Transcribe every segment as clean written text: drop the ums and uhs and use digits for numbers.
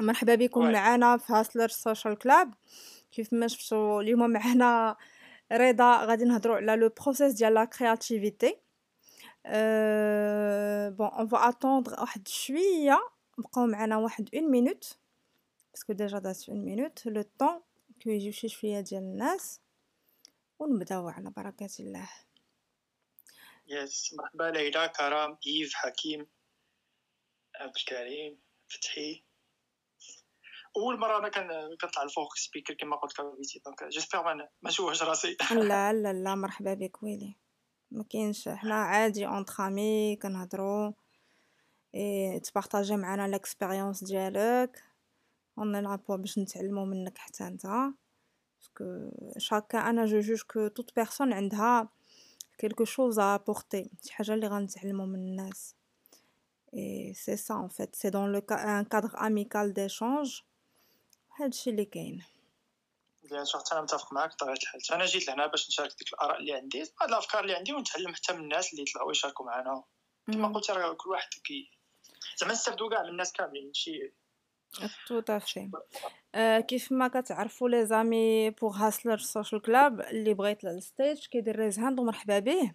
مرحبا بكم معنا في هاسلر سوشيال كلاب. كيف ما شفتوا اليوم معنا رضا، غادي نهضروا على لو بروسيس ديال لا كرياتيفيتي. بون اون فو اتوندر واحد شويه، بقاو معنا واحد 1 مينوت باسكو ديجا دات 1 مينوت لو طون كي يجيو شي شويه ديال الناس ونبداو على بركه الله. يس، مرحبا ليلى، كرام، ايف، حكيم، عبد الكريم، فتحي. اول مره انا كنطلع الفوق سبيكر كما قلت كابيتي، دونك جيسبر ما شوهش راسي. لا لا لا، مرحبا بك ويلي، ما كاينش، حنا عادي اونطرامي كنهضروا اي تبارطاجي معنا ليكسبيريونس ديالك، اون لابور باش نتعلموا منك حتى انت، باسكو شاكا انا جو جوج كو توت بيرسون عندها كلكو شوز ا بورتي، شي حاجه اللي غنتعلموا من الناس. اي سي سا ان فيت، سي دون لو كادر اميكال ديشانج. هادشي اللي كاين. بيان سور انا متفق معاك بطبيعه الحال. انا جيت لهنا باش نشارك ديك الاراء اللي عندي، بعض الافكار اللي عندي، ونتعلم حتى من الناس اللي طلعوا يشاركوا معنا. كما قلت راه كل واحد زعما نستافدوا كاع من الناس كاملين. شي توت افشي كيف ما كتعرفوا لي زامي بوغ هاسلر سوشيال كلاب اللي بغيت للستيج كيدير ريز هاند ومرحبا به.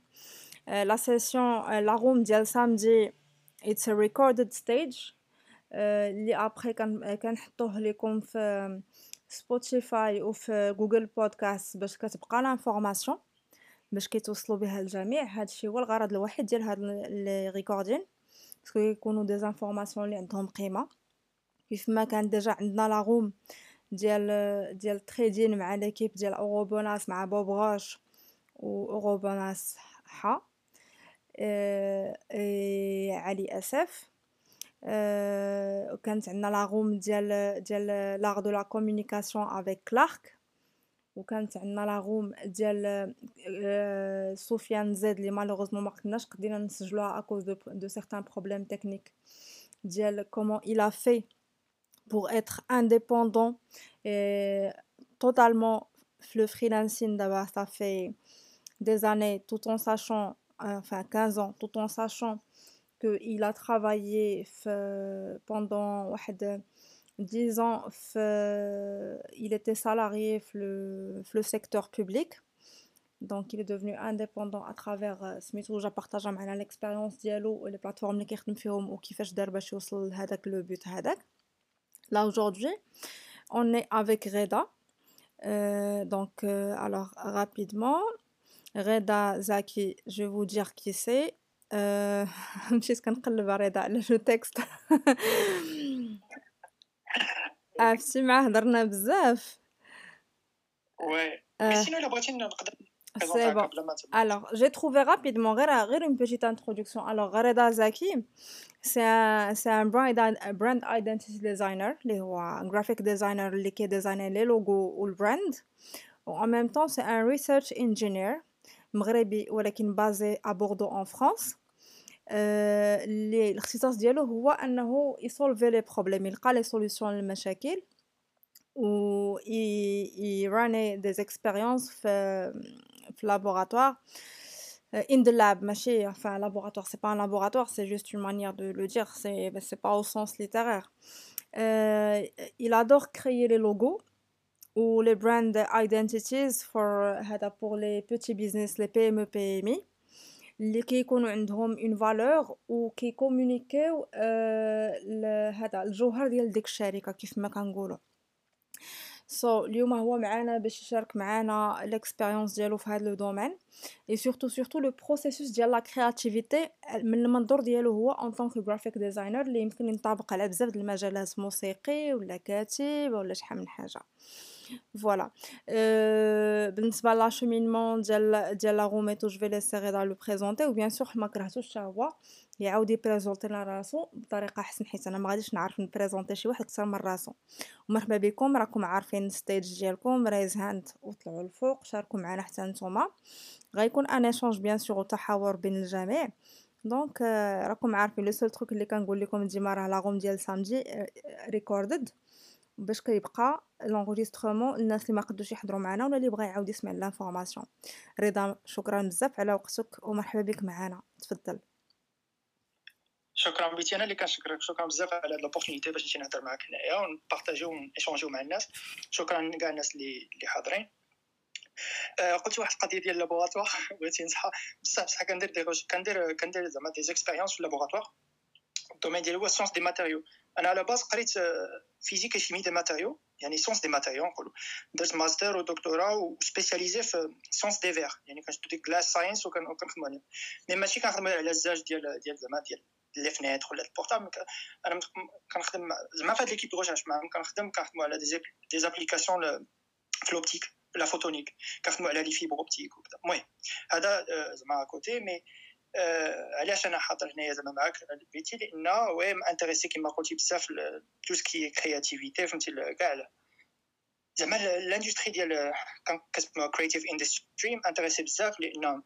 لا سيسيون لا روم ديال سامدي اتس ريكوردد ستيج اللي ابري كنحطوه لكم في سبوتيفاي وفي جوجل بودكاست باش كتبقى لانفورماسيون باش كيتوصلوا بها الجميع. هادشي هو الغرض الوحيد ديال هاد لي ريكوردين، باسكو يكونوا دي زانفورماسيون اللي عندهم قيمه. كيف ما كان ديجا عندنا لا روم ديال تريدين مع ليكيب ديال اوروبوناس، مع بوب غوش واوروبوناس ح علي اسف. كانت عندنا لا روم ديال لار دو لا كومونيكاسيون افيك كلارك، وكانت عندنا لا روم ديال سفيان زيد اللي مالوغوزمون ما كناش قدرنا نسجلوها اكوز دو سيغتان بروبليم تكنيك ديال كومون الا في بور اتر انديبوندون توتالمون في لو فريلانسين دابا سا في دي زاني توت اون ساشون enfin 15 ans توت اون ساشون qu'il a travaillé pendant 10 ans, il était salarié dans le secteur public, donc il est devenu indépendant à travers Smithou. J'ai partagé avec lui l'expérience dialo et les plateformes qui خدم فيهم وكيفاش دار باش يوصل لهذاك لو بوت هذاك. Là aujourd'hui, on est avec Reda. Donc alors rapidement, Reda Zaki, je vais vous dire qui c'est. مشيت كنقلب رضا على جو تيكست، عرفتي معاه هضرنا بزاف. وي شنو الا بغيتي نقدر نبريزونطيك قبل ما تبدا. الوغ جي trouvé rapidement غير اون بيتيت انتروداكسيون. الوغ رضا زكي سي ان براند ايدنتيتي ديزاينر اللي هو جرافيك ديزاينر اللي كيديزايني لي لوغو والبراند، و ان ميم طون سي ان ريسيرش انجينير مغربي ولكن بازي ا بوردو ان فرانس. اللي الاختصاص ديالو هو انه يسولفي لي بروبليم، يلقى لي سوليوشن للمشاكل، و يراني دي زيكسبيريونس في لابوراتوار ان ذا لاب. ماشي enfin لابوراتوار، سي با ان لابوراتوار، سي جوست اون مانيير دو لو دير، سي با او سونس ليتيرير. il adore créer les logos ou les brand identities pour les petits business, les PME, PMI, اللي كيكونوا عندهم une valeur و كيكومونيكيو هذا الجوهر ديال ديك الشركه كيف ما كنقولوا. سو اليوم هو معنا باش يشارك معنا l'expérience ديالو في هذا لو دومين، et surtout le processus ديال la créativité من المنظور ديالو هو en tant que graphic designer اللي يمكن ينطبق على بزاف ديال المجالات، موسيقي ولا كاتب ولا شحال من حاجه. Voilà. بالنسبه لاشومينمون ديال لا روميتو جو في ليسيري دا لو بريزونتي، وبيان سور ما كرهتوش حتى هو يعاود يبريزونتي لنا راسو بطريقه احسن، حيت انا ما غاديش نعرف نبريزونتي شي واحد اكثر من راسو. مرحبا بكم، راكم عارفين الستيج ديالكم، ريز هاند وطلعوا للفوق، شاركوا معنا حتى نتوما. غيكون ان ايشونج بيان سور وتحاور بين الجميع. دونك راكم عارفين لو سول تروك اللي كنقول لكم ديما راه لا روم ديال سامدي ريكوردد باش كيبقى لونغيستغمون الناس اللي ما قدوش يحضروا معنا ولا اللي بغى يعاود يسمع لافورماسيون. رضا شكرا بزاف على وقتك ومرحبا بك معنا، تفضل. شكرا بيتي، انا اللي كنشكرك، شكرا بزاف على هاد لوبورتونيتي باش نجي نهضر معاك هنايا ونبارطاجيو ونشونجيو مع الناس. شكرا كاع الناس اللي حاضرين. قلت واحد القضيه ديال اللابوغاتوار، بغيتي نصحى بصح كندير زعما دي زيكسبيريونس في اللابوغاتوار. الدومين ديالي هو سيونس دي ماتيريو، انا على باس قريت فيزيك وشيمي دي ماتيريو، يعني سيونس دي ماتيريو نقولوا. درت ماستر ودكتوراه وسبيسياليزي في سيونس دي فير، يعني كنشدو ديك كلاس ساينس وكنخدم عليها، مي ماشي كنخدم على الزاج ديال زعما ديال لي فنيتر ولا البورطابل. انا كنخدم زعما في هاد ليكيب دو ريشيرش معاهم، كنخدموا على دي ابليكاسيون في الاوبتيك لا فوتونيك، كنخدموا على لي فيبر اوبتيك وكذا. المهم هذا زعما كوتي. مي علاش انا حاضر هنايا زعما معاك بيتي، لان وي مانتريسي كيما قلتي بزاف تو سكي كرياتيفيتي، فهمتي كاع زعما الاندستري ديال كنسميوها كرياتيف اندستري، مانتريسي بزاف لان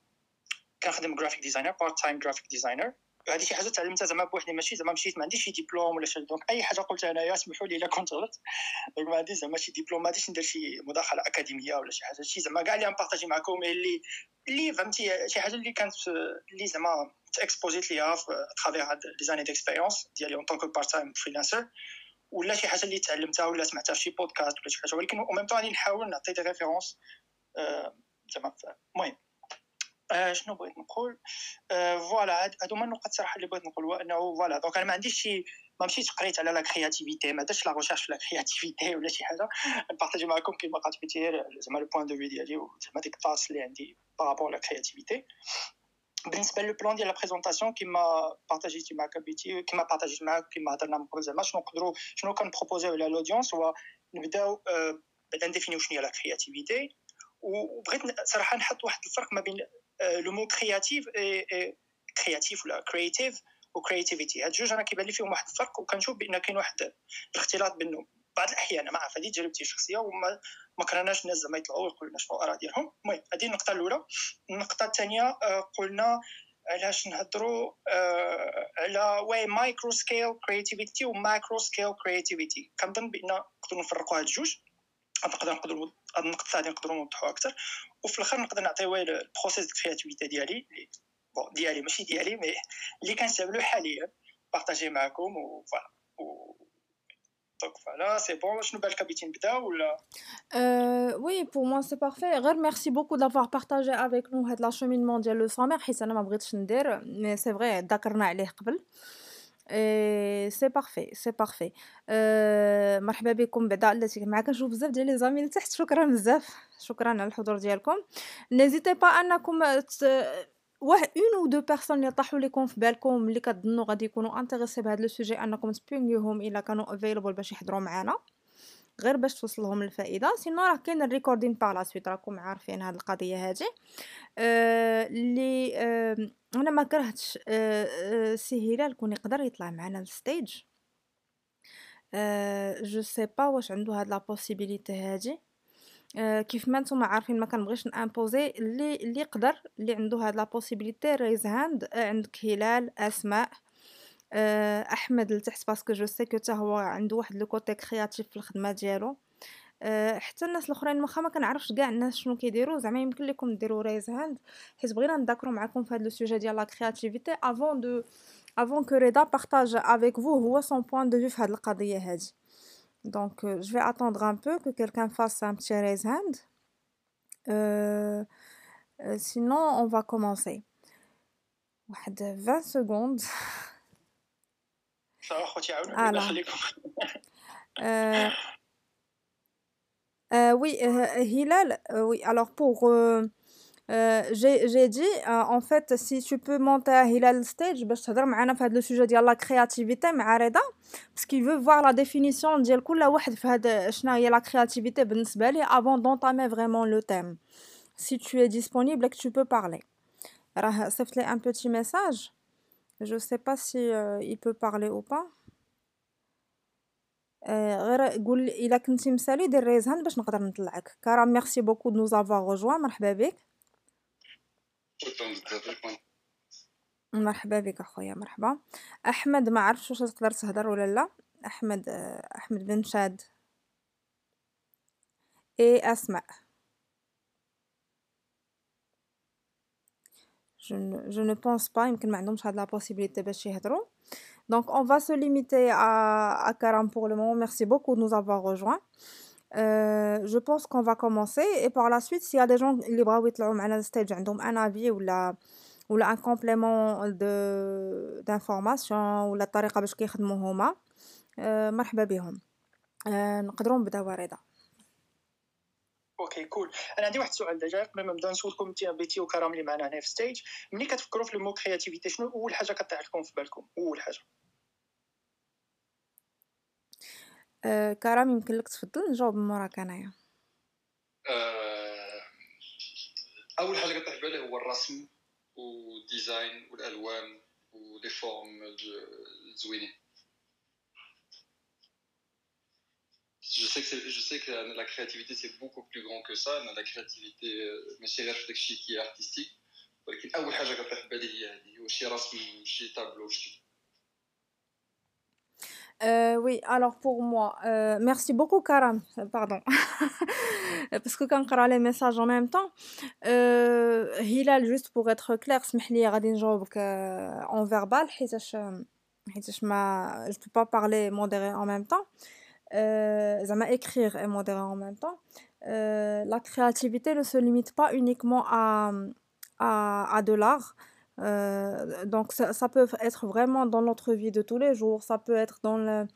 كنخدم جرافيك ديزاينر بارت تايم جرافيك ديزاينر. هذه شي حاجه تعلمتها زعما بوحدي، ماشي زعما مشيت ما عنديش شي دبلوم ولا شي، دونك اي حاجه قلت انايا سمحوا لي الا كنت غلط، دونك ما عندي زعما شي دبلوم، ما عنديش ندير شي مداخله اكاديميه ولا شي حاجه. شي زعما كاع اللي غنبارطاجي معكم اللي فهمتي شي حاجه اللي كانت اللي زعما اكسبوزيت ليها اترافير هاد لي زاني ديكسبيريونس ديالي اون طونك بارت تايم فريلانسر، ولا شي حاجه اللي تعلمتها ولا سمعتها في شي بودكاست ولا شي حاجه، ولكن او ميم طون غادي نحاول نعطي دي ريفيرونس زعما. المهم شنو بغيت نقول فوالا هادو هما النقط صراحه اللي بغيت نقول، هو انه فوالا دونك انا ما عنديش شي، ما مشيتش قريت على لا كرياتيفيتي، ما درتش لا ريشيرش في لا كرياتيفيتي ولا شي حاجه. نبارطاجي معكم كيما قلت كثير زعما لو بوين دو في ديالي وزعما ديك الطاس اللي عندي بارابور لا كرياتيفيتي. بالنسبه لو بلان ديال لا بريزونطاسيون كيما بارطاجيتي معك بيتي، كيما بارطاجيت معاك كيما هضرنا من قبل، زعما شنو نقدروا شنو كنبروبوزيو على لودونس، هو نبداو بعدا نديفينيو شنو هي لا كرياتيفيتي. وبغيت صراحه نحط واحد الفرق ما بين لو مو كرياتيف اي كرياتيف ولا كرياتيف وكرياتيفيتي، هاد جوج انا كيبان لي فيهم واحد الفرق، وكنشوف بان كاين واحد الاختلاط بينهم بعض الاحيان. انا ما عارف هذه تجربتي الشخصيه وما كرهناش الناس زعما يطلعوا ويقولوا لنا شنو الاراء ديالهم. المهم هذه النقطه الاولى. النقطه الثانيه قلنا علاش نهضروا على واي مايكرو سكيل كرياتيفيتي وماكرو سكيل كرياتيفيتي، كنظن بان نقدروا نفرقوا هاد الجوج. نقدروا هاد النقطه هادي نقدروا نوضحوها اكثر، وفي الاخر نقدر نعطيو البروسيس ديال الكرياتيفيتي ديالي بون ديالي ماشي ديالي مي اللي كنستعملو حاليا بارطاجي معكم. وفوالا دونك فوالا سي بون. شنو بالك بغيتي نبدا ولا وي بور مون سي بارفي. غير ميرسي بوكو دافوار بارطاجي افيك نو هاد لا شومينمون ديال لو سامير، حيت انا ما بغيتش ندير مي سي فري ذكرنا عليه قبل. سي بارفي سي بارفي. مرحبا بكم بعدا اللي معاك، كنشوف بزاف ديال لي زامي لتحت، شكرا بزاف، شكرا على الحضور ديالكم. نيزيتي با انكم واحد اون او دو بيرسون اللي طاحوا لكم في بالكم اللي كتظنوا غادي يكونوا انتريسي بهذا لو سوجي، انكم تبينيوهم الا كانوا افيلبل باش يحضروا معنا، غير باش توصلهم الفائده. سينو راه كاين الريكوردين باغ لا سويت، راكم عارفين هاد القضيه هادي اللي انا ما كرهتش سي هلال كون يقدر يطلع معنا للستيج. جو سي با واش عنده هاد لا بوسيبيليتي هادي. كيف ما نتوما عارفين ما كنبغيش نامبوزي، اللي يقدر اللي عنده هاد لا بوسيبيليتي ريز هاند. عندك هلال، اسماء، احمد لتحت، باسكو جو سي كو حتى هو عنده واحد لو كوتي كرياتيف في الخدمه ديالو. حتى الناس الاخرين واخا ما كنعرفش كاع الناس شنو كيديروا، زعما يمكن لكم ديروا ريز هاند، حيت بغينا نذكروا معكم في هذا لو سوجي ديال لا كرياتيفيتي avant que Reda partage avec vous هو son point de vue في هذه القضيه هذه. دونك je vais attendre un peu que quelqu'un fasse un petit raise hand sinon on va commencer. واحد 20 seconds. صافي خوتي عاونوني نخليكم. Oui, Hilal, oui, alors pour... j'ai dit, en fait, si tu peux monter à Hilal Stage, parce que tu as le sujet de la créativité, parce qu'il veut voir la définition de la créativité avant d'entamer vraiment le thème. Si tu es disponible et que tu peux parler. Alors, ça fait un petit message. Je ne sais pas si il peut parler ou pas. غير قول الا كنتي مسالي دير ريز هاند باش نقدر نطلعك. كرام ميرسي بوكو دو نوزافوار رجوان، مرحبا بك. مرحبا بك اخويا، مرحبا. احمد ما عرفتش واش تقدر تهضر ولا لا. احمد احمد بن شاد. اي اسماء جو نو بونس با، يمكن ما عندهمش هاد لا بوسيبيليتي باش يهضروا. Donc, on va se limiter à Karam pour le moment. Merci beaucoup de nous avoir rejoints. Je pense qu'on va commencer. Et par la suite, s'il y a des gens qui ont un avis ou un complément d'information ou la tariqa باش كيخدموا هما مرحبا بهم. نقدروا نبداو رضا. اوكي كول. انا عندي واحد السؤال ديجا قبل ما نبدا نسولكم انت بيتي وكرام اللي معنا هنا في ستيج، ملي كتفكروا في المو كرياتيفيتي شنو اول حاجه كطيح لكم في بالكم؟ اول حاجه كرام يمكن لك تفضل نجاوب من موراك انايا. اول حاجه كطيح بالي هو الرسم والديزاين والالوان ولي فورم زوينين. Je sais que la créativité c'est beaucoup plus grand que ça. La créativité, ماشي غير في داكشي كي artistique. ولكن أول حاجة كطيح في بالي هي هذه، وشي رسم وشي تابلو وشي. Oui, alors pour moi, merci beaucoup Karam, pardon, parce que quand on regarde les messages en même temps, Hilal, juste pour être clair, سمحلي غادي نجاوبك en verbal, حيتاش ما je peux pas parler modérer en même temps. زعما écrire et modérer en même temps. La créativité ne se limite pas uniquement à de l'art. Donc ça peut être vraiment dans notre vie de tous les jours, ça peut être dans le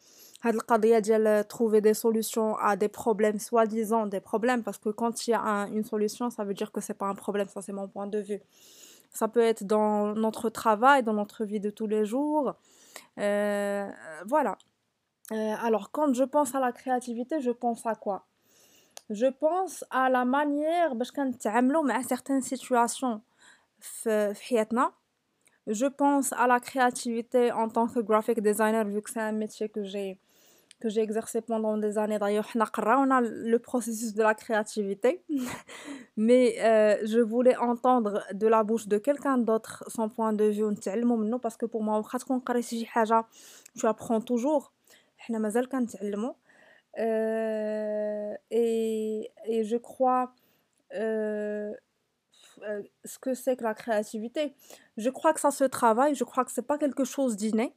هاد القضية ديال trouver des solutions à des problèmes, soi-disant des problèmes, parce que quand il y a une solution, ça veut dire que c'est pas un problème, ça c'est mon point de vue. Ça peut être dans notre travail, dans notre vie de tous les jours. Voilà. Alors, quand je pense à la créativité, je pense à quoi? Je pense à la manière dont on travaille avec certaines situations dans notre vie. Je pense à la créativité en tant que graphic designer, vu que c'est un métier que j'ai exercé pendant des années. D'ailleurs, on a le processus de la créativité. Mais je voulais entendre de la bouche de quelqu'un d'autre son point de vue. Parce que pour moi, tu apprends toujours. حنا مازال كنتعلموا et je crois ce que c'est que la créativité. Je crois que ça se travaille, je crois que c'est pas quelque chose d'inné.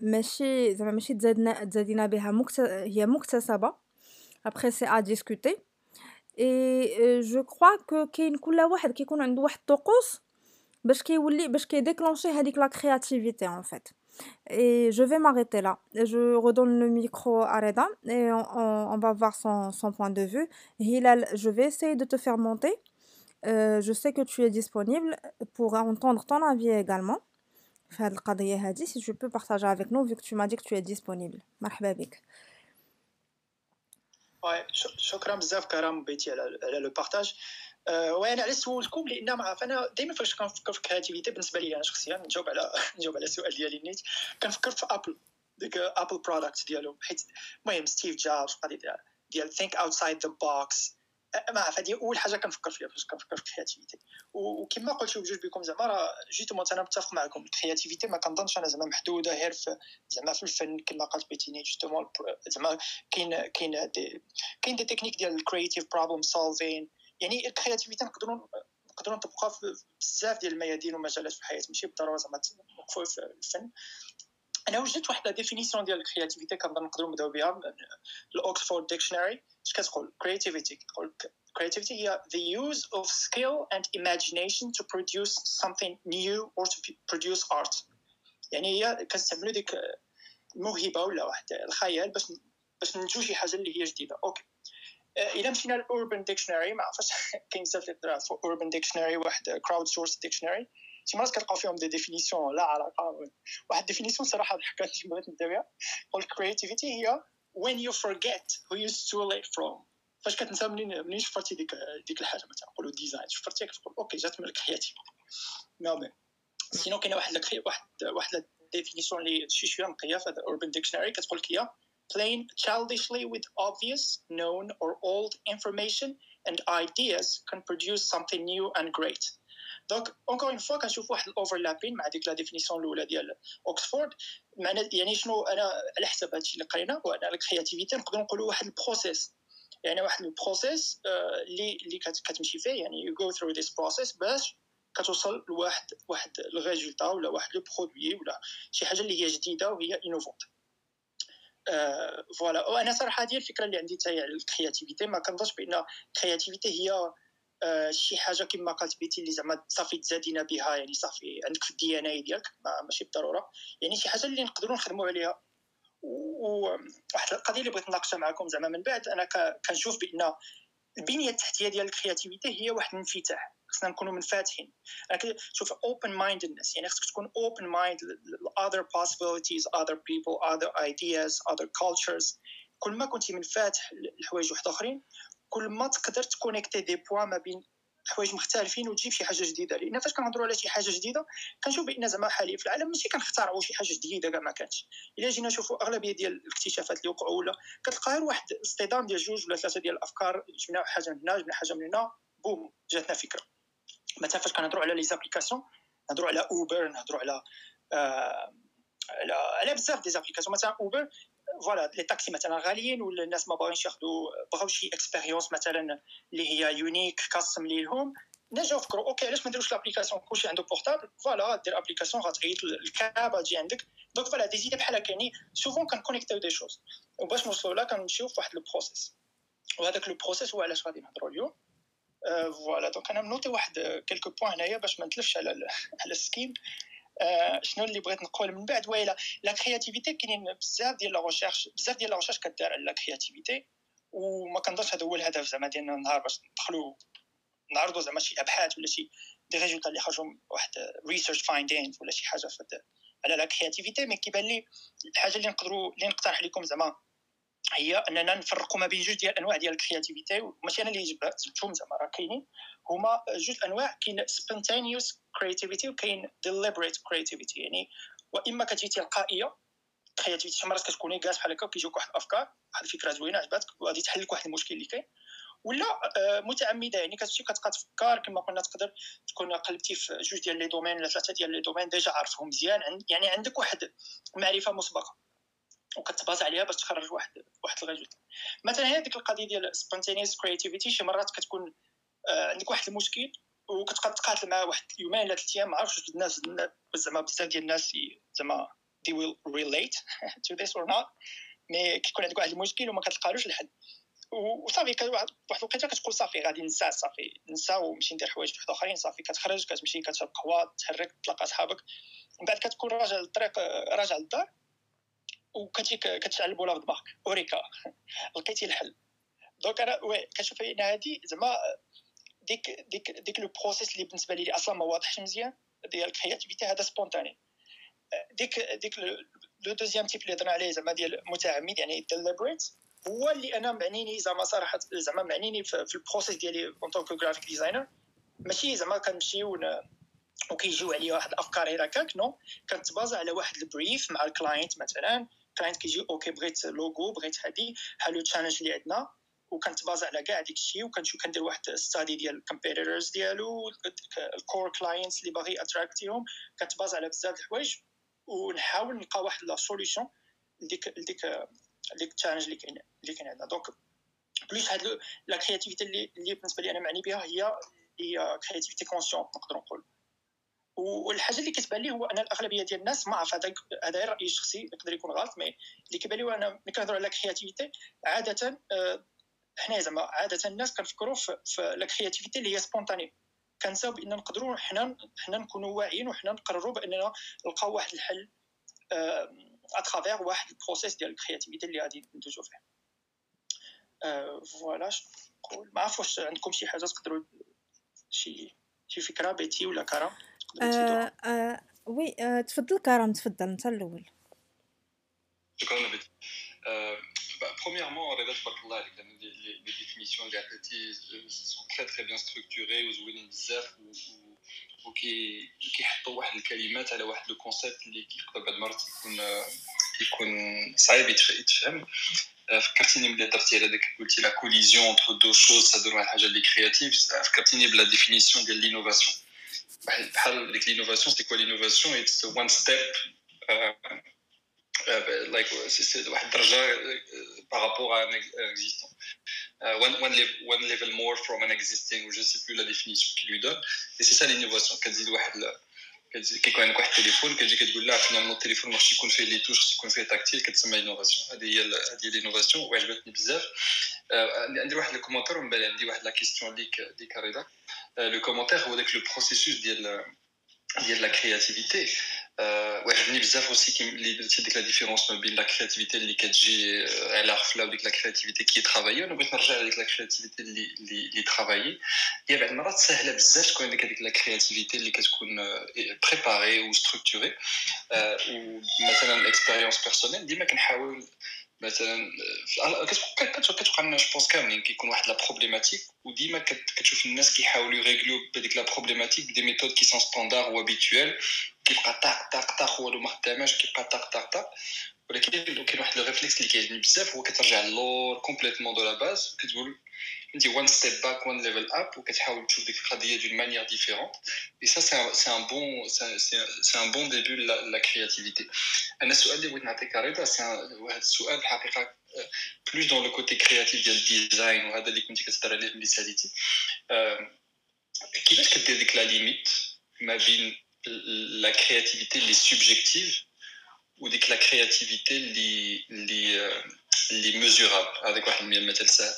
ماشي تزادينا بها، هي مكتسبة. Après c'est à discuter et je crois que كاين كل واحد كيكون عنده واحد الطقوس باش كيديكلونشي هذيك لا كرياتيفيتي en fait. Et je vais m'arrêter là. Je redonne le micro à Reda et on va voir son point de vue. Hilal, je vais essayer de te faire monter. Je sais que tu es disponible pour entendre ton avis également. Si tu peux partager avec nous, vu que tu m'as dit que tu es disponible. Marhaba bik. Ouais, شكرا بزاف كرام بيتي على لو بارتاج. وانا على سولكم لان ما عرف انا دائما فاش كنفكر في الكرياتيفيتي بالنسبه لي انا شخصيا نجاوب على السؤال ديالي نيت كنفكر في ابل ديك ابل برودكت ديالهم حيت المهم ستيف جوبز قضيه ديال ثينك اوتسايد ذا بوكس ما عرف هذه اول حاجه كنفكر فيها فاش كنفكر في الكرياتيفيتي وكما قلت بجوج بكم زعما راه جيتو انا متفق معكم الكرياتيفيتي ما كنظنش انا زعما محدوده غير زعما في الفن كما قالت بيتيني جوستومون زعما كاين دي تكنيك ديال الكرياتيف بروبلم سولفين يعني الكرياتيفيتي نقدروا نطبقوها في بزاف ديال الميادين ومجالات في الحياه ماشي بالضروره زعما نوقفوا في الفن. انا وجدت واحد لا ديفينيسيون ديال الكرياتيفيتي كنظن نقدروا نبداو بها الاوكسفورد ديكشنري اش كتقول كرياتيفيتي كتقول creativity هي the use of skill and imagination to produce something new or to produce art يعني هي كنستعملوا ديك الموهبه ولا واحد الخيال باش ننتجوا شي حاجه اللي هي جديده. اوكي إلا مشينا للأوربن ديكشنري ما عرفتش كاين بزاف ديال الدراري في أوربن ديكشنري واحد كراود سورس ديكشنري شي مرات كتلقاو فيهم دي ديفينيسيون لا علاقة. واحد ديفينيسيون صراحة ضحكات اللي بغيت نبدا بها قول كرياتيفيتي هي when you forget who you stole it from فاش كتنسى منين شفرتي ديك الحاجة مثلا نقولوا ديزاين شفرتيها كتقول أوكي جات من الكرياتيف نعم. سينو كاينة واحد ديفينيسيون اللي شوية نقية في هذا أوربن ديكشنري كتقول لك هي playing childishly with obvious, known, or old information and ideas can produce something new and great. Donc, encore une fois, كنشوف واحد الأوفرلابين مع ديك لا ديفينيسيون الأولى ديال أوكسفورد، معناتها يعني شنو أنا على حسب هادشي اللي قرينا هو أن الكرياتيفيتي نقدرو نقولو واحد البروسيس، يعني واحد البروسيس اللي كتمشي فيه يعني you go through this process باش كتوصل لواحد الريزلتا ولا واحد لو برودوي ولا شي حاجه اللي هي جديده وهي انوفونت. فوالا وانا صراحه هذه الفكره اللي عندي تاع الكرياتيفيتي، ما كنظنش بان الكرياتيفيتي هي شي حاجه كما قالت بيتي اللي زعما صافي تزادينا بها، يعني صافي عندك في الدي ان اي ديالك، ماشي بالضروره يعني شي حاجه اللي نقدروا نخدموا عليها. وواحد القضيه اللي بغيت نناقشها معكم زعما من بعد، انا كنشوف بان البنيه التحتيه ديال الكرياتيفيتي هي واحد الانفتاح، خصنا نكونوا منفتحين. لكن شوف open mindedness، يعني خصك تكون open mind other possibilities other people other ideas other cultures. كل ما كنتي منفتح لحوايج واحد اخرين كل ما تقدر تكونيكتي دي بوا ما بين حوايج مختلفين وتجيب شي حاجه جديده. لان فاش كنهضروا على شي حاجه جديده كنشوف بان زعما حاليا في العالم ماشي كنخترعوا شي حاجه جديده كاع ما كانتش. الا جينا نشوفوا اغلبيه ديال الاكتشافات اللي وقعوا ولا كتلقى غير واحد اصطدام ديال جوج ولا ثلاثه ديال الافكار، جبنا حاجه من هنا جبنا حاجه من هنا بوم جاتنا فكره. مثلا فاش كنهضروا على لي زابليكاسيون نهضروا على اوبر، نهضروا على على بزاف دي زابليكاسيون. مثلا اوبر فوالا لي تاكسي مثلا غاليين ولا الناس ما باغينش ياخذوا، بغاو شي اكسبيريونس مثلا اللي هي يونيك كاستم ليهم، نجاو فكروا اوكي علاش ما نديروش لابليكاسيون كلشي عنده بورطابل، فوالا دير ابليكاسيون غتعيط الكابه تجي عندك. دونك فوالا دي زيد بحال هكا، يعني سوفون كنكونيكتيو دي شوز وباش نوصلوا لها كنمشيو فواحد البروسيس، وهذاك البروسيس هو علاش غادي نهضروا اليوم. فوالا دونك انا منوطي واحد كلكو بوين هنايا باش ما نتلفش على السكيم. شنو اللي بغيت نقول من بعد، ويلا لا كرياتيفيتي كاينين بزاف ديال لا ريشيرش، بزاف ديال لا ريشيرش كدار على لا كرياتيفيتي، وما كنظنش هذا هو الهدف زعما ديالنا النهار باش ندخلوا نعرضوا زعما شي ابحاث ولا شي دي ريزولتا اللي خرجوا واحد ريسيرش فايندينغ ولا شي حاجه على لا كرياتيفيتي. مي كيبان لي الحاجه اللي نقدروا اللي نقترح لكم زعما هي اننا نفرقوا ما بين جوج ديال الانواع ديال الكرياتيفيتي، ماشي انا اللي جبتهم زعما راه كاينين هما جوج انواع، كاين spontaneous creativity وكاين deliberate creativity. يعني واما كتجي تلقائيه كرياتيفيتي شي مرات كتكوني جالس بحال هكا وكيجيوك واحد الافكار واحد الفكره زوينه عجباتك وغادي تحل لك واحد المشكل اللي كاين، ولا متعمده يعني كتمشي كتبقى تفكر كما قلنا تقدر تكون قلبتي في جوج ديال لي دومين ولا ثلاثه ديال لي دومين ديجا عارفهم مزيان، يعني عندك واحد معرفه مسبقه وكتباز عليها باش تخرج واحد الريزلت. مثلا هذيك القضيه ديال spontaneous creativity شي مرات كتكون عندك واحد المشكل وكتبقى تقاتل مع واحد يومين ولا 3 ايام ما عرفتش الناس زعما بزاف ديال الناس زعما they will relate to this or not. مي كيكون عندك واحد المشكل وما كتلقالوش الحل وصافي واحد الوقيته كتقول صافي غادي ننسى، صافي ننسى ونمشي ندير حوايج واحد اخرين، صافي كتخرج كتمشي كتشرب قهوه تحرك تلاقى صحابك، من بعد كتكون راجع للطريق راجع للدار وكتجي كتشعل بولا دماغك اوريكا لقيتي الحل. دونك انا كنشوف ان هذه زعما ديك لو بروسيس اللي بالنسبه لي اصلا ما واضحش مزيان ديال الكرياتيفيتي، هذا سبونتاني. ديك لو دوزيام تيب اللي هضرنا عليه زعما ديال متعمد يعني ديليبريت هو اللي انا معنيني زعما صراحه زعما معنيني في البروسيس ديالي اون طونك جرافيك ديزاينر، ماشي زعما كنمشيو وكيجيو عليا واحد الافكار غير هكاك، نو كنتبازا على واحد البريف مع الكلاينت. مثلا كلاينت كيجي اوكي بغيت لوغو بغيت هادي هالو تشالنج اللي عندنا وكنتبازع على كاع داك الشيء وكنشوف كندير واحد ستادي ديال الكومبيتيتورز ديالو الكور كلاينتس اللي باغي اتراكتيهم، كنتبازع على بزاف د الحوايج ونحاول نلقى واحد لا سوليوشن لديك التشالنج اللي كاين عندنا. دونك بليس هاد لا كرياتيفيتي اللي بالنسبه لي انا معني بها هي كرياتيفيتي كونسيونت نقدر نقول. والحاجه اللي كتبان لي هو ان الاغلبيه ديال الناس ما عرف، هذا رايي الشخصي يقدر يكون غلط، مي اللي كيبان لي هو انا ملي كنهضروا على كرياتيفيتي عاده حنا زعما عاده الناس كنفكروا في لا كرياتيفيتي اللي هي سبونتاني، كنساو بان نقدروا حنا نكونوا واعيين وحنا نقرروا باننا نلقاو واحد الحل اترافير واحد البروسيس ديال الكرياتيفيتي اللي غادي ندوزو فيه. فوالا شكون ما عرفوش عندكم شي حاجه تقدروا شي فكره بيتي ولا كرم تقدروا تزيدوا. وي تفضل كرم، تفضل انت الاول. شكرا بيتي. Premièrement, Reda, les définitions des appétits sont très très bien structurées, ou zouilin bzaf, ou qui حطوا واحد الكلمات على واحد لو كونسيبت اللي كيقدر بعض المرات يكون صعيب يتفهم. فكرتيني ملي درتي على داك قلتي لا كوليزيون انتر دو شوز صادروا حاجه اللي كرياتيف، فكرتيني بلا ديفينيسيون ديال لينوفاسيون. بحال ديك لينوفاسيون سي كوا لينوفاسيون اتس وان ستيب like c'est واحد الدرجه par rapport à un existant. one level more from an existing, ou je ne sais plus la définition qu'il lui donne. Et c'est ça l'innovation. Quand كيكون عندك واحد التليفون كتجي كتقول لا فينا التليفون ما خصش يكون فيه لي توش، خص يكون فيه تاكتيل، كتسمى انوفاسيون. هذه هي الانوفاسيون وعجبتني بزاف. ندير واحد الكومونتير ومن بعد عندي واحد لا كيسيون ليك رضا. لو كومونتير هو داك لو بروسيسوس ديال لا كرياتيفيتي وعجبني بزاف aussi اللي درتي ديك لا ديفيرونس ما بين لا كرياتيفيتي اللي كتجي على غفله وديك لا كرياتيفيتي كي ترافايي. انا بغيت نرجع لديك لا كرياتيفيتي اللي ترافايي. هي بعض المرات سهله بزاف تكون عندك هذيك لا كرياتيفيتي اللي كتكون بريباري و ستركتوري. ومثلا اكسبيريونس بيرسونيل ديما كنحاول مثلا كتوقع لنا جوبونس كاملين كيكون واحد لا بروبليماتيك وديما كتشوف الناس كيحاولوا يريغليو بهذيك لا بروبليماتيك بدي ميثود كي سون ستاندار و هابيتويل كيبقى طاق والو ما خداماش كيبقى طاق. ولكن كاين واحد لو ريفليكس اللي كيعجبني بزاف هو كترجع للور كومبليتمون دو لا باز، كتقول انت وان ستيب باك وان ليفل اب وكتحاول تشوف ديك القضيه دون مانيير ديفيرونت. اي سا سي ان بون ديبي لا كرياتيفيتي. انا السؤال اللي بغيت نعطيك رضا هذا السؤال الحقيقه بلوس دون لو كوتي كرياتيف ديال الديزاين، وهذا اللي كنتي كتهضر عليه ملي ساليتي. كيفاش كدير ديك لا ليميت ما بين لا كرياتيفيتي اللي سوبجيكتيف وديك لا كرياتيفيتي اللي ميزورابل؟ هذاك واحد المثال سهل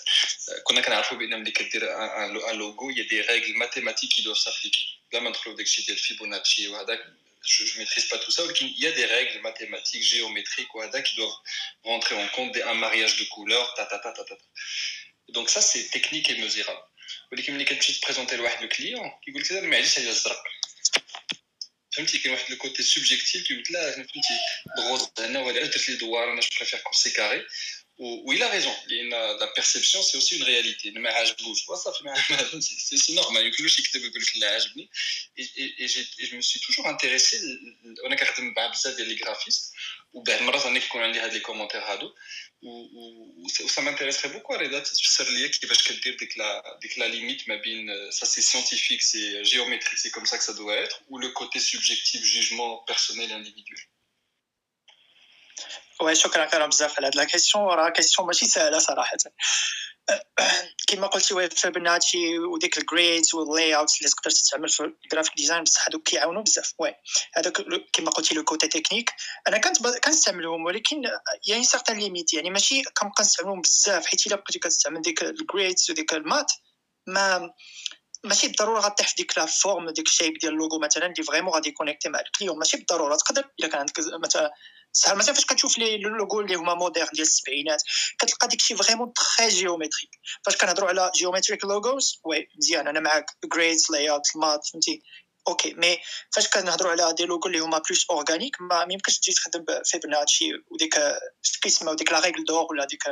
كنا كنعرفوا بان ملي كدير ان لوغو يا دي ريغل ماتيماتيك كي دوف سافليكي. بلا ما ندخلوا داكشي ديال فيبوناتشي وهذاك je maîtrise pas tout ça, ولكن il y a des règles mathématiques géométriques وهذا qui doivent rentrer en compte des un mariage de couleurs ta. Donc ça c'est technique et mesurable. ولكن ملي كتمشي تبريزونتي لواحد لو كليون كيقول لك هذا ما علاش هذا الزرق، فهمتي؟ كاين واحد لو كوتي سوبجيكتيف كيقول لا فهمتي الغوز هنا ولا درت لي دوار انا بريفير كون سي كاري. و il a raison لان لا بيرسيبسيون سي اوسي اون رياليتي. ما عجبوش وصافي ما فهمتي سي نورمال يمكنلوش يكتب يقول لك لا عجبني. اي مي سي توجور انتريسي. انا كنخدم مع بزاف ديال لي غرافيست وبعض المرات انا كيكون عندي هاد لي كومونتير هادو و سا مانتيريسري بوكو. رضا تفسر ليا كيفاش كدير ديك لا ليميت ما بين سا سي سيانتيفيك سي جيوميتريك سي كوم سا كسا دو ايتر و لو كوتي سوبجيكتيف جوجمون بيرسونيل انديفيدويل. وي شكرا كرام بزاف على هاد لا كيسيون. راه كيسيون ماشي سهله صراحه كما قلتي. وي فيبوناتشي وديك الجريدز واللاي اوت اللي تقدر تستعمل في الجرافيك ديزاين بصح هادوك كيعاونوا بزاف. وي هذاك كما قلتي لو كوتي تكنيك انا كنستعملهم، ولكن يعني سيغتان ليميت، يعني ماشي كنبقى نستعملهم بزاف حيت الا بقيتي كتستعمل ديك الجريدز وديك المات ما ماشي بالضروره غطيح في ديك لا فورم ديك الشيب ديال اللوغو مثلا اللي فريمون غادي يكونيكتي مع الكليون. ماشي بالضروره تقدر الا كان عندك مثلا فاش كتشوف لي لوغو اللي هما موديرن ديال السبعينات كتلقى داكشي فريمون تري جيومتريك. فاش كنهضروا على جيومتريك لوغوز وي مزيان انا معاك جريدز لاي اوت مات فهمتي اوكي. مي فاش كنهضروا على دي لوغو اللي هما بلوس اورغانيك ما يمكنش تجي تخدم فيبوناتشي وديك كيسموا ديك لا ريغل دور ولا ديك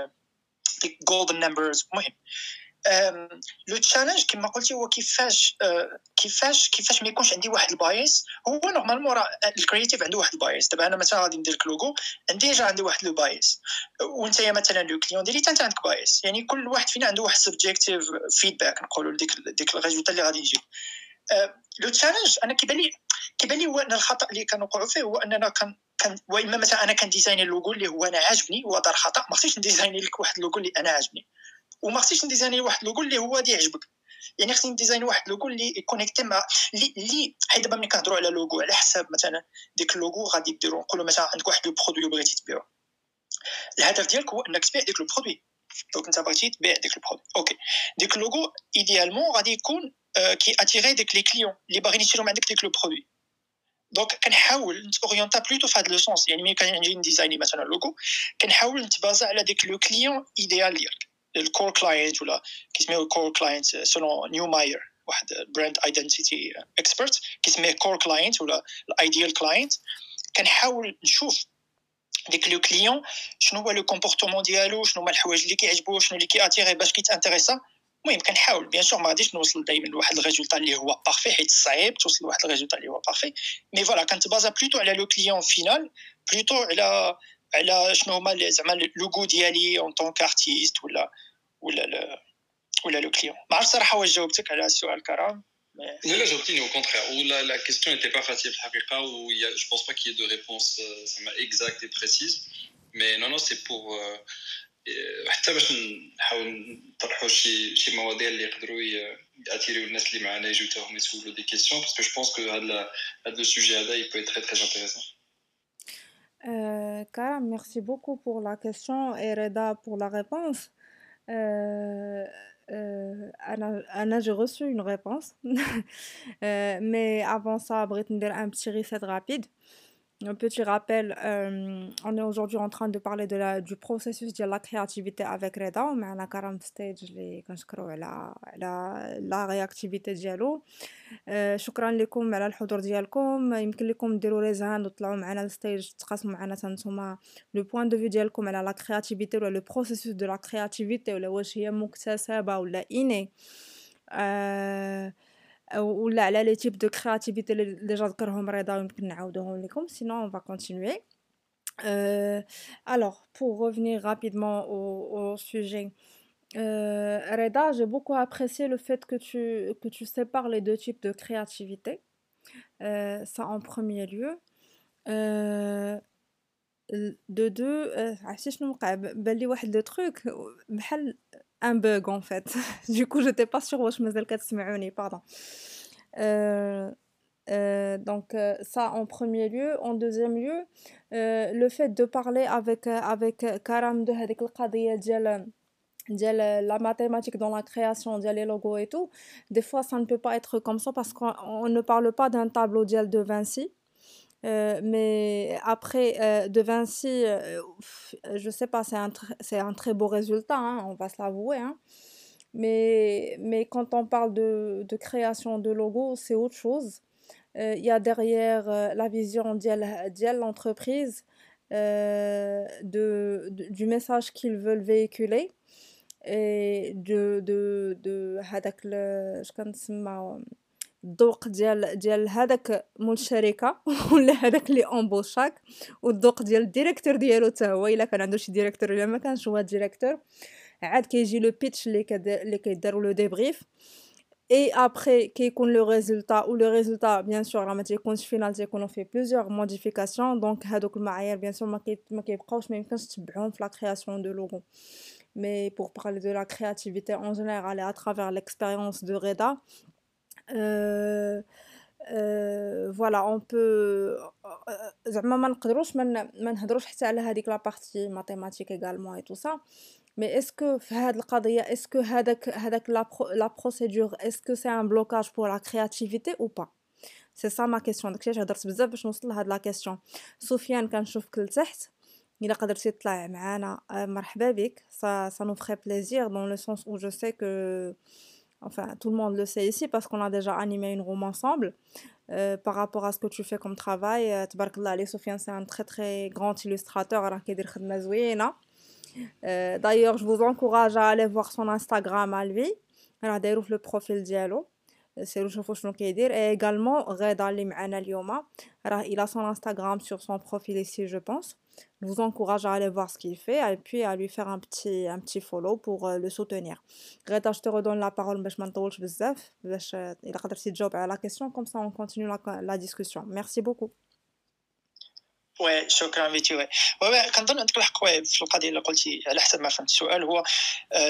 جولدن نمبرز. المهم لو تشالنج كما قلتي هو كيفاش ما يكونش عندي واحد البايس. هو نورمالمون راه الكرياتيف عنده واحد البايس. دابا انا مثلا غادي ندير لك لوغو عندي جا عندي واحد البايس وانت يا مثلا لو كليون ديالي حتى انت عندك بايس. يعني كل واحد فينا عنده واحد سبجيكتيف فيدباك نقولوا ديك الريزولتا اللي غادي يجي. لو تشالنج انا كيبان لي هو ان الخطا اللي كنوقعوا فيه هو اننا واما مثلا انا كنديزاين اللوغو اللي هو انا عاجبني وهذا خطا. ما خصنيش نديزاين لك واحد اللوغو اللي انا عاجبني وما خصنيش نديزاين واحد اللوغو اللي هو يعجبك. يعني خصني نديزاين واحد اللوغو اللي يكونيكتي مع اللي حيت دابا ملي كنهضروا على لوغو على حساب مثلا ديك اللوغو غادي ديروا نقولوا مثلا عندك واحد لو برودوي بغيتي تبيعو الهدف ديالك هو انك تبيع ديك لو برودوي. دونك انت بغيتي تبيع ديك لو برودوي اوكي. ديك اللوغو ايديالمون غادي يكون كي اتيري ديك لي كليون اللي باغيين يشريو عندك ديك لو برودوي. دونك كنحاول نتوريونتا بلوتو فهاد لو سونس. يعني ملي كنجي نديزايني مثلا لوغو كنحاول نتبازا على ديك لو كليون ايديال ديالك الكور كلاينت ولا كيسميو الكور كلاينت سولون نيو ماير واحد براند ايدنتيتي اكسبرت كيسميه كور كلاينت ولا الايديال كلاينت. كنحاول نشوف ديك لو كليون شنو هو لو كومبورتمون ديالو شنو هما الحوايج اللي كيعجبوه شنو اللي كياتيري باش كيتانتريسا. المهم كنحاول بيان سور ما غاديش نوصل دائما لواحد الريزولتا اللي هو بارفي حيت صعيب توصل لواحد الريزولتا اللي هو بارفي. مي فوالا كنتبازا بلوتو على لو كليون فينال بلوتو على شنو هما زعما لو غو ديالي اون طون كارتيست ولا لو كليون. ما عرفت صراحه واش جاوبتك على السؤال كرام. لا جاوبتيني او كونترير ولا لا كيسيون ايتي با فاسيل في الحقيقه و جو بونس با كي دو ريبونس زعما اكزاكت اي بريسيز. مي نو سي بور حتى باش نحاول نطرحوا شي مواضيع اللي يقدروا ياثيروا الناس اللي معنا يجيو حتى هما يسولوا دي كيسيون باسكو جو بونس كو هذا السوجي هذا يبقى تري تري انتريسون. Karam, merci beaucoup pour la question et Reda pour la réponse. Anna, j'ai reçu une réponse. Mais avant ça, Brit nous donne un petit reset rapide. Un petit rappel, on est aujourd'hui en train de parler de du processus de la créativité avec Reda. Mais à la 40 stage, la réactivité ديالو. شكرا لكم على الحضور ديالكم. يمكن لكم ديروا ريزان وطلعوا معنا الستيج تقاسموا معنا نتوما لو بوين دو في ديالكم على لا كرياتيفيتي ولا لو بروسيسوس دو لا كرياتيفيتي ولا واش هي مكتسبه ولا ايني ولا على لي تيب دو كرياتيفيتي اللي جا ذكرهم رضا يمكن نعاودوهم لكم sinon on va continuer. Alors pour revenir rapidement au sujet, Reda, j'ai beaucoup apprécié le fait que tu sépares les deux types de créativité. Ça en premier lieu. De deux, un bug en fait. Du coup, j'étais pas sûre واش مازال كتسمعوني, pardon. Donc ça en premier lieu. En deuxième lieu, le fait de parler avec Karam de هذيك القضية ديال la mathématique dans la création ديال les logos et tout. Des fois ça ne peut pas être comme ça parce qu'on ne parle pas d'un tableau ديال de Vinci, mais après de Vinci, je sais pas, c'est un très beau résultat, hein, on va se l'avouer, hein. Mais quand on parle de création de logos, c'est autre chose. Il y a derrière la vision ديال l'entreprise, du message qu'ils veulent véhiculer. Et de هذاك اش كنسمى الذوق ديال هذاك مول الشركه ولا هذاك اللي امبوشاك والذوق ديال الديريكتور ديالو حتى هو الا كان عنده شي ديريكتور ولا ما كانش هو ديريكتور عاد كيجي لو بيتش اللي كيداروا لو ديبريف اي ابري كيكون لو ريزلتا و لو ريزلتا بيان سور راه ما تيكونش فينال تيكونوا فيه بليزيوغ موديفيكاسيون دونك هذوك المعايير بيان سور ما كيبقاوش ما يمكنش تتبعهم في لا كرياسيون دو لوغو. Mais pour parler de la créativité en général et à travers l'expérience de Reda, voilà, on peut... زعما ما نقدروش ما نهضروش حتى على هذيك لا بارتي ماتيماتيك également et tout ça. Mais est-ce que في هذه القضية, est-ce que هذاك la procédure, est-ce que c'est un blocage pour la créativité ou pas? C'est ça ma question. داكشي علاش هضرت بزاف باش نوصل لهاد لا كيسيون. سفيان كنشوفك لتحت. Il a قدرتي تطلع معانا مرحبا بك, ça nous ferait plaisir dans le sens où je sais que enfin tout le monde le sait ici parce qu'on a déjà animé une room ensemble. Par rapport à ce que tu fais comme travail, تبارك الله عليه Sofiane, c'est un très très grand illustrateur, راه كيدير خدمه زوينه. D'ailleurs je vous encourage à aller voir son Instagram à lui, راه دايرو في le profil ديالو, سيروا شوفوا شنو كيدير. Et également Reda اللي معانا اليوم راه il a son Instagram sur son profil ici je pense. Je vous encourage à aller voir ce qu'il fait et puis à lui faire un petit follow pour le soutenir. Reda, je te redonne la parole, باش ما نطولش بزاف, باش إلا قدرتي تجاوب على la question, comme ça on continue la discussion. Merci beaucoup. وي شكرا فيتي. وي كنظن عندك الحق وي في القضيه اللي قلتي. على حسب ما فهمت السؤال هو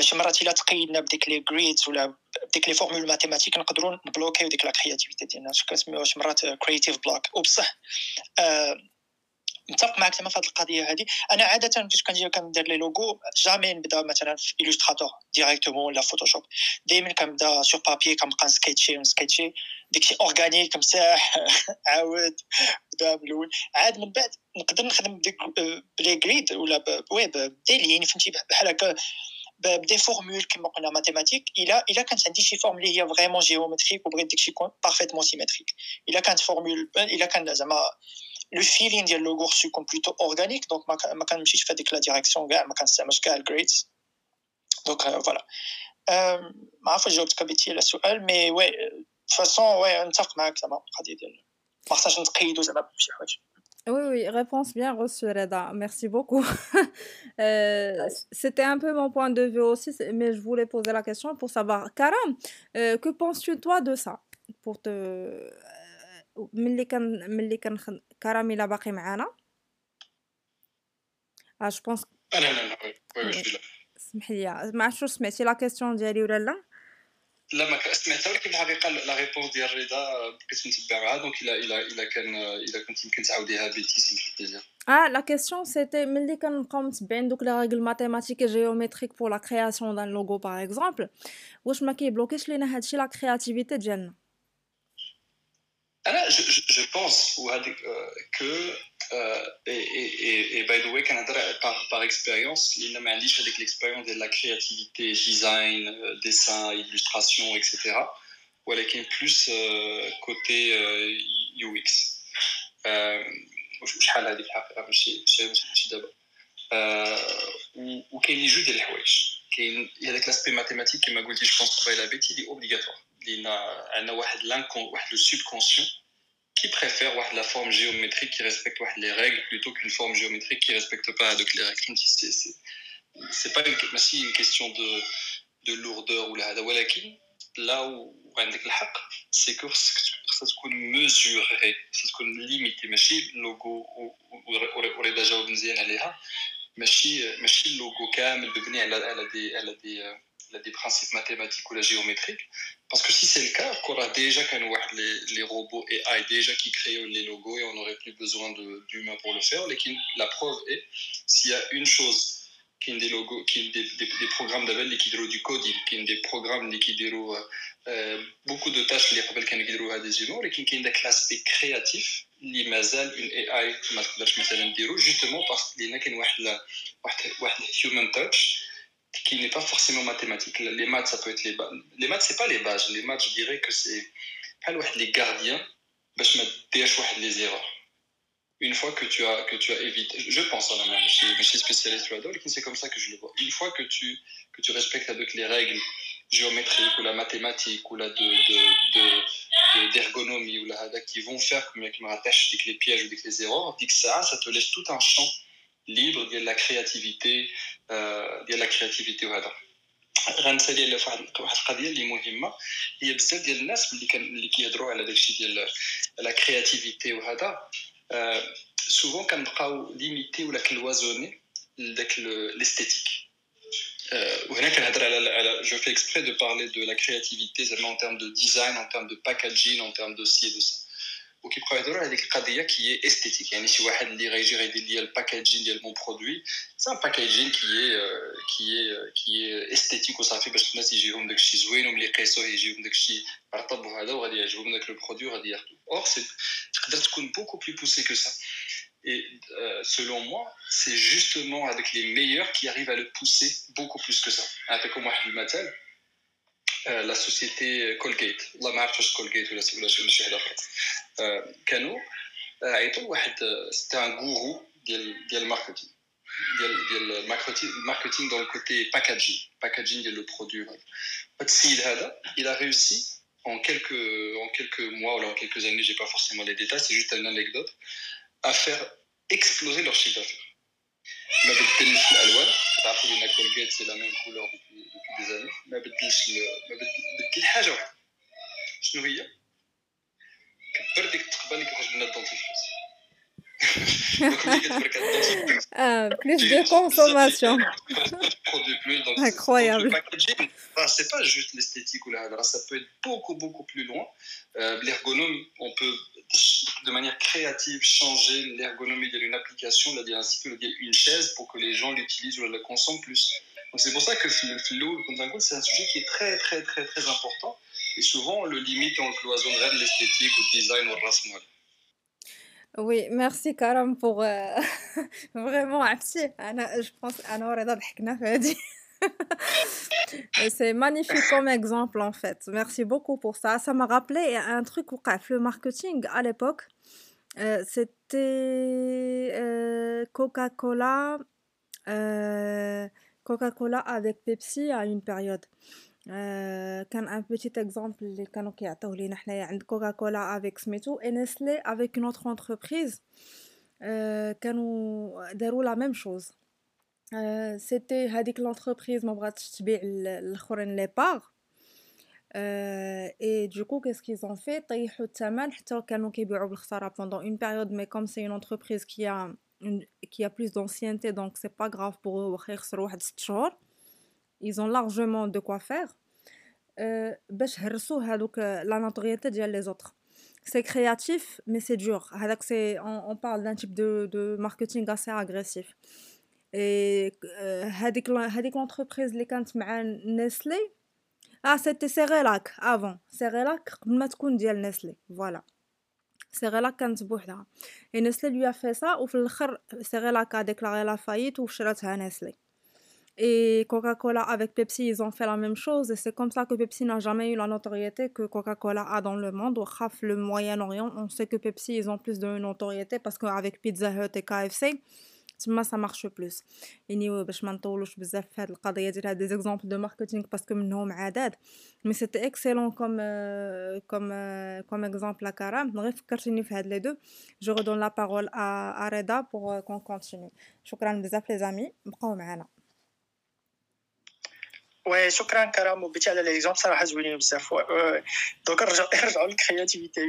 شي مرات الا تقيدنا بديك لي غريدز ولا بديك لي فورمول ماتيماتيك نقدروا نبلوكيو ديك لا كرياتيفيتي ديالنا, كنسميوها شي مرات كرياتيف بلوك. وبصح متفق معك تما في هذه القضيه هذه. انا عاده فاش كندير لي لوغو جامي نبدا مثلا في الستراتور ديريكتومون ولا فوتوشوب, دائما كنبدا سور بابي, كنبقى نسكيتشي داكشي اورغانيك مساح عاود بدا من الاول, عاد من بعد نقدر نخدم بلي غريد ولا ويب دي لين فهمتي بحال هكا بدي فورمول كما قلنا ماتيماتيك. الا كانت عندي شي فورمول اللي هي فريمون جيومتريك وبغيت داكشي يكون بارفيتمون سيمتريك, الا كانت فورمول الا كان زعما le feeling ديال لوغو خصو يكون plutôt organique, donc ما كنمشيش في هذيك لا ديريكسيون كاع, ما كنستعملش كاع الجريدز. دونك فوالا ما عرفتش جاوبتك بيتي على السؤال, مي وي فاصون وي نتفق معاك زعما القضيه ديال ما خصناش نتقيدوا زعما بشي حاجه. Oui, réponse bien reçue, Reda. Merci beaucoup. C'était un peu mon point de vue aussi, mais je voulais poser la question pour savoir, Karam, que penses-tu toi de ça? Pour te... Karam, il a baqi معانا. Je pense انا اسمح لي ما عرفتش سمعتي لا كيسيون ديالي ولا لا ما سمعتها، ولكن الحقيقه لا ريبونس ديال رضا بقيت نتبعها. دونك الا كان الا كنت يمكن تعاوديها بيتي سمحتي. لا كيسيون سيتي ملي كنبقاو متبعين دوك لا ريغل ماتيماتيك جيوميتريك بور لا كرياسيون دان لوغو باغ اكزومبل، واش ما كيبلوكيش لينا هادشي لا كرياتيفيتي ديالنا؟ انا جو بونس وهاديك كو et by the way كنهضر par expérience لان ما عنديش هذيك الاكسبيريونس ديال لا كرياتيفيتي ديزاين ديسان ايلوستراسيون اكسيتيرا، ولكن بلوس كوتي يو اكس. شحال هذيك الحقيقه ماشي دابا. وكاين جوج ديال الحوايج، كاين هذاك لاسبي ماتيماتيك كما قلتي جو بونس قبيله بيتي لي اوبليغاتوار، لان عندنا واحد لو سوب كونسيون qui préfère la forme géométrique qui respecte les règles plutôt qu'une forme géométrique qui respecte pas donc les règles. C'est pas une question de lourdeur ou هذا، ولكن là où عندك الحق c'est que ça تكون mesuré، ça تكون limité. ماشي لوغو وري ديجا جاوب مزيان عليها، ماشي اللوغو كامل مبني على des principes mathématiques ou la géométrie, parce que si c'est le cas, qu'on a déjà qu'on voit les robots AI déjà qui créent les logos et on n'aurait plus besoin d'humains pour le faire. Mais la preuve est, s'il y a une chose qui est des logos, qui est des programmes d'appel liquidero du coding, qui est des programmes liquidero beaucoup de tâches qui rappellent qu'on liquidero à des humains, mais qui est un aspect créatif, l'imazal une AI, justement parce qu'il y a une human touch qui n'est pas forcément mathématique. Les maths, ça peut être les bases. Les maths, c'est pas les bases. Les maths, je dirais que c'est les gardiens parce que tu as les erreurs. Une fois que tu as évité, je pense à la même. Je suis spécialiste là-dedans, mais c'est comme ça que je le vois. Une fois que tu respectes avec les règles géométriques ou la mathématique ou la d'ergonomie ou la qui vont faire comme avec Marrakech, dès que les pièges ou dès que les erreurs, dès que ça te laisse tout un champ libre ديال لا كرياتيفيتي ديال لا كرياتيفيتي. وهذا غنسالي على واحد القضيه اللي مهمه، هي بزاف ديال الناس اللي كيهضروا على داكشي ديال لا كرياتيفيتي وهذا سوفون كنبقاو ليميتي ولا كلوازوني لذاك الاستيتيك. وهنا كنهضر على جو في اكسبري دو بارلي دو لا كرياتيفيتي زعما ان تيرم دو ديزاين، ان تيرم دو باكاجين، ان تيرم دو سي دو سا. وكيبقاو يهضروا على ديك القضيه كي هي استيتيك، يعني شي واحد اللي غيجي غيدير ليا الباكاجين ديال مون برودوي سا باكاجين كي هي استيتيك وصافي، باش الناس يجيهم داكشي زوين وملي قيسوه يجيهم داكشي رطب وهذا وغادي يعجبهم داك لو برودوي غادي ياخذوه. اور سي تقدر تكون بوكو بلو بوسي كو سا. Et selon moi, c'est justement avec les meilleurs qui arrivent à le pousser beaucoup plus que ça. Avec comme واحد المثال la société Colgate والله ما عرفتش Colgate ولا شي حاجه اخرى. كانوا عيطوا لواحد ستا غورو ديال الماركتينغ ديال الماركتينغ دون الكوتي باكاجين ديال لو برودوي. هاد السيد هذا il a réussi en quelques mois ou en quelques années, j'ai pas forcément les détails, c'est juste une anecdote, à faire exploser leur chiffre d'affaires. ما بدلش الالوان، تعرفوا بان Colgate سي لا ميم كولور دوبي دي زاني، ما بدل حاجه واحده. شنو هي؟ كبر ديك التقبه اللي كيخرج منها الدونتيفريس. دونك ملي كتبر كدونتيفريس بلوس دو كونسوماسيون incroyable. C'est pas juste l'esthétique ou la hadra, ça peut être beaucoup plus loin. L'ergonomie, on peut de manière créative changer l'ergonomie d'une application, c'est-à-dire une chaise pour que les gens l'utilisent ou la consomment plus. Donc c'est pour ça que le content, c'est un sujet qui est très très très très important et souvent on le limite en cloisonnerait de l'esthétique ou le design ou le rassemblage. وي ميرسي كرم بوغ فريمون عرفتي انا جو بونس انا ورضا ضحكنا في هادي سي مانيفيك كوم اكزامبل ان فيت. ميرسي بوكو بور سا. سا ما رابلي ان تروك وقع في لو ماركتينغ على ليبوك سيتي كوكاكولا افيك بيبسي ا اون بيريود. كان ان بيتيت اكزامبل اللي كانوا كيعطيوه لينا حنايا عند كوكاكولا افيك سميتو نسلي افيك اون اوتر انتربريز. كانوا داروا لا ميم شوز، سيتي هذيك لونتربريز ما بغاتش تبيع الاخرين لي باغ اي دوكو كاس كيز اون في طيحوا الثمن حتى كانوا كيبيعوا بالخساره بوندون اون بيريود. مي كوم سي اون انتربريز كي ا qui a plus d'ancienneté, donc c'est pas grave pour eux, ils ont largement de quoi faire. باش هرسوا هذوك لا ناتورياليتي ديال لي زوتر. C'est créatif mais c'est dur. هذاك c'est on parle d'un type de marketing assez agressif. Et هذيك l'entreprise اللي كانت مع نيسلي c'était Sérélac avant. Sérélac قبل ما تكون ديال نيسلي. Voilà. Sérélac كانت بوحدها. Et Nestlé lui a fait ça وفي الاخر Sérélac a déclaré la faillite وشراتها نيسلي. Et Coca-Cola avec Pepsi, ils ont fait la même chose. Et c'est comme ça que Pepsi n'a jamais eu la notoriété que Coca-Cola a dans le monde. Ou khaf le Moyen-Orient, on sait que Pepsi, ils ont plus de notoriété parce qu'avec Pizza Hut et KFC, ça marche plus. Et nous, je vais des exemples de marketing parce que nous sommes adad. Mais c'était excellent comme exemple à Karam. Je redonne la parole à Reda pour qu'on continue. Choukran bzaf les amis. وشكرا كرام وبيتي على ليكزامبل صراحه زوينين بزاف. دوك نرجعوا للكرياتيفيتي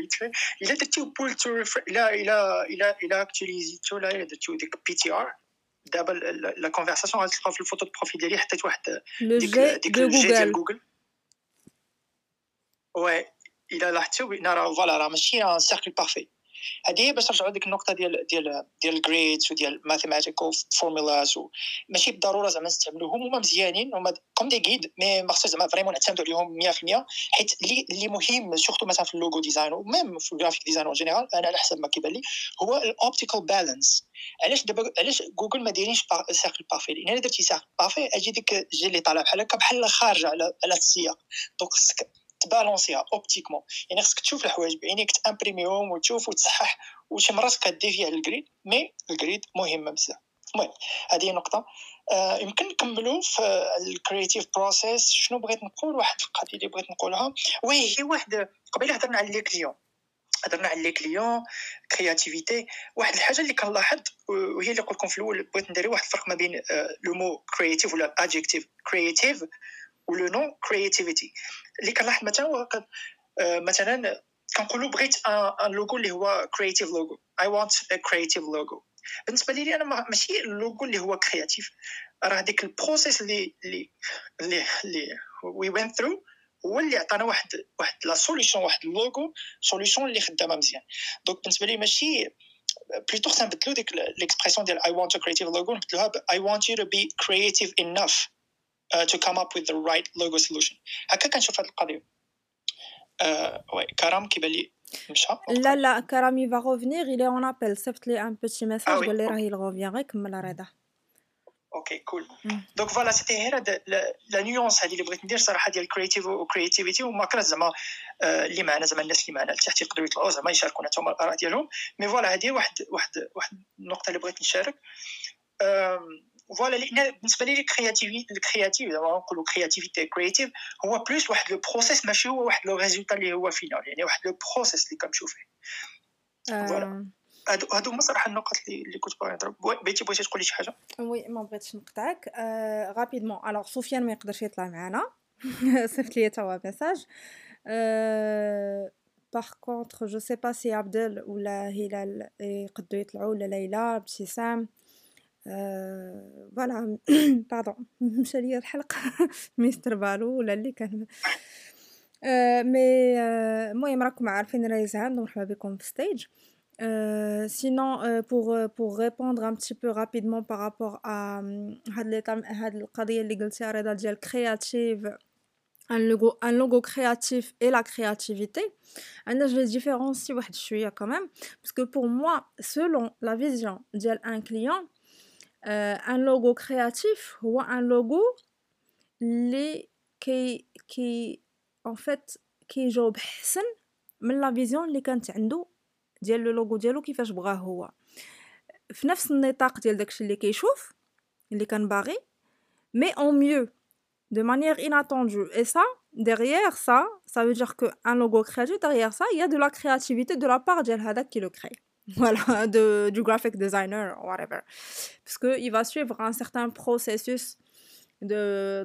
الا درتي بول تو لا الا الا الا اكتيليزيتو لا الا درتي ديك بي تي ار دابا لا كونفرساسيون غتلقاو في الفوتو بروفيل ديالي حطيت واحد ديك الجي ديال جوجل. وي الا لاحظتي بان راه فوالا راه ماشي ان سيركل بارفي. هذه هي باش نرجعوا لديك النقطه ديال الجريدز وديال ماثيماتيكال فورمولاز ماشي بالضروره زعما نستعملوهم هما مزيانين هما كوم دي غيد مي مخصوص زعما فريمون نعتمدوا عليهم 100% حيت اللي مهم سورتو مثلا في اللوغو ديزاين وميم في الجرافيك ديزاين اون جينيرال انا على حسب ما كيبان لي هو الاوبتيكال بالانس. علاش جوجل ما دايرينش سيركل بارفي؟ لان الا درتي سيركل بارفي اجي ديك الجي اللي طالع بحال هكا بحال خارجه على السياق دونك تبالونسيها اوبتيكمون. يعني خصك تشوف الحوايج بعينيك تامبريميهم وتشوف وتصحح وشي مرات كديفي على الجريد مي الجريد مهمه بزاف. المهم هذه نقطه. يمكن نكملوا في الكرياتيف بروسيس. شنو بغيت نقول؟ واحد القضيه اللي بغيت نقولها وهي واحد قبيله هضرنا على لي كليون كرياتيفيتي. واحد الحاجه اللي كنلاحظ وهي اللي قلت لكم في الاول بغيت ندير واحد الفرق ما بين لو مو كرياتيف ولا ادجكتيف كرياتيف ولو نو كرياتيفيتي. اللي كنلاحظ مثلا كنقولوا بغيت ان لوغو اللي هو كرياتيف لوغو. اي وونت ا كرياتيف لوغو. بالنسبه لي انا ماشي اللوغو اللي هو كرياتيف راه ديك البروسيس اللي وي وينت ثرو هو اللي عطانا واحد لا سوليوشن واحد اللوغو سوليوشن اللي خدامه مزيان. دونك بالنسبه لي ماشي بلوتو كنبدلوا ديك ليكسبريسيون ديال اي وونت ا كرياتيف لوغو نبدلوها اي وونت يو تو بي كرياتيف انف to come up with the right logo solution. هكا كنشوف هاد القضيه. وي كرام كيبان لي مشى. لا كرام يفا غوفنيغ الى اون ابل صيفط لي ان بوتي ميساج قال لي راه يل غوفيان غير كمل رضا. اوكي كول. دونك فوالا سيتي هي لا نيونس هذه اللي بغيت ندير صراحه ديال كرياتيف وكرياتيفيتي وما كرا زعما اللي معنا زعما الناس اللي معنا لتحت يقدروا يطلعوا زعما يشاركونا حتى هما الاراء ديالهم. مي فوالا هذه واحد النقطه اللي بغيت نشارك. فوالا لان بالنسبه لي الكرياتيف دابا نقولوا كرياتيفيتي كرياتيف هو بلوس واحد لو بروسيس ماشي هو واحد لو ريزولتا اللي هو فينال. يعني واحد لو بروسيس اللي كنمشيو فيه. فوالا هادو هما صراحه النقط اللي كنت باغي نضرب. بغيتي تقولي شي حاجه؟ وي ما بغيتش نقطعك. غابيدمون الوغ سفيان ما يقدرش يطلع معنا صيفط لي تا هو ميساج. باغ كونطخ جو سي با سي عبدل ولا هلال يقدروا يطلعوا ولا ليلى ابتسام. فوالا باردون مشى ليا الحلقه ميستر بالو ولا اللي كان مي المهم راكم عارفين رايز هاند. مرحبا بكم في ستيج. سينو بور ريبوندر ان بتي بو رابيدمون بارابور ا هاد القضيه اللي قلتيها رضا ديال كرياتيف un logo créatif et la créativité. Alors, je vais différencier واحد شويه quand même parce que pour moi selon la vision ديال un client un logo créatif ou un logo qui en fait qui joue bien من la vision اللي كانت عنده ديال لو لوغو ديالو كيفاش بغاه هو في نفس النطاق ديال داكشي اللي كيشوف اللي كان باغي mais en mieux de manière inattendue. Et ça derrière ça veut dire que un logo créatif derrière ça il y a de la créativité de la part ديال هذاك qui le crée. Voilà, du graphic designer, whatever. Parce qu'il va suivre un certain processus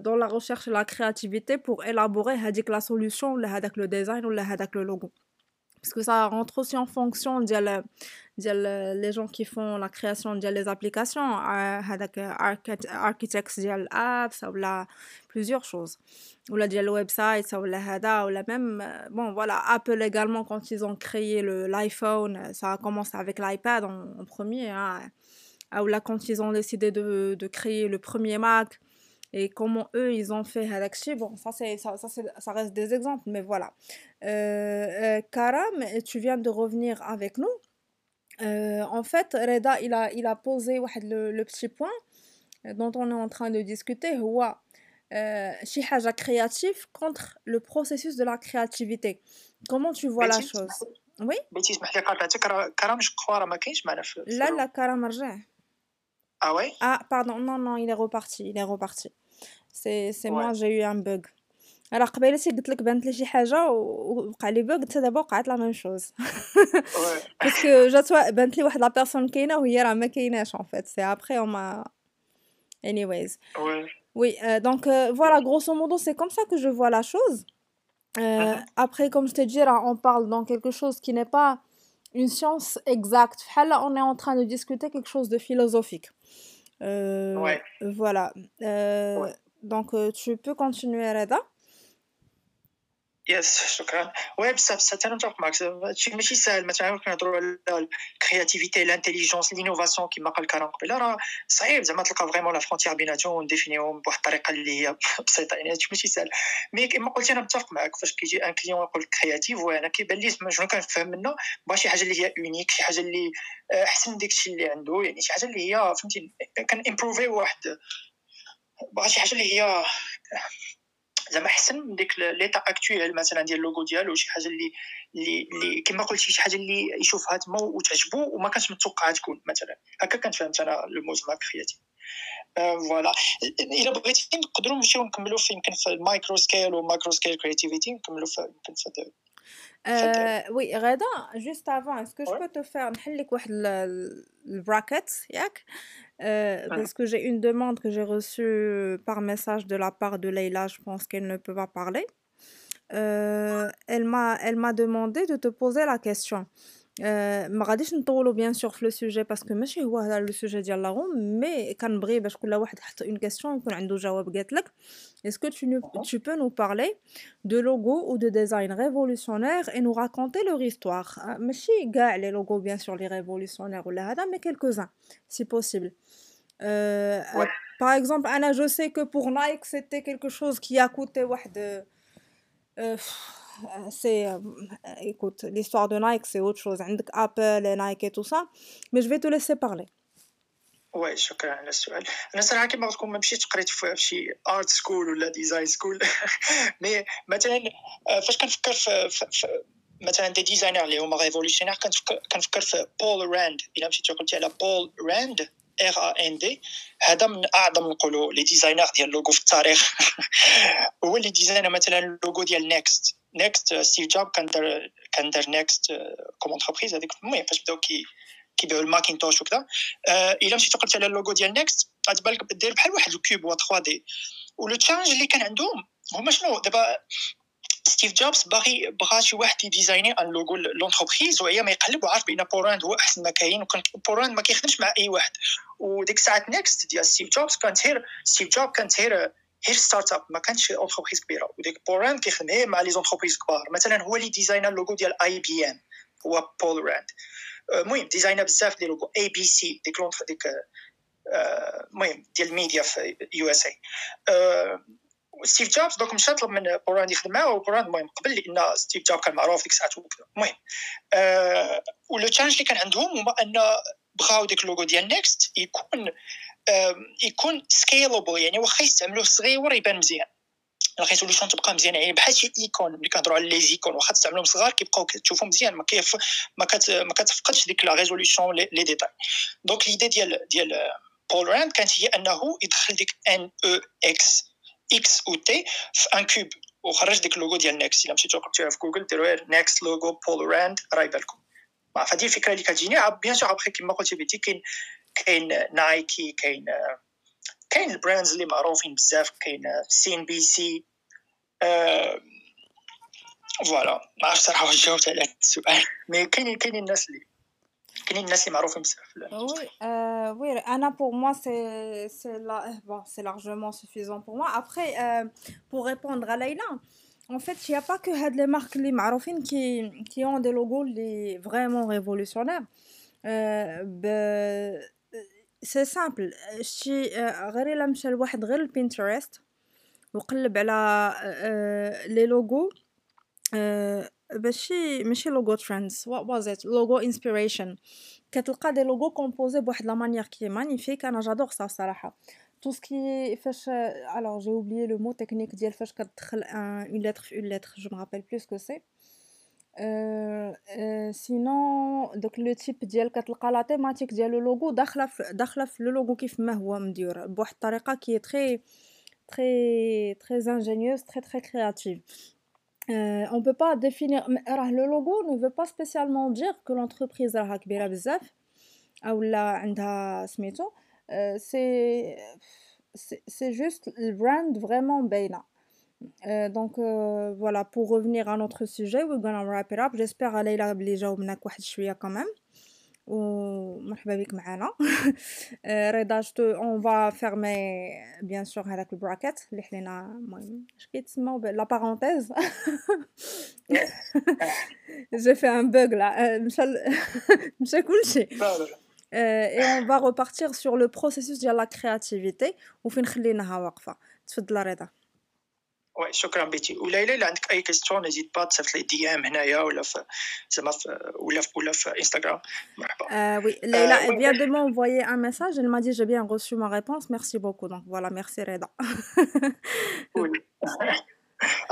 dans la recherche et la créativité pour élaborer la solution, le design ou le logo. parce que ça rentre aussi en fonction ديال les gens qui font la création ديال les applications هذاك architects ديال apps ولا plusieurs choses ولا ديال websites ولا هذا ولا même bon voilà Apple également quand ils ont créé l'iPhone ça commence avec l'iPad en premier hein, ou là quand ils ont décidé de créer le premier Mac et comment eux ils ont fait Hadachi. Bon ça reste des exemples mais voilà. Karam, tu viens de revenir avec nous. En fait Reda il a posé le petit point dont on est en train de discuter هو شي حاجة créative contre le processus de la créativité. Comment tu vois la chose? Oui. بيتي سمح لي قاطعتك كرام شكوا راه ما كاينش معنا في لا كرام رجع. Ah ouais? Ah pardon, non, il est reparti. C'est ouais. Moi, j'ai eu un bug. Alors, quand je t'ai dit que je la même chose. Parce que je la personne qui est là, en fait. C'est après, on m'a... Anyways. Ouais. Oui, donc voilà, grosso modo, c'est comme ça que je vois la chose. Après, comme je t'ai dit, là, on parle dans quelque chose qui n'est pas une science exacte. Là, on est en train de discuter quelque chose de philosophique. Ouais. Voilà. Ouais. Donc, tu peux continuer, Reda. Yes, شكرا. Ouais, ça tient notre marque. Tu me dis ça, le matin, quand on parle de créativité, l'intelligence, l'innovation, qui m'appelle Karan. Là, ça y est, ça m'attaque vraiment la frontière binature. On définit on peut parler qu'elle est بسيطة. Tu me dis ça. Mais quand on parle de notre marque, parce que j'ai un client qui parle créatif, ouais, on a qui belle. Je ne connais pas maintenant. Bah, c'est quelque chose qui est unique, c'est quelque chose qui est حسن ديك الشيء اللي عنده. يعني شيء حاجة اللي هي فهمتي كان improve واحد. بقى شيء حاجة اللي هي زعما احسن من ديك ليطا اكطويل مثلا ديال اللوغو ديالو شي حاجه اللي كما قلتي شي حاجه اللي يشوفها تما وتعجبو وما كانش متوقعها تكون مثلا هكا كنفهم انا المجمع الكرياتيف فوالا الا بغيتي نقدروا نمشيو نكملوا في يمكن في المايكرو سكيل والماكرو سكيل كرياتيفيتي نكملوا في يمكن في وي غدا جوست افون اسكو جو بو تو فير نحل لك واحد البراكت ياك parce que j'ai une demande que j'ai reçue par message de la part de Leïla, je pense qu'elle ne peut pas parler. Elle m'a demandé de te poser la question. ما غاديش نطولوا بيان سور في لو سوجي باسكو ماشي هو هذا لو سوجي ديال لاغوم مي كنبغي باش كل واحد حط اون كاستيون يكون عنده جواب قالت لك اسكو tu peux nous parler de logos ou de design révolutionnaires et nous raconter leur histoire ماشي كاع لي لوغو بيان سور لي ريفولوسيونير ولا هذا مي quelques-uns si possible. Ouais. Par exemple Anna je sais que pour Nike c'était quelque chose qui a coûté واحد c'est écoute l'histoire de Nike c'est autre chose عندك Apple et Nike et tout ça mais je vais te laisser parler. وي شكرا على السؤال. انا صراحه كما قلت لكم ما مشيتش قريت في شي ارت سكول ولا ديزاين سكول مي مثلا فاش كنفكر في مثلا دي ديزاينر اللي هما ريفولوشنير كنفكر في بول راند. الا مشيتي قلتي على بول راند R-A-N-D هذا من أعظم نقولوا لي ديزاينر ديال اللوغو في التاريخ هو اللي ديزاينر مثلا اللوغو ديال نيكست. نيكست ستيف جوب كان دار نيكست كوم انتربريز هذيك المهم فاش بداو كيبيعوا الماكينتوش وكذا الا مشيتي قلت على اللوغو ديال نيكست غتبان لك دير بحال واحد الكوب و 3 دي ولو تشانج اللي كان عندهم هما شنو دابا ستيف جوبز بغى شي واحد يديزايني ان لوغو لونتربريز وهي ما يقلب وعارف بان بول راند هو احسن ما كاين وكان بول راند ما كيخدمش مع اي واحد وديك الساعه نيكست ديال ستيف جوبز كانت هير ستيف جوب كانت هير ستارت اب ما كانتش اونتربريز كبيره وديك بول راند كيخدم غير مع لي زونتربريز كبار مثلا هو اللي ديزاينا اللوغو ديال اي بي ام هو بول راند المهم ديزاينا بزاف ديال لوغو اي بي سي ديك المهم ديال الميديا في يو اس اي ستيف جوبز دوك مشى طلب من بول راند يخدم معاه وبول راند المهم قبل لان ستيف جوب كان معروف ديك الساعه المهم ولو تشالنج اللي كان عندهم هو ان بغاو ديك اللوغو ديال نيكست يكون سكيلابل يعني واخا يستعملوه صغير يبان مزيان لقيتو لي شون تبقى مزيان يعني بحال شي ايكون ملي كنهضروا على لي زيكون واخا تستعملوهم صغار كيبقاو كتشوفهم مزيان ما كتفقدش ديك لا ريزولوشن لي ديتاي دونك ليدي ديال بول راند كانت هي انه يدخل ديك ان او اكس X ou T في ان كوب وخرج ديك اللوغو ديال نيكست. الا مشيتو قلتوها في جوجل ديروا نيكست لوغو بول راند راه يبان لكم فهادي الفكره اللي كتجيني بيان سور ابخي كما قلتي بيتي كاين نايكي كاين البراندز اللي معروفين بزاف كاين سي ان بي سي فوالا ما عرفتش صراحه واش جاوبت على هذا السؤال. مي كاين الناس اللي معروفين بزاف. وي انا بور موا سي لا بون سي لارجومون سوفيزون بور موا. ابري بور ريبوندر على ليلى en fait il y a pas que هاد les marques اللي معروفين qui ont des logos les vraiment révolutionnaires. سي سامبل شي غير الا مشى لواحد غير البينترست وقلب على لي لوغو ماشي لوغو ترندز وات واز ات لوغو انسبيريشن كتلقى دي لوغو كومبوزي بواحد لا مانيير كي مانيفيك. انا جادور صا صراحه tout ce qui فاش alors j'ai oublié le mot technique ديال فاش كتدخل une lettre في une lettre je me rappelle plus que c'est سينو دوك لو تيب ديال كتلقى لا تيماتيك ديال اللوغو داخله في اللوغو كيف ما هو مديور بواحد الطريقه كي تري تري تري انجينيوس تري تري كرياتيف. On peut pas définir راه لو لوغو ne veut pas spécialement dire que l'entreprise راها كبيره بزاف اولا عندها سميتو. C'est juste le brand vraiment باينه. Donc voilà, pour revenir à notre sujet, we're gonna wrap it up. J'espère à Leila بلي جاوبناك واحد شويه quand même. ومرحبا بك معنا رضا. On va fermer bien sûr هذاك البراكت اللي حلينا. المهم اش كيتسموا لا بارونتيز. J'ai fait un bug là. مشى كلشي. Et on va repartir sur le processus de la créativité ou فين خليناها واقفه. تفضل رضا. وي شكرا بيتي. وليلى الا عندك اي كيستيون نزيد با تصيفط لي دي ام هنايا ولا في زعما ولا في انستغرام. مرحبا. وي ليلى vient de m'envoyer un message, elle m'a dit j'ai bien reçu ma réponse, merci beaucoup. Donc voilà, merci Reda.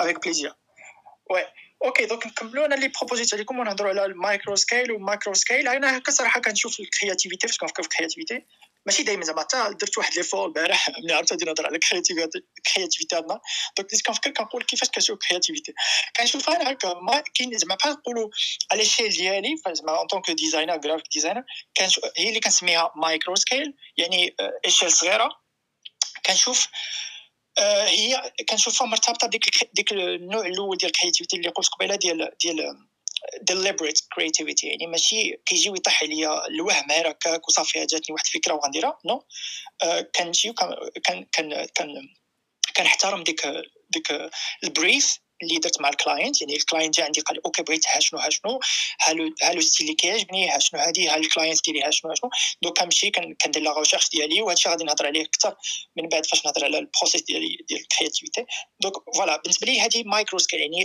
Avec plaisir. وي اوكي دونك نكملوا. انا اللي بروبوزيت عليكم ونهضروا على المايكرو سكيل والماكرو سكيل. انا هكا صراحه كنشوف الكرياتيفيتي فاش كنفكر في الكرياتيفيتي ماشي دائما زعما حتى درت واحد لي فور البارح ملي عرفت غادي نهضر على الكرياتيفيتي عندنا. دونك ديك كنفكر كنقول كيفاش كنشوف الكرياتيفيتي كنشوفها انا هكا ما كاين زعما بحال نقولوا على الشيء ديالي زعما ان طونك ديزاينر جرافيك ديزاينر هي اللي كنسميها مايكرو سكيل يعني اشيل صغيره. كنشوف هي كنشوفها مرتبطه ديك النوع الاول ديال الكرياتيفيتي اللي قلت قبيله ديال deliberate creativity يعني ماشي كيجي ويطيح عليا الوهم هكاك وصافي جاتني واحد الفكره وغنديرها. نو كنجي كان كان كان كنحترم ديك البريف اللي درت مع الكلاينت. يعني الكلاينت جا عندي قال اوكي بغيت ها شنو ها لو ستيل اللي كيعجبني ها شنو هادي ها الكلاينت ديالي ها شنو دونك كنمشي كندير لا ريشيرش ديالي وهادشي غادي نهضر عليه اكثر من بعد فاش نهضر على البروسيس ديال الكرياتيفيتي. دونك فوالا بالنسبه لي هادي مايكرو سكيل يعني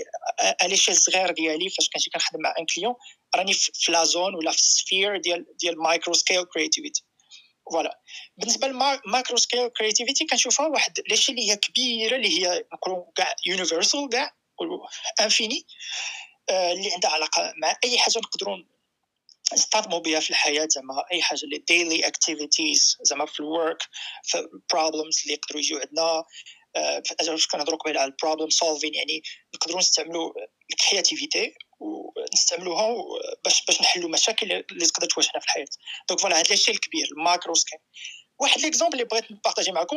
على شي صغير ديالي فاش كنجي كنخدم مع ان كليون راني في لا زون ولا في السفير ديال مايكرو سكيل كرياتيفيتي. فوالا بالنسبه للمايكرو سكيل كرياتيفيتي كنشوفها واحد الاشي اللي هي كبيره اللي هي نقولوا كاع يونيفرسال كاع انفيني اللي عندها علاقه مع اي حاجه نقدروا نستخدموا بها في الحياه زعما اي حاجه اللي ديلي اكتيفيتيز زعما في الورك في بروبلمز اللي يقدروا يجيو عندنا. اجا كنهضروا قبيله على البروبلم سولفين يعني نقدروا نستعملوا الكرياتيفيتي ونستعملوها باش نحلوا مشاكل اللي تقدر تواجهنا في الحياه. دونك فوالا هذا الشيء الكبير الماكرو سكيل. واحد ليكزامبل اللي بغيت نبارطاجي معكم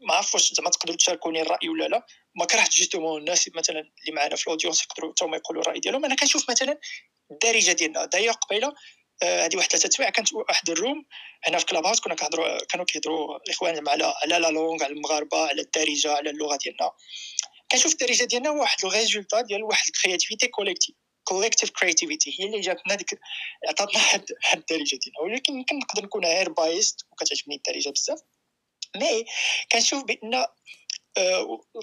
ما عرفتش زعما تقدروا تشاركوني الراي ولا لا. ما كرهتش جوستومون الناس مثلا اللي معنا في الاودينس يقدروا حتى هما يقولوا الراي ديالهم. انا كنشوف مثلا الدارجه ديالنا دايره قبيله هذه واحد 3 سوايع كانت واحد الروم هنا في كلاب هاوس كانوا كيهضروا الاخوان على لا لونغ على المغاربه على الدارجه على اللغه ديالنا. كنشوف الدارجه ديالنا واحد لو ريزولتا ديال واحد الكرياتيفيتي كوليكتيف كرياتيفيتي هي اللي جاتنا ديك عطاتنا حد الدارجه ديالنا. ولكن يمكن نقدر نكون غير بايست وكتعجبني الدارجه بزاف. مي كنشوف بان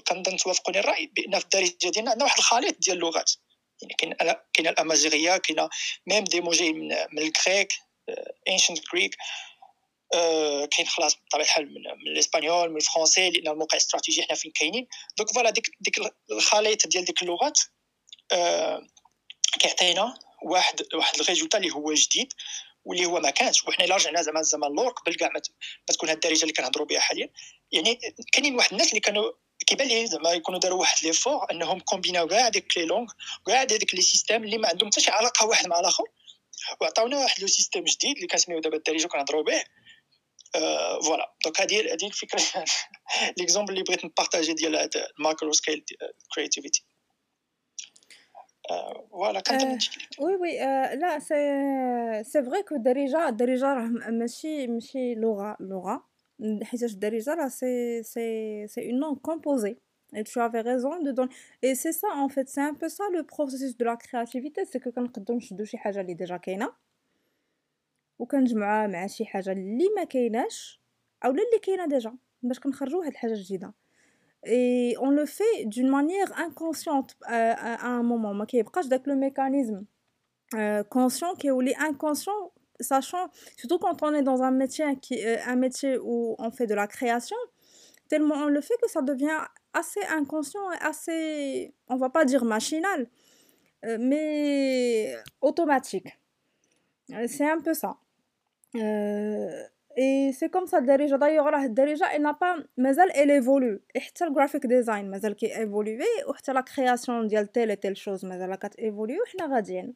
كنظن توافقوني الراي بان في الدارجه ديالنا عندنا واحد الخليط ديال اللغات يعني كاينه الامازيغيه كاينه ميم دي موجي من الكريك انشنت كريك كاين خلاص بطبيعه الحال من الاسبانيول من الفرنسي لان الموقع استراتيجي حنا فين كاينين. دونك فوالا ديك الخليط ديال ديك اللغات كيعطينا واحد الريزولتا اللي هو جديد واللي هو ما كانش وحنا الا رجعنا زعما الزمان اللور قبل كاع ما تكون هاد الدارجه اللي كنهضروا بها حاليا. يعني كاينين واحد الناس اللي كانوا كيبان لي زعما يكونوا داروا واحد لي فور انهم كومبيناو كاع ديك لي لونغ كاع ديك لي سيستيم اللي ما عندهم حتى شي علاقه واحد مع الاخر وعطاونا واحد لو سيستيم جديد اللي كنسميو دابا الدارجه كنهضروا به. فوالا دونك هذه الفكره ليكزامبل اللي بغيت نبارطاجي ديال هاد الماكرو سكيل كرياتيفيتي. Voilà, quand tu me dis oui, là c'est vrai que Darija ماشي لغة حيت Darija là c'est une langue composée. Et tu avais raison de donner. Et c'est ça en fait, c'est un peu ça le processus de la créativité, c'est que كنقدروا نشدوا شي حاجه اللي ديجا كاينه وكنجمعها مع شي حاجه اللي ما كايناش او اللي كاينه ديجا باش كنخرجوا هاد الحاجه الجديده. Et on le fait d'une manière inconsciente à un moment. ما كيبقاش داك لو mécanisme conscient qui ou les inconscients, sachant surtout quand on est dans un métier où on fait de la création, tellement on le fait que ça devient assez inconscient et assez, on va pas dire machinal, mais automatique. C'est un peu ça. Et c'est comme ça Darija. D'ailleurs, Darija, elle n'a pas, mais elle évolue. Et حتى le graphic design, mais elle qui évolue, ou حتى la création de telle et telle chose, mais elle qui évolue, ou حنا غاديين.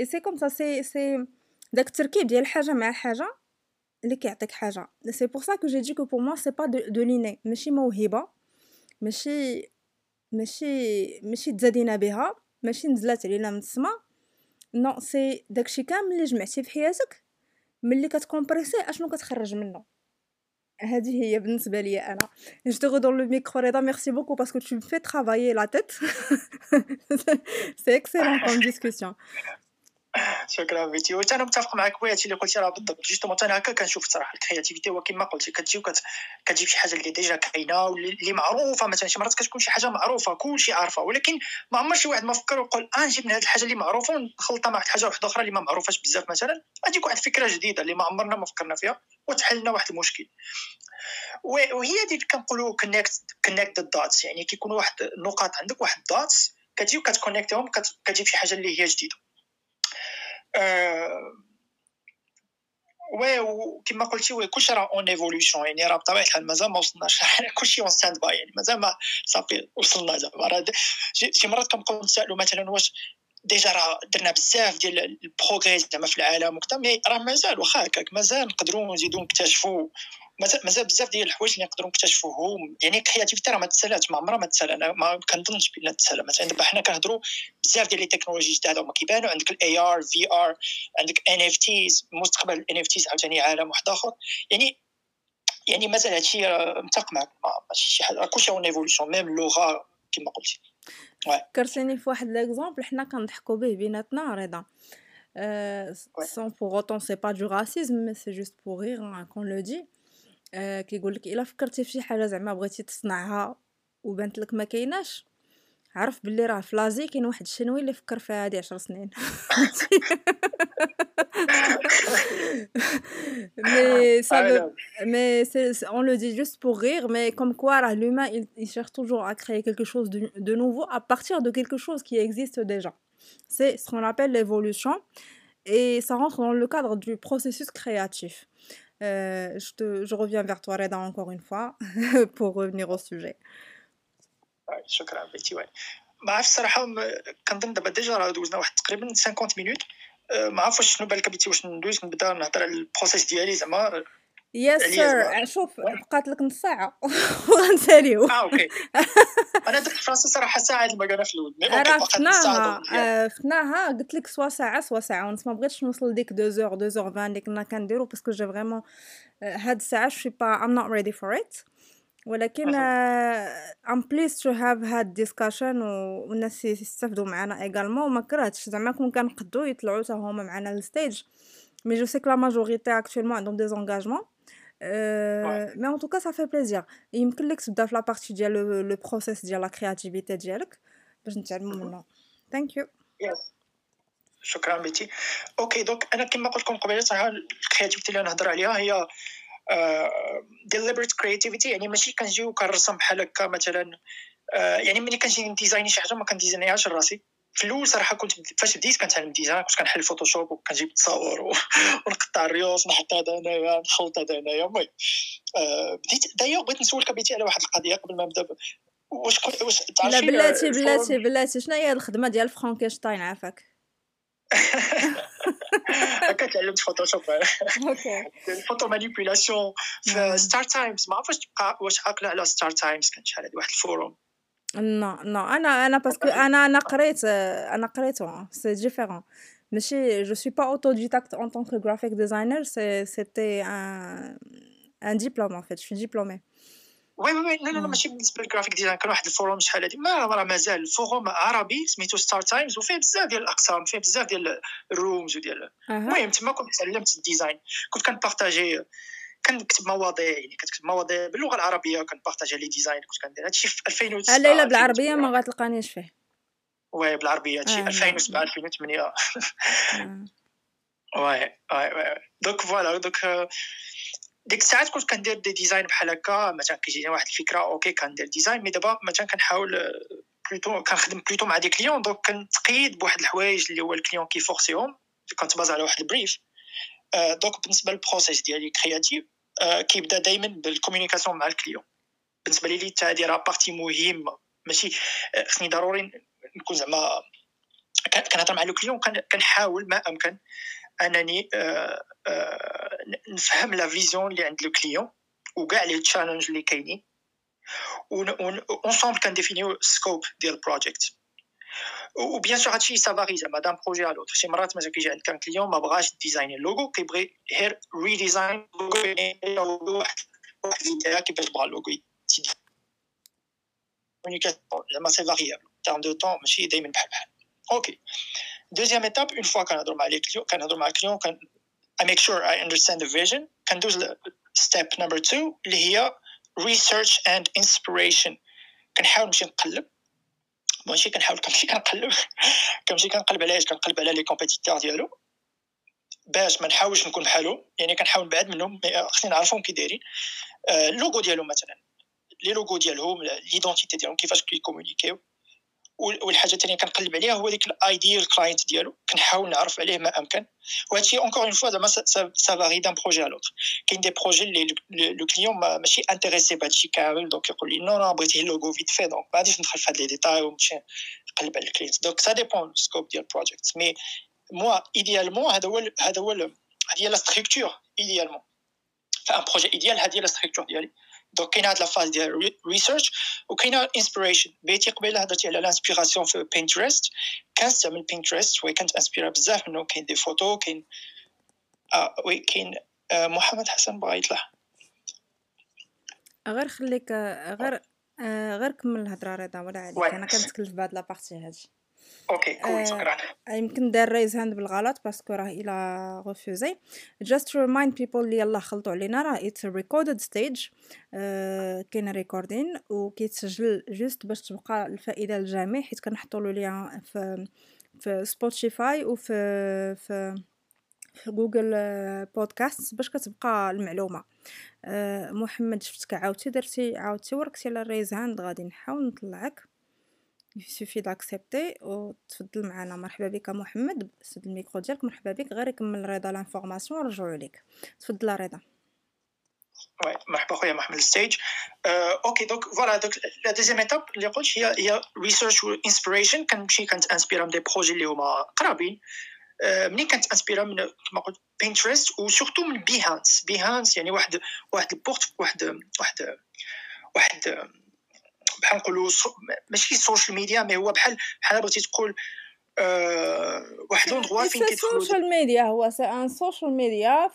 Et c'est comme ça, c'est داك التركيب ديال حاجه مع حاجه اللي كيعطيك حاجه. C'est pour ça que j'ai dit que pour moi c'est pas de l'inné, ماشي موهبه, ماشي تزادينا بها, ماشي نزلات علينا من السما. Non, c'est داكشي كامل اللي جمعتي في حياتك ملي كتكومبريسي اشنو كتخرج منه. هذه هي بالنسبه لي انا. جو دو دون لو ميكرو ريدا ميرسي بوكو باسكو tu me fais travailler la tête. C'est excellent comme discussion. شكرا بيتي. و انا متفق معك بوياتي اللي قلتي راه بالضبط جوستمون. انا هكا كنشوف صراحه الكرياتيفيتي هو كما قلتي كتجي كتجيب شي حاجه اللي ديجا كاينه واللي معروفه. مثلا شي مرات كتكون شي حاجه معروفه كلشي عارفه, ولكن ما عمر شي واحد ما فكر وقال نجيب من هذه الحاجه اللي معروفه ونخلطها مع واحد الحاجه واحده اخرى اللي ما معروفاش بزاف. مثلا غتجيك واحد الفكره جديده اللي ما عمرنا ما فكرنا فيها وتحل لنا واحد المشكل. وهي ديك كنقولوا كونيكت الداتس, يعني كيكونوا واحد النقاط عندك واحد الداتس كتجي وكتكونيكتهم كتجيب شي حاجه اللي هي جديده. و كما قلتي وي كلشي راه اون ايفولوشن, يعني راه بطبيعه الحال مازال ما وصلناش كلشي اون ستاند باي, يعني مازال ما صافي وصلنا. زعما راه شي مرات كنبقاو نسالوا مثلا واش ديجا راه درنا بزاف ديال البروغريس زعما في العالم وكذا, مي راه مازال واخا هكاك مازال نقدروا نزيدوا نكتشفوا مازال بزاف ديال الحوايج اللي نقدروا نكتشفوهم. يعني كرياتيفيتي راه ما تسالاتش, ما عمرها ما تسال. انا ما كنظنش بلا تسال. مثلا دابا حنا كنهضروا بزاف ديال لي تكنولوجي جداد هما كيبانوا عندك الاي ار في ار, عندك ان اف تيز, مستقبل الان اف تيز عاوتاني عالم واحد اخر. يعني مازال هادشي متفق معك, ماشي شي حاجه كلشي اون ايفولوشن. ميم اللغه كما قلتي كرتيني في واحد ليكزامبل حنا كنضحكوا به بيناتنا رضا. Sans pour autant c'est pas du racisme, mais c'est juste pour rire qu'on le dit. كيقول لك الا فكرتي فشي حاجه زعما بغيتي تصنعها وبانت لك ما كايناش, عرف باللي راه في لازي كاين واحد الشنوي اللي فكر فيها هذه 10 سنين. مي سا مي سي اون لو دي جوست بور رير, مي كوم كوا راه لوما il cherche toujours à créer quelque chose de nouveau à partir de quelque chose qui existe déjà. C'est ce qu'on appelle l'évolution et ça rentre dans le cadre du processus créatif. Je reviens vers toi Reda encore une fois pour revenir au sujet. شكرا بيتي. وي ما عرفتش صراحه, كنظن دابا ديجا راه دوزنا واحد تقريبا 50 مينوت. ما عرفتش شنو بالك بيتي, واش ندوز نبدا نهضر على البروسيس ديالي زعما. يس سير. شوف بقات لك نص ساعه وغنساليو. اوكي انا درت فراسي صراحه ساعه المكانه في الود, مي اوكي بقات نص ساعه فتناها. قلت لك سوا ساعه ونص, ما بغيتش نوصل ديك 2h 2h20 اللي كنا كنديرو باسكو جا فريمون هاد الساعه شي با ام نوت ريدي فور ات. ولكن ام بليز تو هاف هاد ديسكشن والناس يستافدوا معنا ايغالمون. ما كرهتش زعما كون كنقدو يطلعوا حتى هما معنا للستيج, mais je sais que la majorité actuellement est dans des engagements. Mais en tout cas ça fait plaisir. يمكن لك تبدا في لا بارتي ديال لو بروسيس ديال لا كرياتيفيتي ديالك باش نتعلموا منها. ثانك يو. شكرا بيتي. اوكي دونك انا كما قلت لكم قبيله صراحه الكرياتيفيتي اللي نهضر عليها هي deliberate creativity, يعني ماشي كنجيو كنرسم بحال هكا مثلا. يعني ملي كنجي نديزايني شي حاجه ما كنديزاينيهاش لراسي. في الاول صراحه كنت فاش بديت كنتعلم ديزاين كنت كنحل فوتوشوب وكنجيب التصاور ونقطع الريوس ونحط هذا هنايا نخلط هذا هنايا. المهم بديت دايوغ بغيت نسولك بيتي على واحد القضيه قبل ما نبدا. واش تعرفي؟ لا بلاتي شنو هي الخدمه ديال فرانكشتاين؟ عافاك هكا تعلمت فوتوشوب. اوكي الفوتو مانيبيولاسيون في ستار تايمز. ما عرفتش واش عاقله على ستار تايمز. كان شحال هذا واحد الفوروم نو انا باسكو انا قريت سي ديفيرون ماشي جو سوي با اوتوديداكت ان طونك جرافيك ديزاينر سيتي ان ديبلوم ان فيت جو ديبلومي وي وي لا لا ماشي بالنسبه للجرافيك ديزاين. كان واحد الفوروم شحال هذه ما راه مازال الفوروم عربي سميتو ستار تايمز وفيه بزاف ديال الاقسام فيه بزاف ديال الرومز وديال المهم تما كنت تعلمت الديزاين كنت كنبارطاجي كنكتب مواضيع يعني كتكتب مواضيع باللغه العربيه كنبارطاجي لي ديزاين كنت كندير هادشي في 2009 لا بالعربيه ما غتلقانيش فيه وي بالعربيه هادشي 2007 2008 وي دونك فوالا دونك ديك الساعات كنت كندير دي ديزاين بحال هكا مثلا كيجيني واحد الفكره اوكي كندير ديزاين مي دابا مثلا كنحاول بلوتو كنخدم بلوتو مع دي كليون دونك كنتقيد بواحد الحوايج اللي هو الكليون كيفورسيهم كنتباز على واحد البريف دونك بالنسبه للبروسيس ديالي كرياتيف كيبدا دائما بالكومونيكاسيون مع الكليون بالنسبه لي حتى هذه راه بارتي مهمه ماشي خصني ضروري نكون زعما كنهضر مع الكليون كنحاول ما امكن انني نفهم لا فيزيون اللي عند الكليون وكاع لي تشالنج اللي كاينين اونصومبل كنديفينيو السكوب ديال البروجيكت وبيان سور هادشي سافاري زعما دان بروجي على لوطر شي مرات مثلا كيجي عند كليون ما بغاش ديزايني اللوغو كيبغي غير ريديزاين اللوغو واحد الدايره كيفاش بغا اللوغو كومونيكاسيون زعما سي فاريابل تام دو طون ماشي دائما بحال اوكي deuxième étape une fois كنهضروا مع لي كليون كان I make sure I understand the vision كندوز step number 2 اللي هي research and inspiration كنحاول نمشي نقلب ماشي كنحاول كنمشي كنقلب علاش كنقلب على لي كومبيتيتور ديالو باش ما نحاولش نكون بحالهم يعني كنحاول نبعد منهم خصني نعرفهم كي دايرين اللوغو ديالهم مثلا لي لوغو ديالهم ليدونتيتي ديالهم كيفاش كيكومونيكيو والحاجه الثانيه كنقلب عليها هو ديك الايديال كلاينت ديالو كنحاول نعرف عليه ما امكن وهادشي اونكور اون فوا زعما سا فاري دان بروجي الوتر كاين دي بروجي اللي لو كليون ماشي انتريسي بهادشي كامل دونك يقول لي نو نو بغيت اللوغو فيت في دونك ما غاديش ندخل في هاد لي ديتاي ونمشي نقلب على الكلينت دونك سا ديبون سكوب ديال البروجيكت مي موا ايديالمون هذا هو هذه هي لا ستركتور ايديالمون فان بروجي ايديال هذه هي لا ستركتور ديالي دونك كاين هاد لافاز ديال ريسيرش وكاين انسبيريشن بيتي قبيله هضرتي على الانسبيراسيون في بينترست كنستعمل بينترست وي كنت انسبيرا بزاف منه كاين دي فوتو كاين وي كاين محمد حسن بغا يطلع غير خليك غير كمل الهضره رضا ولا عليك انا كنتكلف بهاد لابارتي هادي اوكي كول شكرا يمكن دار ريز هاند بالغلط باسكو راه الى ريفوزي just to remind people اللي يلاه خلطوا علينا راه it's a recorded stage كاين ريكوردين وكيتسجل جوست باش تبقى الفائده للجميع حيت كنحطوا له ليا في سبوتيفاي وفي في جوجل بودكاست باش كتبقى المعلومه محمد شفتك عاوتي وركتي على ريز هاند غادي نحاول نطلعك يكفي داكسبتي وتفضل معنا مرحبا بك محمد سد الميكرو ديالك مرحبا بك غير يكمل رضا لانفورماسيون ونرجعوا لك تفضل رضا وي مرحبا خويا محمد الستيج اوكي دونك فوالا دونك لا دوزيام ايتاب اللي قلت هي ريسيرش و انسبيريشن كنمشي كنتانسبيرا من دي بروجي اللي هما قرابين ملي كنتانسبيرا من كما قلت بينترست وسورتو من بيهانس يعني واحد البورت واحد بحال نقولوا ماشي السوشيال ميديا مي هو بحال بغيتي تقول واحد لوندغوا فين كيدخلوا السوشيال ميديا هو ان سوشيال ميديا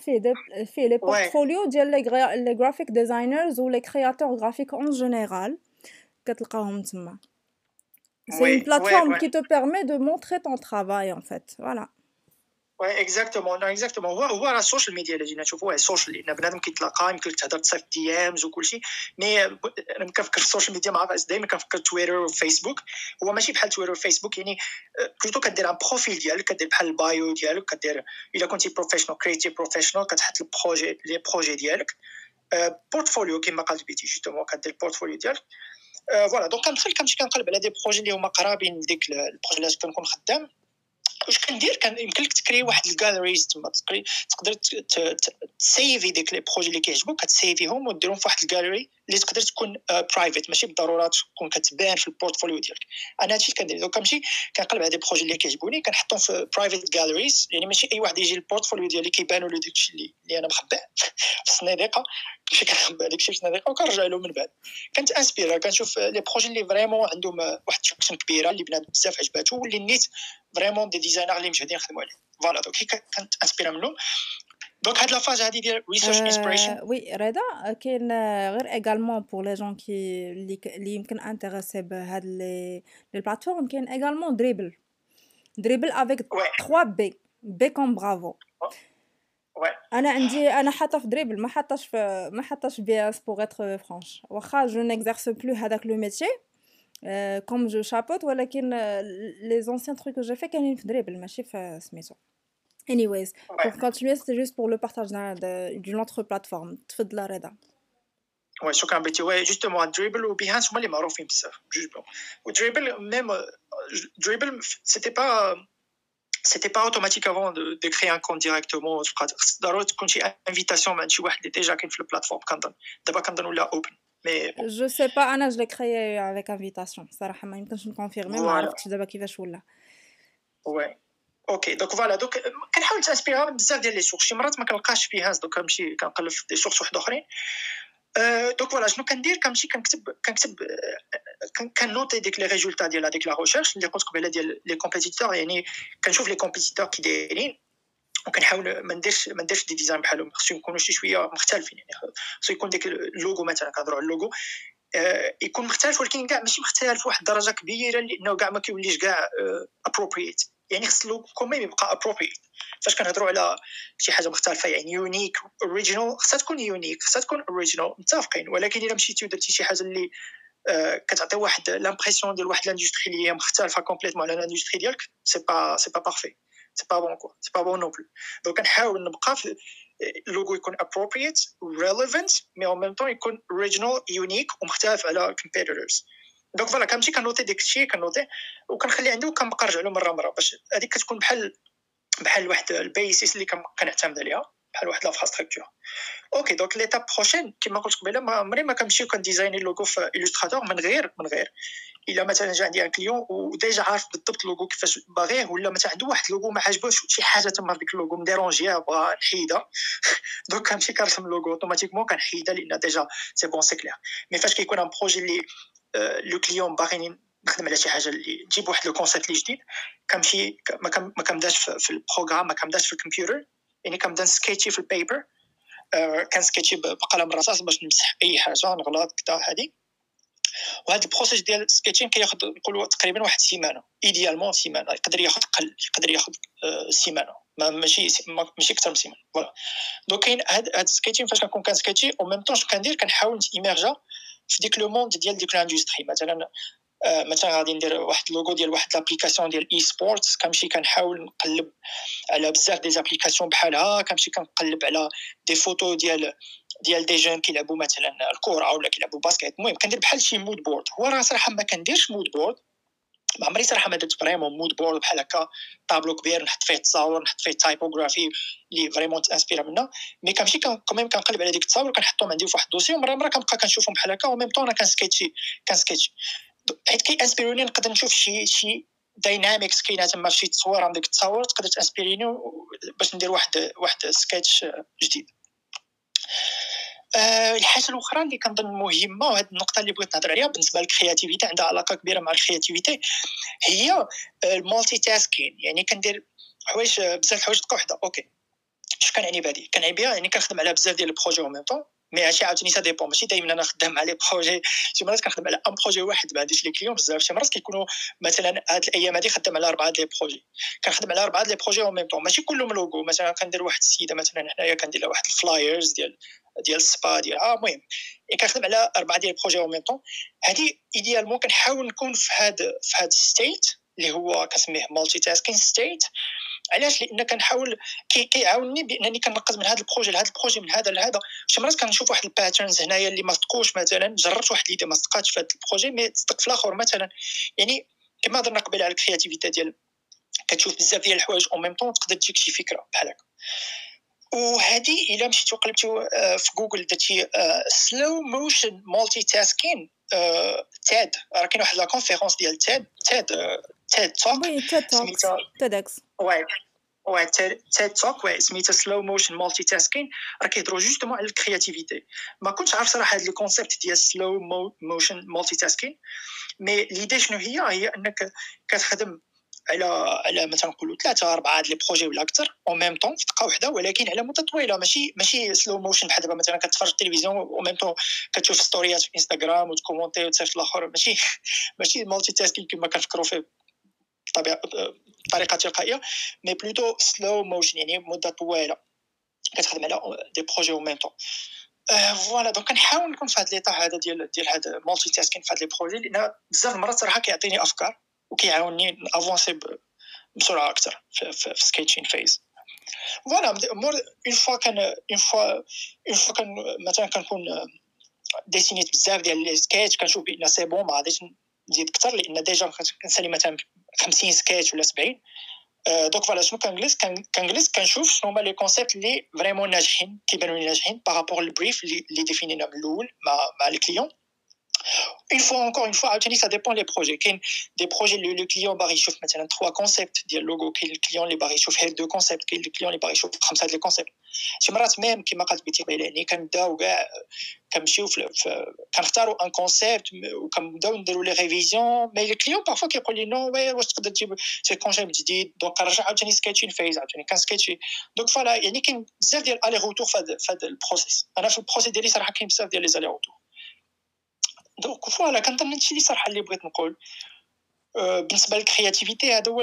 فيه لي بورتفوليو ديال لي جرافيك ديزاينرز ولي كرياتور جرافيك اون جينيرال كتلقاهم تما سي اون بلاتفورم كي تو بيرمي دو مونطري طون ترافاي ان فيت فوالا وي اكزاكتومون هو راه السوشيال ميديا اللي جينا نشوفوه السوشيال لان بنادم كيتلاقى يمكن لك تهضر تصيفط دي امز وكلشي مي انا كنفكر السوشيال ميديا مع راسي دائما كنفكر تويتر وفيسبوك هو ماشي بحال تويتر وفيسبوك يعني بلوتو كدير ان بروفيل ديالك كدير بحال البايو ديالك كدير الا كنتي بروفيشنال كرييتيف بروفيشنال كتحط البروجي لي بروجي ديالك بورتفوليو كما قلت بيتي جوستومون كدير البورتفوليو ديالك فوالا دونك كنمشي كنقلب على دي بروجي اللي هما قرابين لديك البروجي اللي كنكون خدام واش كدير؟ كان يمكن لك تكري واحد الجاليريز تما، تقدر تسيفي ديك لي بروجي اللي كيعجبوك كتسيفيهم وديرهم في واحد الجاليري اللي تقدر تكون برايفت، ماشي بالضروره تكون كتبان في البورتفوليو ديالك. انا هادشي كندير دوكا، ماشي كنقلب على دي بروجي اللي كيعجبوني كنحطهم في برايفت جاليريز، يعني ماشي اي واحد يجي البورتفوليو ديالي كيبانوا له داكشي اللي انا مخبى في الصناديقه، ماشي كنخبى داكشي في الصناديقه وكنرجع له من بعد. كنت انسبيرا كنشوف لي بروجي اللي فريمون عندهم واحد الشكشن كبيره اللي بنادم بزاف عجباتو واللي نيت فريمون دي ديزاينر اللي مجهدين خدموا عليه. فوالا دوك كنت انسبيرا منهم. Donc هاد لا فاز هادي ديال ريسيرش انسبيريشن. وي رضا كاين غير ايغالمون بور لي جون كي اللي يمكن انتريسي بهاد لي بلاتفورم، كاين ايغالمون دريبل. دريبل افيك 3 بي بي كوم برافو. انا حاطه في دريبل، ما حطاش بياس بور اتر فرانش، واخا جو نيكزيرس بلو هذاك لو ميتي كوم جو شابوت، ولكن لي زونسيان تروك كو جو في كاينين في دريبل ماشي في سميتو. Anyways, pour continuer, c'était juste pour le partage d'une autre plateforme. Tfadla Reda. Ouais, شكرا بيتي. Ouais, justement Dribbble ou Behance هما اللي معروفين بزاف. Dribbble même Dribbble c'était pas automatique avant de créer un compte directement sur Patreon. ضروري تكون شي invitation من شي واحد اللي ديجا كاين في البلاتفورم كنظن. دابا كنظن ولا open. Mais je sais pas, انا je l'ai créé avec invitation. صراحة ما يمكنش نكونفيرمي، ما عرفتش دابا كيفاش ولا. Ouais. اوكي دونك فوالا دوك كنحاول نتاسبيرها بزاف ديال لي سورس، شي مرات ما كنلقاش فيها دوك كنمشي كنقلب في دي سورس واحد اخرين. دوك فوالا شنو كندير، كنمشي كنكتب كنوتي ديك لي ريزولتا ديال هذيك لا ريشيرش اللي قلت قبيله ديال لي كومبيتيتور، يعني كنشوف لي كومبيتيتور كي دايرين وكنحاول ما نديرش دي ديزاين بحالهم، خصهم يكونوا شي شويه مختلفين، يعني خصو يكون ديك اللوغو مثلا كنهضروا على اللوغو يكون مختلف، ولكن كاع ماشي مختلف فواحد الدرجه كبيره لانه كاع ما كيوليش كاع ابروبرييت، يعني خص اللوغو كوميم يبقى ابروبرييت. فاش كنهضروا على شي حاجه مختلفه يعني يونيك اوريجينال، خصها تكون يونيك، خصها تكون اوريجينال، متفقين. ولكن الا مشيتي ودرتي شي حاجه اللي كتعطي واحد لامبريسيون ديال واحد لاندستري اللي مختلفه كومبليتمون على لاندستري ديالك، سي با بارفي، سي با بون كو، سي با بون نو بل. دونك كنحاول نبقى في اللوغو يكون ابروبرييت ريليفانت مي او ميم طون يكون اوريجينال يونيك ومختلف على كومبيتيتورز. دونك فوالا كنمشي كنوتي داك الشيء كنوتي وكنخلي عنده وكنبقى نرجع له مره باش هذيك كتكون بحال واحد البيسيس اللي كنعتمد عليها بحال واحد لافراستركتور. اوكي دونك ليتاب بروشين كما قلت قبيله، ما عمري ما كنمشي وكنديزايني اللوغو في إلوستراتور من غير الا مثلا جا عندي ان كليون وديجا عارف بالضبط اللوغو كيفاش باغيه، ولا مثلا عنده واحد اللوغو ما عجبوش شي حاجه تما ديك اللوغو مديرونجيا بغا نحيدها، دونك كنمشي كنرسم اللوغو اوتوماتيكمون كنحيدها لان ديجا سي بون سي كلير. مي فاش كيكون ان بروجي اللي لو كليون باغي نخدم على شي حاجه اللي تجيب واحد لو كونسيبت اللي جديد، كنمشي ما كنبداش في البروغرام، ما كنبداش في الكمبيوتر، يعني كنبدا نسكيتشي في البيبر، كنسكيتشي بقلم الرصاص باش نمسح اي حاجه نغلط كذا هذه. وهذا البروسيس ديال السكيتشين كياخذ نقولوا تقريبا واحد السيمانه، ايديالمون سيمانه، يقدر ياخذ اقل، يقدر ياخذ سيمانه، ماشي اكثر من سيمانه. فوالا دونك كاين هاد السكيتشين فاش كنكون كنسكيتشي او ميم طون شنو كندير، كنحاول نيميرجا في ديك لو موند ديال ديك لاندستري. مثلا غادي ندير واحد لوغو ديال واحد لابليكاسيون ديال اي سبورتس، كنمشي كنحاول نقلب على بزاف دي زابليكاسيون بحالها، كنمشي كنقلب على دي فوتو ديال دي جون كيلعبوا مثلا الكره ولا كيلعبوا باسكيت. المهم كندير بحال شي مود بورد. هو راه صراحه ما كنديرش مود بورد، ما عمري صراحه ما درت فريمون مود بورد بحال هكا، طابلو كبير نحط فيه تصاور، نحط فيه تايبوغرافي اللي فريمون تانسبيرا منها. مي كنمشي كوميم كنقلب على ديك التصاور كنحطهم عندي فواحد الدوسي، ومره كنبقى كنشوفهم بحال هكا، وميم طون كنسكيتشي حيت كيانسبيروني نقدر نشوف شي دايناميكس كاينه تما في شي تصوير عندك التصاور، تقدر تانسبيريني باش ندير واحد سكيتش جديد. الحاجه الاخرى اللي كنظن مهمه، وهذه النقطه اللي بغيت نهضر عليها بالنسبه للكرياتيفيتي، عندها علاقه كبيره مع الكرياتيفيتي، هي المالتي تاسكين. يعني كندير حوايج بزاف الحوايج دقه واحده. اوكي اش كنعني بهذه؟ كنعني بها يعني كنخدم على بزاف ديال البروجي او ميم طون، مي هادشي عاوتاني سا ديبون، ماشي دائما انا خدام على بروجي، شي مرات كنخدم على ان بروجي واحد ما عنديش لي كليون بزاف، شي مرات كيكونوا مثلا هاد الايام هادي خدام على 4 ديال البروجي، كنخدم على 4 ديال البروجي او ميم طون، ماشي كلهم لوغو. مثلا كندير واحد السيده مثلا حنايا كندير لها واحد الفلايرز ديال السبا ديال المهم، كنخدم على 4 ديال البروجي او ميم طون. هادي ايديالمون كنحاول نكون في هاد ستيت اللي هو كنسميه مالتي تاسكين ستيت. علاش؟ لان كنحاول كيعاونني بانني كننقز من هذا البروجي لهذا البروجي، من هذا لهذا. شي مرات كنشوف واحد الباترنز هنايا اللي ما صدقوش، مثلا جربت واحد اللي ما صدقاتش في هذا البروجي مي صدق في الاخر مثلا. يعني كما هضرنا قبل على الكرياتيفيتي ديال كتشوف بزاف ديال الحوايج اون ميم طون تقدر تجيك شي فكره بحال هكا. وهذه الا مشيتو قلبتو في جوجل درتي سلو موشن مالتي تاسكين تاد، راه كاين واحد لا كونفيرونس ديال تاد توك تيدكس تيد توك سميتها سلو موشن مالتي تاسكين، راه كيهضروا جوستومون على الكرياتيفيتي. ما كنتش عارف صراحه هذا الكونسيبت ديال سلو موشن مالتي تاسكين، مي ليدي شنو هي انك كتخدم على مثلا نقولوا 3-4 ديال البروجي ولا اكثر اون ميم طون في دقه واحده، ولكن على مده طويله، ماشي سلو موشن بحال دابا مثلا كتفرج التلفزيون اون ميم طون كتشوف ستوريات في انستغرام وتكومونتي وتصيفط الاخر، ماشي مالتي تاسكين كما كنفكروا فيه بطريقه تلقائيه، مي بلوتو سلو موشن يعني مده طويله كتخدم على دي بروجي اون ميم طون. فوالا دونك كنحاول نكون في هذا ليطاح هذا ديال هاد مالتي تاسكين في هاد لي بروجي، لان بزاف المرات صراحه كيعطيني افكار وكيعاوني افونسي بسرعه اكثر في سكيتشين فيز. فوالا مور اون فوا كان مثلا كنكون ديسينيت بزاف ديال لي سكيتش كنشوف بان سي بون ما غاديش نزيد اكثر، لان ديجا كنسالي مثلا 50 سكيتش ولا 70. دونك فوالا شنو كنجلس كنشوف شنو هما لي كونسيبت اللي فريمون ناجحين كيبانوا لي ناجحين بارابور للبريف اللي ديفينينا من الاول مع لي كليون. Encore une fois, ça dépend des projets. Il y a des projets où le client va réchauffer maintenant 3 concepts, il y a le logo, le client va réchauffer 2 concepts, le client va réchauffer 5 concepts. Je me rappelle même qu'il m'a dit qu'on a un concept ou qu'on a les révisions, mais le client parfois qui dit non, c'est le concept, donc on a sketch une phase, on a sketch. Donc voilà, il y a des allers-retours dans le process. Le process, il y a des allers-retours. دونك فوالا كنظن هادشي اللي صراحه اللي بغيت نقول بالنسبه للكرياتيفيتي. هذا هو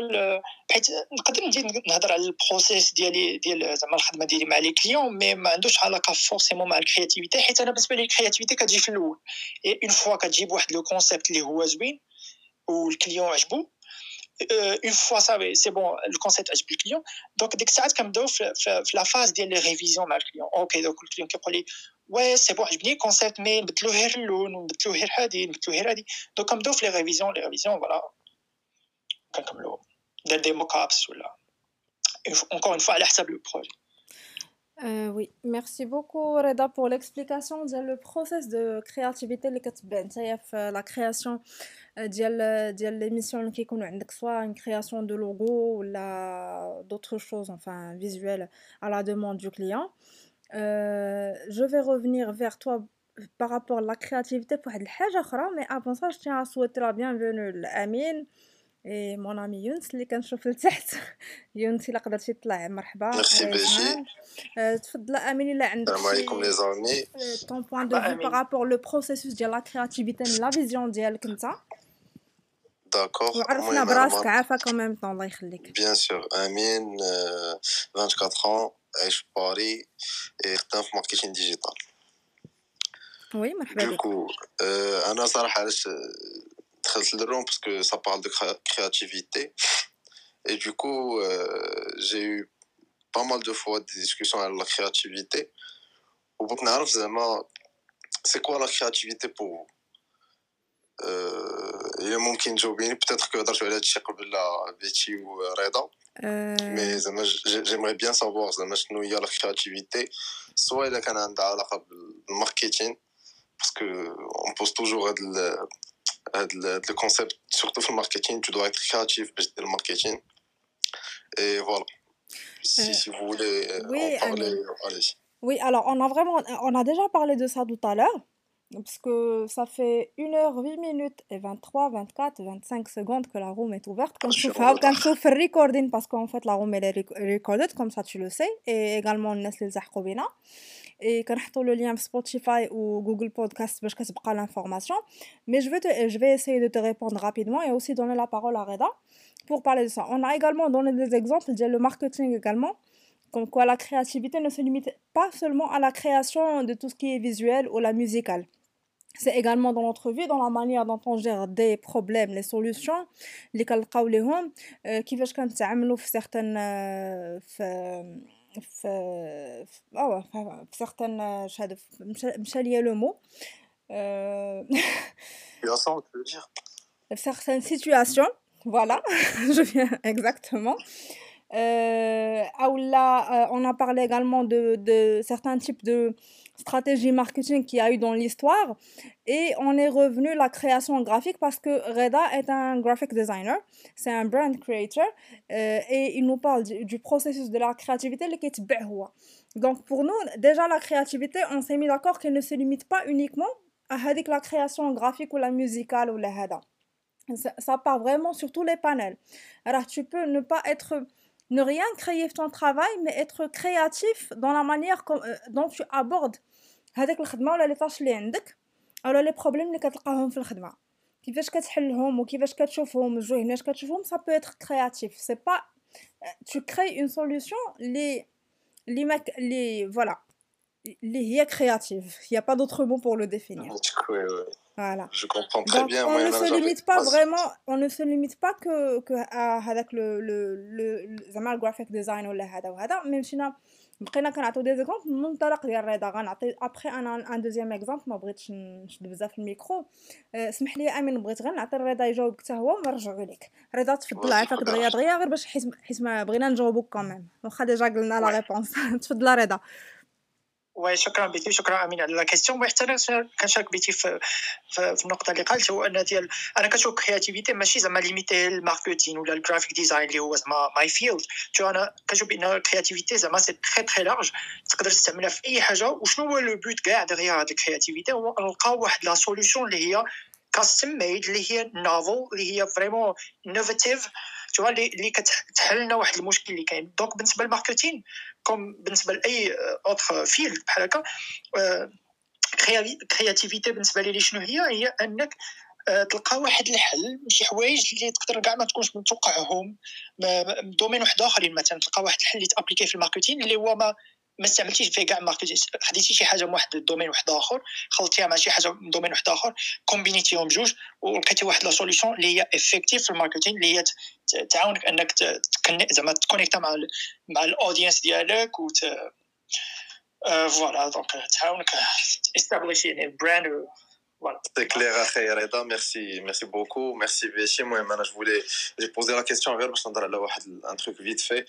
حيت نقدر نزيد نهضر على البروسيس ديال زعما الخدمه ديالي مع لي كليون، مي ما عندوش علاقه فورسيمون مع الكرياتيفيتي، حيت انا بالنسبه لي الكرياتيفيتي كتجي في الاول. اون فوا كتجيب واحد لو كونسيبت اللي هو زوين والكليون عجبو، اون فوا صافي سي بون الكونسيبت عجب الكليون، دونك ديك الساعات كنبداو في لا فاز ديال لي ريفيزيون مع الكليون. اوكي دونك الكليون كيقول لي وي سي بون عجبني الكونسيبت، مي نبدلو غير اللون ونبدلو غير هادي نبدلو غير هادي، دونك كنبداو في لي ريفيزيون فوالا كنكملو دير دي موكابس ولا اونكور اون فوا على حساب لو بروجي. وي ميرسي بوكو رضا بور ليكسبليكاسيون ديال لو بروسيس دو كرياتيفيتي اللي كتبان حتى في لا كرياسيون ديال ليميسيون اللي كيكونوا عندك، سواء ان كرياسيون دو لوغو ولا دوطر شوز انفان فيزوال على دوموند دو كليون. Je vais revenir vers toi par rapport à la créativité pour une chose autre, mais avant ça je tiens à souhaiter la bienvenue à Amine et mon ami Younes اللي كنشوف لتحت. Younes إلا قدرتي تطلع مرحبا. Merci Béji. تفضل أمين إلا عندك. Salam alaikum les amis. Ton point de vue par rapport le processus de la créativité, la vision ديالك أنت. D'accord. وعرفنا براسك عافاك en même temps الله يخليك. Bien sûr. Amine, 24 ans. عايش في باري وخدام في ماركتين ديجيتال. وي مرحبا بك. انا صراحه علاش دخلت للرون باسكو سا بارل دو كرياتيفيتي اي دوكو جي يو با مال دو فوا دي ديسكوسيون على لا كرياتيفيتي، وبغيت نعرف زعما سي كوا لا كرياتيفيتي بو هي ممكن تجاوبيني بتاتر كو هضرتو على هادشي قبل بيتي ورضا. Mais j'aimerais bien savoir comment il y a la créativité, soit il y a le marketing, parce qu'on pose toujours le concept, surtout dans le marketing, tu dois être créatif pour le marketing. Et voilà, si vous voulez en parler, allez-y. Oui, alors on a déjà parlé de ça tout à l'heure, parce que ça fait 1h08 et 23, 24, 25 secondes que la room est ouverte. Comme tu fais le recording, parce qu'en fait la room elle est recordée, comme ça tu le sais. Et également, on laisse les zahkoubina. Et quand on le lien Spotify ou Google Podcasts, parce que c'est pas l'information. Mais je vais essayer de te répondre rapidement et aussi donner la parole à Reda pour parler de ça. On a également donné des exemples, le marketing également. Comme quoi la créativité ne se limite pas seulement à la création de tout ce qui est visuel ou la musicale. C'est également dans notre vie, dans la manière dont on gère des problèmes, les solutions, les calcauléhom, qui veulent qu'on s'amène sur certaines, certaines situations. Voilà, je viens exactement. On a parlé également de certains types de stratégies marketing qu'il y a eu dans l'histoire. Et on est revenu à la création graphique parce que Reda est un graphic designer, c'est un brand creator. Et il nous parle du processus de la créativité, qui est behoua. Donc pour nous, déjà la créativité, on s'est mis d'accord qu'elle ne se limite pas uniquement à la création graphique ou la musicale ou la hada. Ça part vraiment sur tous les panels. Alors tu peux ne rien créer ton travail, mais être créatif dans la manière dont tu abordes هذاك الخدمه ولا les tâches اللي عندك ولا les problèmes اللي كتلقاهم في الخدمه, كيفاش كتحلهم وكيفاش كتشوفهم وجهناش كتشوفهم. Ça peut être créatif, c'est pas tu crées une solution voilà, les IA créatives. Il n'y a pas d'autre mot pour le définir. Voilà. Je comprends très bien. On ne se limite pas vraiment, on ne se limite pas que à le graphic design ou le hada, même si بقينا كنعطيو دي زيكونط من منطلق ديال رضا. غنعطي ابري ان دوزيام اكزامبل, ما بغيتش نشد بزاف في الميكرو. سمح لي امين, بغيت غير نعطي رضا يجاوبك حتى هو ونرجعوا ليك. رضا تفضل, عافاك دغيا غير باش حيت ما بغينا نجاوبوك كامل, واخا ديجا قلنا لا ريبونس. تفضل رضا. وي شكرا بيتي, شكرا امين على لا كيسيون. وحتى انا كنشارك بيتي في النقطه اللي قالت, هو ان ديال انا كنشوف كرياتيفيتي ماشي زعما ليميتي الماركتين ولا الجرافيك ديزاين اللي هو زعما ماي فيلد. انا كنشوف ان الكرياتيفيتي زعما سي تري تري لارج, تقدر تستعملها في اي حاجه. وشنو هو لو بوت كاع دغيا هاد الكرياتيفيتي؟ هو نلقاو واحد لا سوليوشن اللي هي كاستم ميد, اللي هي نوفل, اللي هي فريمون انوفاتيف, توا اللي كتحل لنا واحد المشكل اللي كاين. دونك بالنسبه للماركتين كوم بالنسبه لاي اوتر فيلد بحال هكا, كرياتيفيتي بالنسبه لي شنو هي انك تلقى واحد الحل لشي حوايج اللي تقدر كاع ما تكونش متوقعهم من دومين واحد اخرين. مثلا تلقى واحد الحل اللي تابليكيه في الماركتين اللي هو ما استعملتيش فيه كاع الماركتين, خديتي شي حاجه من واحد الدومين واحد اخر, خلطتيها مع شي حاجه من دومين واحد اخر, كومبينيتيهم بجوج ولقيتي واحد لا سوليوشن اللي هي افكتيف في الماركتين, اللي هي تعاونك انك زعما تكونيكتا مع الاودينس ديالك و فوالا. دونك تعاونك استابليشي ان براند. C'est clair, Reda. Merci beaucoup. Merci, Béchi. Moi, j'ai posé la question à Reda parce qu'on a là un truc vite fait.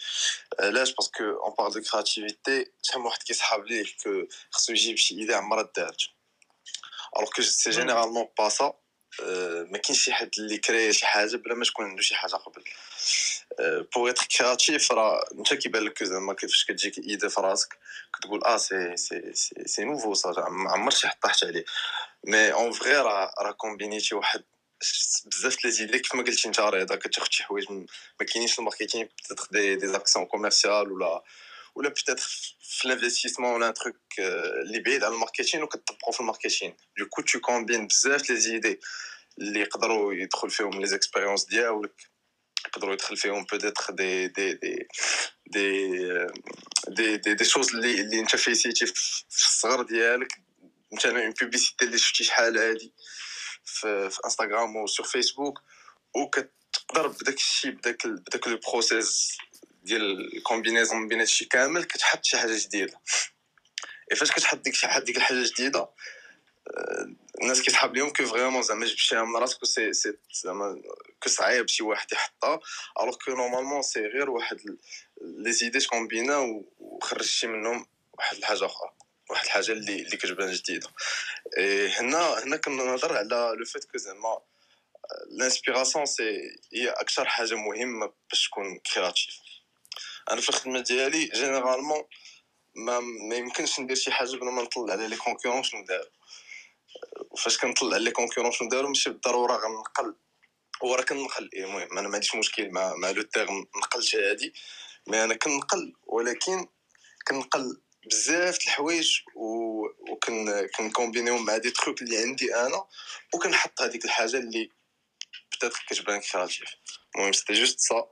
Là, je pense qu'on parle de créativité. J'ai un qui se rappelle que j'ai une idée à Maradage. Alors que c'est généralement pas ça. ما كاينش شي حد اللي كري شي حاجه بلا ما تكون عنده شي حاجه قبل. بوغ اتر كرياتيف راه انت كيبان لك زعما كيفاش كتجيك ايده في راسك كتقول سي نوفو, صافي ما عمرش شي حطحت عليه. مي اون فغي راه كومبينيتي واحد بزاف ديال الايديا كيف ما قلتي انت رضا. كتاخد شي حوايج ما كاينينش الماركتينغ, بتاتر دي اكسيون كوميرسيال ولا بتاتر في الانفستيسمون ولا ان تروك اللي بعيد على الماركتينغ وكتطبقو في الماركتينغ. دو كو تو كومبين بزاف ديال الايديا اللي يقدروا يدخل فيهم لي زيكسبيريونس ديالك, يقدروا يدخل فيهم بوتيتر دي دي دي دي دي دي دي شوز اللي انت فيسيتي في الصغر ديالك. مثلا اون بوبليسيتي اللي شفتي شحال هادي في انستغرام او سور فيسبوك, وكتقدر بداك الشيء بداك لو بروسيس ديال الكومبينيزون بين هادشي كامل كتحط شي حاجه جديده. اي فاش كتحط ديك الحاجه الجديده, الناس كيسحاب ليهم كو فريمون زعما جبتيها من راسك, و سي زعما كصعيب شي واحد يحطها. الوغ كو نورمالمون سي غير واحد لي زيدي كومبينا وخرجتي منهم واحد الحاجه اخرى, واحد الحاجه اللي كتبان جديده. هنا كنهضر على لو فات كو زعما الانسبيراسيون هي اكثر حاجه مهمه باش تكون كرياتيف. انا في الخدمه ديالي جينيرالمون ما يمكنش ندير شي حاجه بلا ما نطلع على لي كونكورون شنو داروا. فاش كنطلع لي كونكورون شنو داروا, ماشي بالضروره غنقل, هو راه كنقل. المهم انا ما عنديش مشكل مع لو تيرم نقلت هادي, مي انا كنقل ولكن كنقل بزاف د الحوايج وكنكومبينيهم مع دي تروك اللي عندي انا, وكنحط هذيك الحاجه اللي بتاتر كتبان كرياتيف. المهم سيتي جوست سا.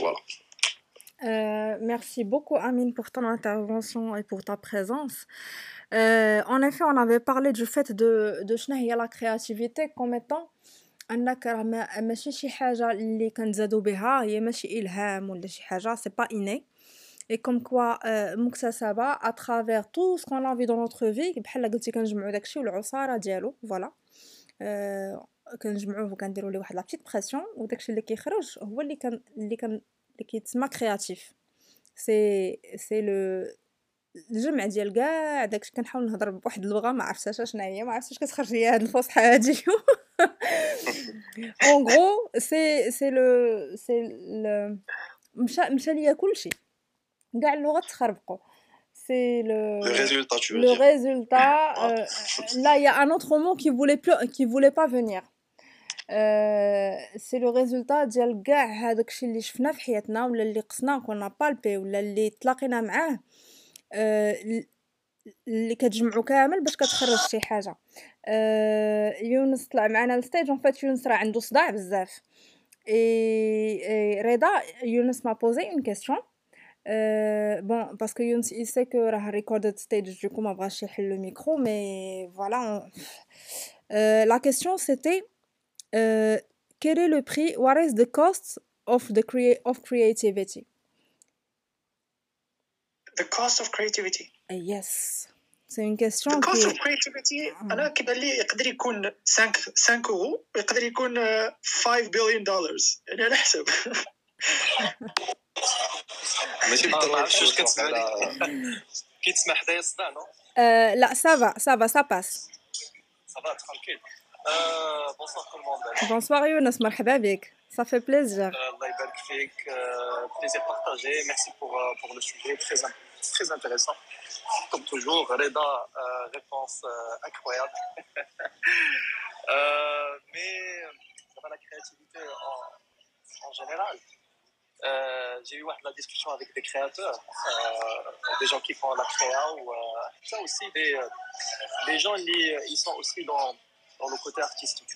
Voilà. Merci beaucoup Amine pour ton intervention et pour ta présence. En effet, on avait parlé du fait de chenahia la créativité comme étant انك ماشي شي حاجه اللي كنزادو بها, هي ماشي الهام ولا شي حاجه, c'est pas inné et comme quoi مكتسبه à travers tout ce qu'on a vu dans notre vie. بحال قلتي كنجمعوا داكشي والعصاره ديالو. Voilà. كنجمعوه وكنديروا ليه واحد لابتيت بريسيون، وداكشي اللي كيخرج هو اللي كيتسمى كرياتيف. سي لو الجمع ديال كاع داكشي. كنحاول نهضر بواحد اللغه ما عرفتهاش شنو هي، ما عرفتش كتخرج لي هاد الفصحى هادي. اون غرو سي مشى ليا كلشي، كاع اللغات تخربقوا. C'est le résultat, tu veux le dire. Le résultat, là, il y a un autre mot qui voulait pas venir. C'est le résultat ديال كاع هذاك الشيء اللي شفنا في حياتنا، ولا اللي قصنا كنا بالبي، ولا اللي تلاقينا معاه، اللي كتجمعوا كامل باش كتخرج شي حاجه. يونس طلع معنا للستيج، اون فات يونس راه عنده صداع بزاف. اي رضا، يونس ما بوزي اون كيسيون. Bon, parce que Younes il sait que la recorded stage du coup m'a braché le micro, mais voilà. La question c'était quel est le prix? What is the cost of creativity? The cost of creativity. Yes, c'est une question. The cost of creativity. أنا كبالي يقدر يكون 5 euros، يقدر يكون $5 billion. يعني على حسب. ماشي بالضروره واش كتسمع حدايا الصداع نو. لا سافا سا باس صافا ترانكيل. بونسوار كل موند. بونسوار يونس، مرحبا بك، صافي بليزير. الله يبارك فيك، بليزير بارطاجي. ميرسي بور لو سوجي تري انتريسون كوم توجور. رضا ريبونس انكرويابل. مي دابا لا كرياتيفيتي ان جينيرال. J'ai eu la discussion avec des créateurs, des gens qui font la créa, ou ça aussi des gens ils sont aussi dans le côté artistique.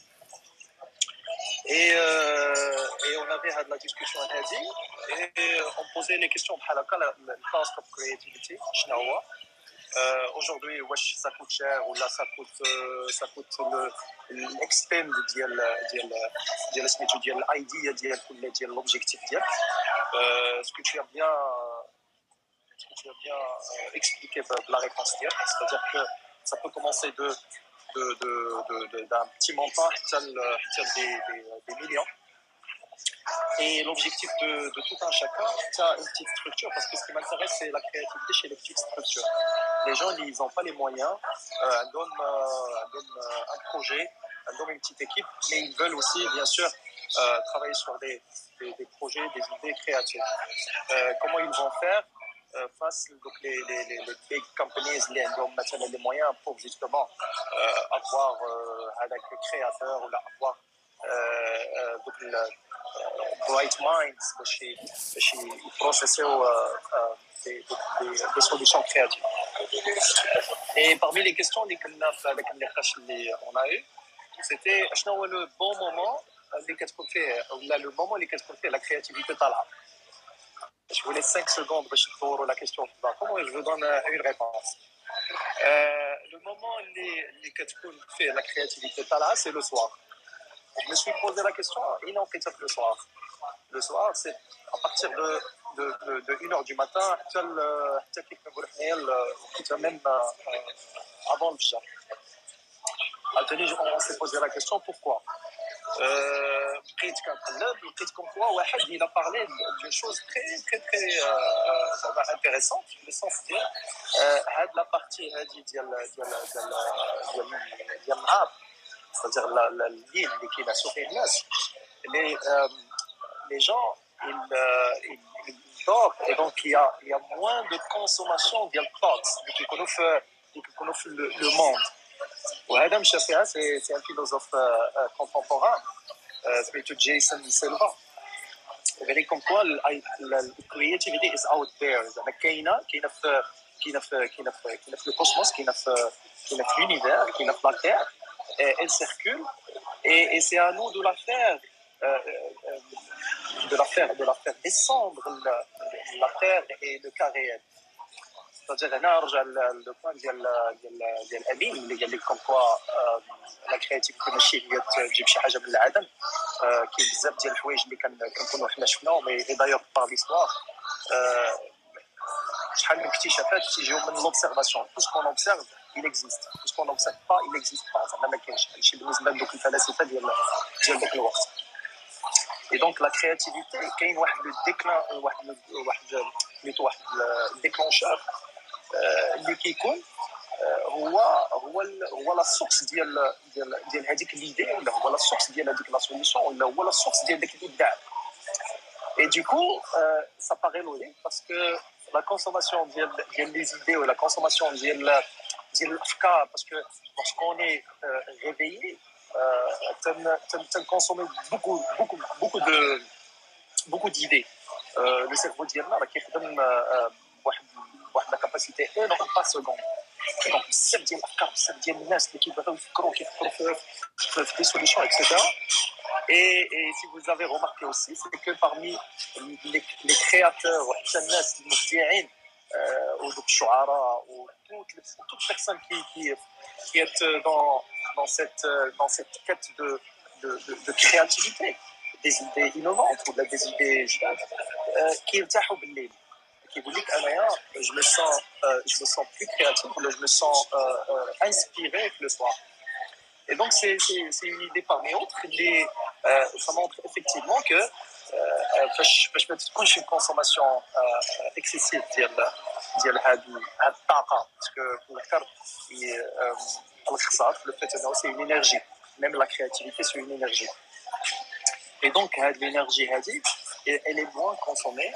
Et on avait la discussion à Hadi, et on posait les questions par la classe de créativité. Aujourd'hui, wesh, ça coûte cher, ou là ça coûte l'expend ديال سميتو ديال الايديا ديال كل ديال لوبجيكتيف ديال سكو تي بيان اكسبليكي لا ريبونس ديال c'est-à-dire que ça peut commencer d'un petit montant حتى des millions. Et l'objectif de tout un chacun, c'est une petite structure, parce que ce qui m'intéresse, c'est la créativité chez les petites structures. Les gens, ils n'ont pas les moyens, ils donnent un projet, ils donnent une petite équipe, mais ils veulent aussi, bien sûr, travailler sur des projets, des idées créatives. Comment ils vont faire face donc les big companies, les moyens pour justement avoir avec le créateur, ou avoir donc bright minds باش يبروسيسيو دي سوليسيون كرياتيف. Et parmi les questions اللي كنا هذاك النقاش اللي on a eu, c'était شنو هو le bon moment اللي كتكون فيه ولا le moment اللي كتكون فيه la créativité طالعه. Je vous laisse 5 secondes باش تدوروا la question في بالكم, et je vous donne une réponse. Le moment اللي كتكون فيه la créativité طالعه, c'est le soir. Je me suis posé la question, il en fait ça le soir. Le soir, c'est à partir de 1h du matin, même avant le Fajr. On s'est posé la question, pourquoi ? Il a parlé d'une chose très, très, très intéressante, dans le sens de la partie de l'arabe. C'est-à-dire la ligne qui va sauver les gens, ils dorment, et donc il y a moins de consommation de thoughts, qui connaissent le monde. Adam Shafia, c'est un philosophe contemporain, c'est Jason Silva. Il dit comme quoi la creativity is out there, qui n'a le cosmos, qui n'a l'univers, qui n'a la terre. Elle circule et c'est à nous de la faire descendre la terre et le cas réel. C'est-à-dire le point de l'abîme, comme quoi la créativité et d'ailleurs par l'histoire, tout ce qu'on observe il existe. Puisqu'on n'observe pas, il existe pas. C'est بالنسبة ديال داك الوقت. Et donc la créativité, il y a un déclencheur qui compte. هو لا سورس ديال هذيك ليدي ولا هو لا سورس ديال هذيك لا سوليسيون ولا هو لا سورس ديال داك الابداع اي دو كو سا باغي لوجيك باسكو لا كونسوماسيون ديال لي زيدي ولا كونسوماسيون ديال الافكار باسكو كوني ريفيي تنكونسومي بوكو بوكو ديدي لو سيرفو ديالنا راه كيخدم واحد لا كاباسيتي اون با سكوند دونك بزاف ديال الافكار بزاف ديال الناس اللي كيبغيو يفكروا في دي سوليسيون اكسيتيرا اي سي vous avez remarqué aussi c'est que parmi les créateurs وحتى الناس المبدعين ودوك الشعراء وتوت personne qui est dans cette quête de créativité des idées innovantes ou des idées جداد كيرتاحوا بالليل je me sens plus créatif, je me sens inspiré le soir. Et donc c'est une idée parmi autres, mais ça montre effectivement que je fais une consommation excessive parce que le fait que c'est une énergie, même la créativité c'est une énergie. Et donc l'énergie elle est moins consommée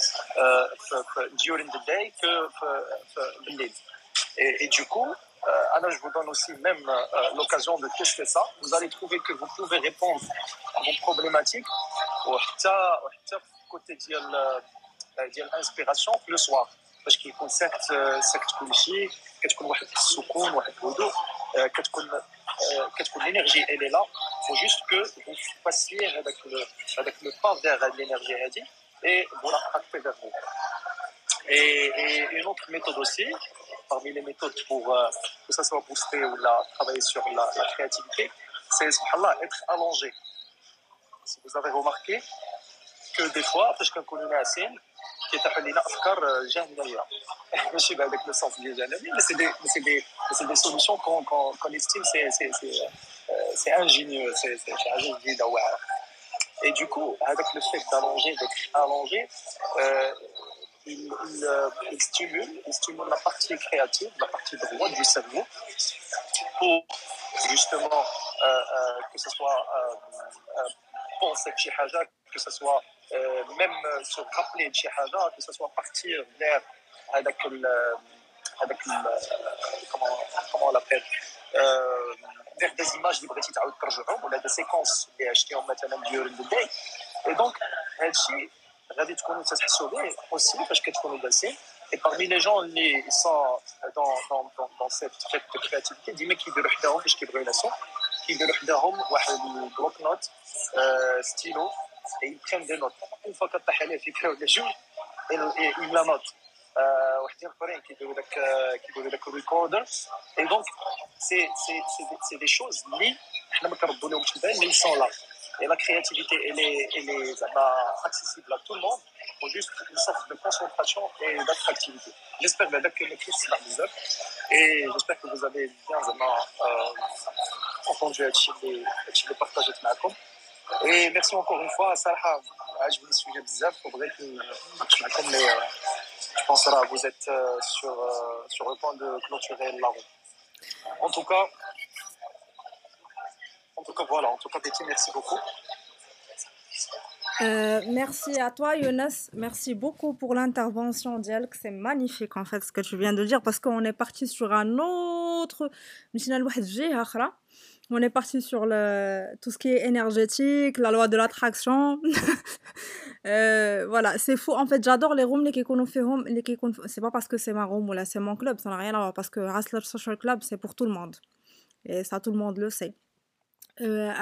during the day que le lait. Et du coup, alors je vous donne aussi même l'occasion de tester ça. Vous allez trouver que vous pouvez répondre à vos problématiques ou côté de l'inspiration le soir. Parce qu'il y a un certain coulissi, un soukoun, un houdou, l'énergie, elle est là. Il faut juste que vous passiez avec le pas vers l'énergie et vous l'attrapez vers vous. Et une autre méthode aussi, parmi les méthodes pour que ça soit boosté ou travailler sur la créativité, c'est subhanallah, être allongé. Si vous avez remarqué que des fois, parce qu'on connaît assez, كيطيحوا لينا افكار جهنميه ماشي بهذاك لو سونس ديال الجهنميه بس دي سوليسيون كون استيم سي انجينيو سي حاجه جديده واعره اي دو كو هذاك لو فيك دالونجي الونجي il stimule la partie créative la partie droite du cerveau pour justement que ce soit penser شي حاجه que ce soit même se rappeler de شي حاجه que ce soit partir vers comment on l'appelle vers des images اللي بغيتي تعاود ترجعهم ولا des séquences اللي عشتيهم مثلا during the day et donc هادشي غادي تكونوا تتحسوا به aussi فاش كتكونوا جالسين et parmi les gens اللي sont dans cette quête de créativité ديما كيديروا حداهم فاش كيبغيو ينسوا كيديروا حداهم واحد البلوك نوت ستيلو et ils prennent des notes. Une fois qu'ils t'achètent les figures de jour, ils la notent. Qui doit être recorder. Et donc, c'est des choses liées. Mais ils sont là. Et la créativité, elle est accessible à tout le monde. Il faut juste une sorte de concentration et d'attractivité. J'espère que le clip sera mis up. Et j'espère que vous avez bien entendu les partages de Malcolm. Et merci encore une fois, Sarah. Je vous suis bizarre, il faudrait que je pense que vous êtes sur le point de clôturer la route. En tout cas, voilà. En tout cas, Betty, merci beaucoup. Merci à toi, Younes. Merci beaucoup pour l'intervention d'Yelk. C'est magnifique, en fait, ce que tu viens de dire, parce qu'on est parti sur un autre... On est parti sur tout ce qui est énergétique, la loi de l'attraction. Voilà, c'est fou. En fait, j'adore les rooms les qui qu'on fait. C'est pas parce que c'est ma room ou là c'est mon club, ça n'a rien à voir. Parce que Hasler Social Club, c'est pour tout le monde. Et ça, tout le monde le sait.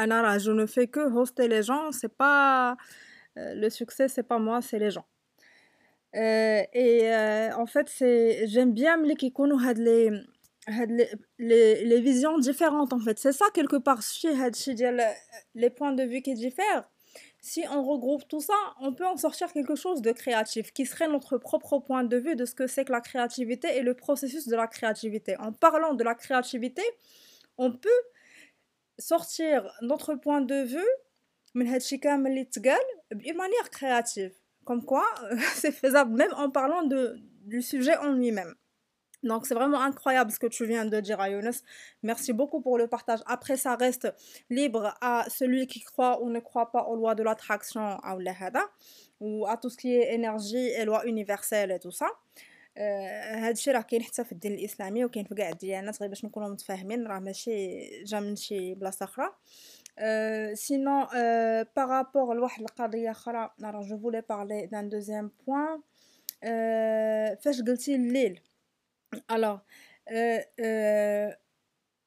Alors, je ne fais que hoster les gens. C'est pas le succès, c'est pas moi, c'est les gens. En fait, j'aime bien les qui qu'on a les visions différentes en fait. C'est ça quelque part, les points de vue qui diffèrent. Si on regroupe tout ça, on peut en sortir quelque chose de créatif, qui serait notre propre point de vue de ce que c'est que la créativité et le processus de la créativité. En parlant de la créativité, on peut sortir notre point de vue d'une manière créative. Comme quoi, c'est faisable même en parlant du sujet en lui-même. Donc c'est vraiment incroyable ce que tu viens de dire, Younes. Merci beaucoup pour le partage. Après, ça reste libre à celui qui croit ou ne croit pas aux lois de l'attraction ou à tout ce qui est énergie et lois universelles et tout ça. هذا الشيء راه كاين حتى في الدين الاسلامي وكاين في كاع الديانات، غير باش نكونوا متفاهمين راه ماشي جا من شي بلاصه اخرى. سينو بارابور لواحد القضيه اخرى راه جو فولي بارلي دان دوزيام بوين. فاش قلتي الليل الوغ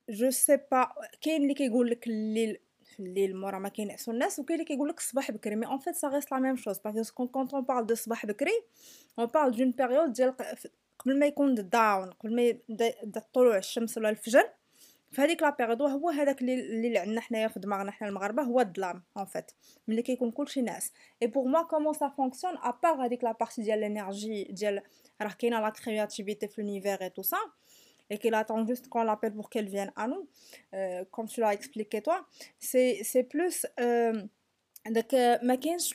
جو سي با، كاين اللي كيقول لك الليل الليل مورا ما كينعسوا الناس، وكاين اللي كيقول لك الصباح بكري، مي ان فيت سا غيست لا ميم شوز باسكو كونط اون بارل دو الصباح بكري اون بارل دون بيريود ديال قبل ما يكون الداون، قبل ما يبدا طلوع الشمس ولا الفجر. فهاديك لا بيريود هو هذاك اللي عندنا حنايا في دماغنا حنا المغاربه، هو الظلام ان فيت ملي كيكون كلشي ناعس. اي بور موا كومون سا فونكسيون ا بار هذيك لا بارتي ديال الانرجي ديال راه كاينه لا كرياتيفيتي في لونيفير اي تو سا et qu'elle attend juste qu'on l'appelle pour qu'elle vienne à nous, comme tu l'as expliqué toi. C'est plus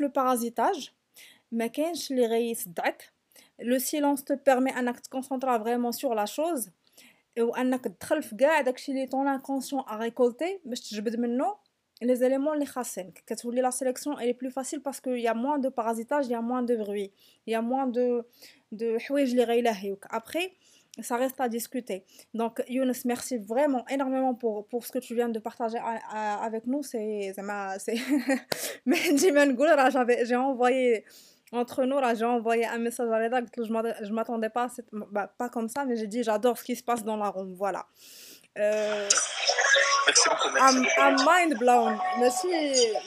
le parasitage, les raïs d'ak. Le silence te permet de te concentrer vraiment sur la chose, et de te ton inconscient à récolter, mais je te maintenant les éléments les chassent. Quand tu lis la sélection, elle est plus facile parce qu'il y a moins de parasitage, il y a moins de bruit, il y a moins de houij les raïs. Après, ça reste à discuter. Donc Younes, merci vraiment énormément pour ce que tu viens de partager avec nous. J'ai envoyé entre nous là, j'ai envoyé un message à Reda, je m'attendais pas à cette, bah, pas comme ça, mais j'ai dit j'adore ce qui se passe dans la room. Voilà. Merci beaucoup, I'm mind blown. Merci.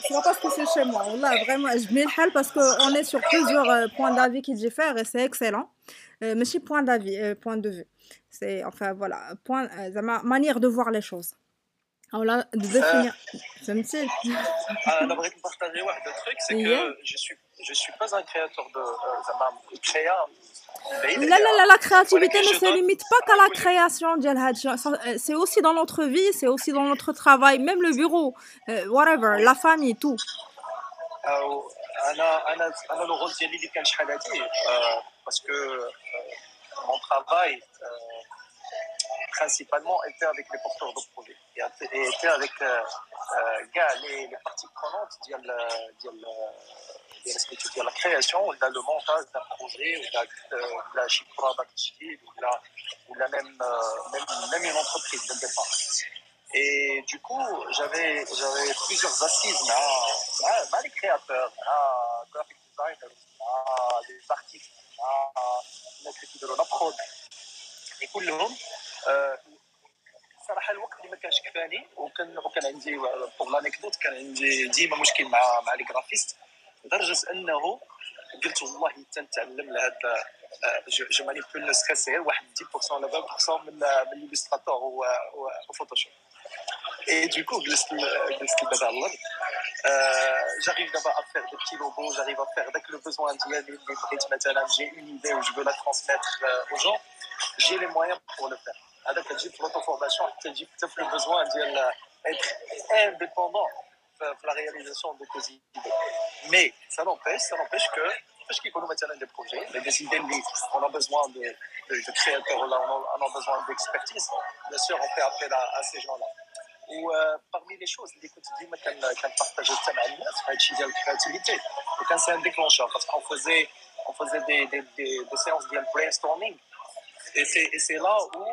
Je ne vois pas ce que c'est chez moi. Là, vraiment, je mets le hal parce qu'on est sur plusieurs points d'avis qui diffèrent et c'est excellent. Mais c'est point d'avis, point de vue. C'est, enfin, voilà, point, ma manière de voir les choses. Alors là, de définir. C'est un petit. J'aimerais vous partager un truc, c'est que je suis pas un créateur de créa. La créativité ne se limite pas qu'à la création, c'est aussi dans notre vie, c'est aussi dans notre travail, même le bureau, whatever, la famille, tout. Le rôle ديالي اللي كان شحال هادي باسكو mon travail principalement était avec les porteurs de projets et était avec les parties prenantes de la création, ou le montage d'un projet, ou la chiffre d'activité, ou la même une entreprise dès le départ. Et du coup, j'avais plusieurs assises, à les créateurs, à les graphic designers, à les artistes, à les critiques de la prod. Et tout le monde, صراحة الوقت اللي ما كانش كفاني وكان عندي pour l'anecdote كان عندي ديما مشكل مع لي جرافيست لدرجة أنه قلت والله حتى نتعلم لهذا جو مانيبول ناس خاسر واحد 10% ولا 20% من الإليستراتور وفوتوشوب. Et du coup, je suis d'abord là. J'arrive d'abord à faire des petits logos, j'arrive à faire avec le besoin d'IA, j'ai une idée où je veux la transmettre aux gens, j'ai les moyens pour le faire. Avec l'auto-formation, j'ai le besoin d'être indépendant pour la réalisation de tes idées. Mais ça n'empêche que, parce qu'il faut nous mettre des projets, des idées, on a besoin de créateurs, on a besoin d'expertise. Bien sûr, on fait appel à ces gens-là. Ou parmi les choses, les quotidiens, quand partageait ça à l'autre, c'est la créativité. Et quand c'est un déclencheur, parce qu'on faisait des séances de brainstorming. Et c'est là où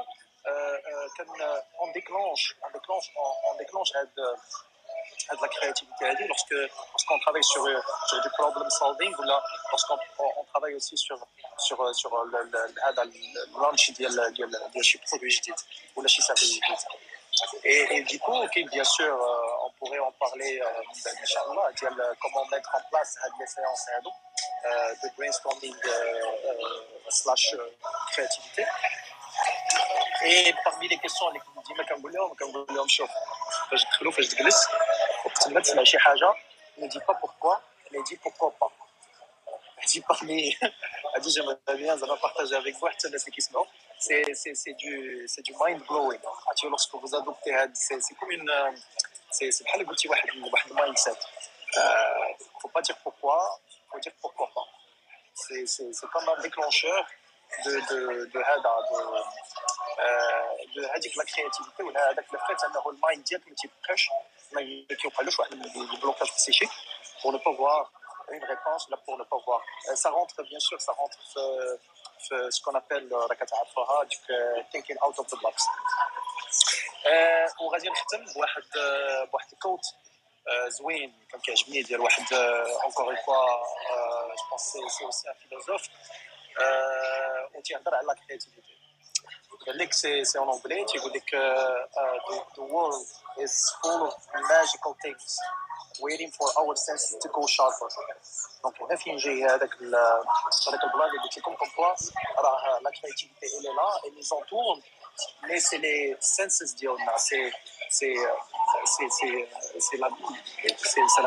on déclenche de la créativité. Lorsqu'on travaille sur du problem solving, ou là, lorsqu'on travaille aussi sur le launch de chez produit ou de chez service. Et du coup, okay, bien sûr, on pourrait en parler, Inch'Allah, comment mettre en place des séances de brainstorming / créativité. اي باغمي لي كيسيون اللي ديما كنقول لهم شوف فاش تدخلوا فاش تجلس وقت ما تسمع شي حاجه ما دي با بوركوا ما دي بوركوا با دي باغمي هادي جامد بيان زعما بارطاجي افيك فوا حتى الناس اللي كيسمعوا سي دو مايند بلوين عرفتي لوسكو فوز ادوبتي هاد سي كومين سي بحال قلتي واحد المايند سيت faut pas dire pourquoi faut dire pourquoi pas c'est comme un déclencheur de هذيك لا كرياتيفيتي ولا هذاك الفات انه المايند ديالك ما تيبقاش ما كيوقعلوش واحد البلوكاج بسيشيك pour ne pas voir une réponse là pour ne pas voir ça rentre bien sûr ça rentre في ce qu'on appelle راك تعرفوها ديك thinking out of the box وغادي نختم بواحد الكوت زوين كان كيعجبني ديال واحد encore une fois je pense c'est aussi un philosophe و تيهضر على الكرياتيفيتي قال لك سي اون انجلي تيقول لك the world is full of magical things waiting for our senses to go sharper دونك هنا فين جاي هذاك البلان اللي قلت لكم كومبلاس راه لا كرياتيفيتي اللي لا اللي زونتور مي سي لي سنسز ديالنا c'est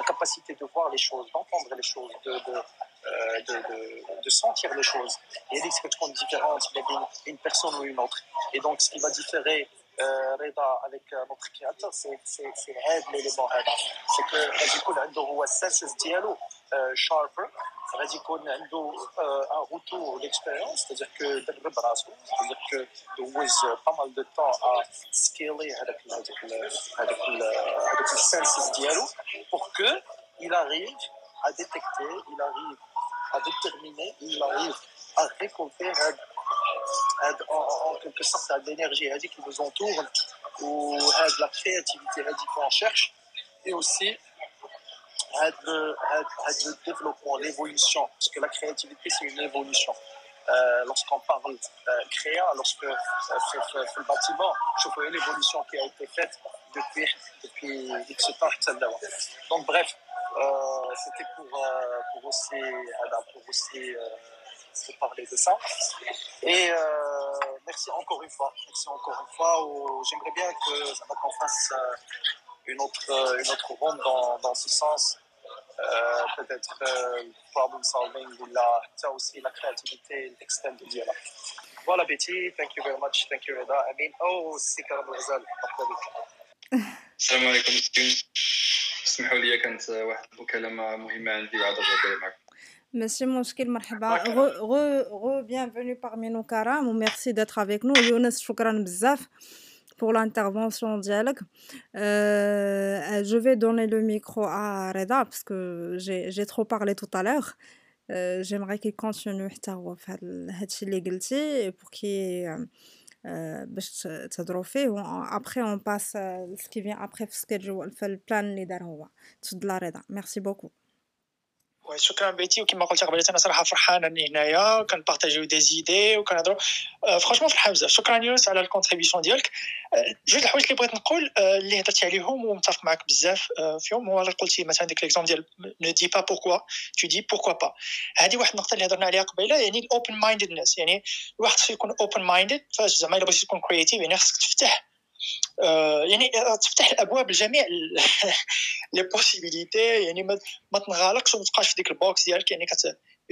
la capacité de voir les choses, d'entendre les choses, de sentir les choses. Il y a des choses différentes d'une personne ou une autre. Et donc, ce qui va différer Reda avec notre créateur, c'est l'élément Reda. C'est que Reda a un sense dialogue sharper. Reda a un retour d'expérience, c'est-à-dire que de Wiz pas mal de temps à scaler avec le sense dialogue pour que il arrive à détecter, il arrive à déterminer, il arrive à récolter en quelque sorte l'énergie qui nous entoure ou la créativité qu'on cherche et aussi le développement, l'évolution parce que la créativité c'est une évolution lorsqu'on parle créa, lorsque le bâtiment, je vois l'évolution qui a été faite depuis X temps à l'heure. Donc bref, c'était pour aussi se parler de ça. Et merci encore une fois. J'aimerais bien qu'on fasse une autre ronde dans ce sens. Peut-être problem solving ou ça aussi la créativité l'extended dialogue. Voilà Betty, thank you very much, thank you Reda. I mean, c'est كرم الغزال. السلام عليكم اسمحوا لي كانت واحد المكالمة مهمة عندي بعد الغداء معكم. ماشي مشكل مرحبا غو bienvenue parmi nous Karam و merci d'être avec nous Younes شكرا بزاف. Pour l'intervention dialogue, je vais donner le micro à Reda parce que j'ai trop parlé tout à l'heure. J'aimerais qu'il continue à faire ce qu'il a dit pour qu'il après on passe ce qui vient après ce que le plan de Reda. Merci beaucoup. شكرا بيتي وكما قلت قبل انا صراحه فرحان اني هنايا كنبارطاجيو دي زيدي وكنهضروا فرانشمون فرحان بزاف شكرا يونس على الكونتريبيسيون ديالك جوج الحوايج اللي بغيت نقول اللي هضرتي عليهم ومتفق معك بزاف فيهم هو اللي قلتي مثلا ديك ليكزامبل ديال نو دي با بوركوا تو دي بوركوا با هذه واحد النقطه اللي هضرنا عليها قبيله يعني الاوبن ماينددنس يعني الواحد خصو يكون اوبن مايندد فاش زعما الا بغيتي تكون كرياتيف يعني خصك تفتح يعني تفتح الابواب لجميع لي بوسيبيليتي يعني ما تنغلقش وما تبقاش في ديك البوكس ديالك يعني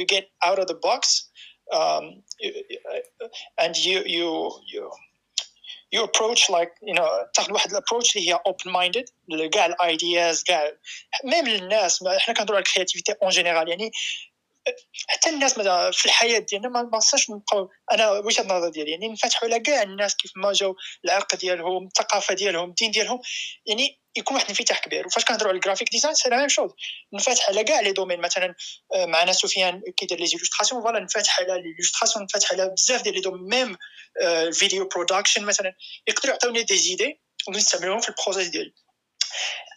you get out of the box and you approach like you know تاخذ واحد الابروتش اللي هي open minded لكاع الايدياز كاع ميم الناس حنا كنهضروا على الكرياتيفيتي اون جينيرال يعني حتى الناس في الحياه ديالنا ما نبقاوش نبقاو انا وجهه النظر ديالي يعني نفتحوا على كاع الناس كيف ما جاوا العرق ديالهم الثقافه ديالهم الدين ديالهم يعني يكون واحد الانفتاح كبير وفاش كنهضروا على الجرافيك ديزاين سي لا ميم شوز نفتح على كاع لي دومين مثلا معنا سفيان كيدير لي زيلوستراسيون فوالا نفتح على لي زيلوستراسيون نفتح على بزاف ديال لي دومين ميم الفيديو برودكشن مثلا يقدروا يعطيوني دي زيدي ونستعملهم في البروسيس ديالي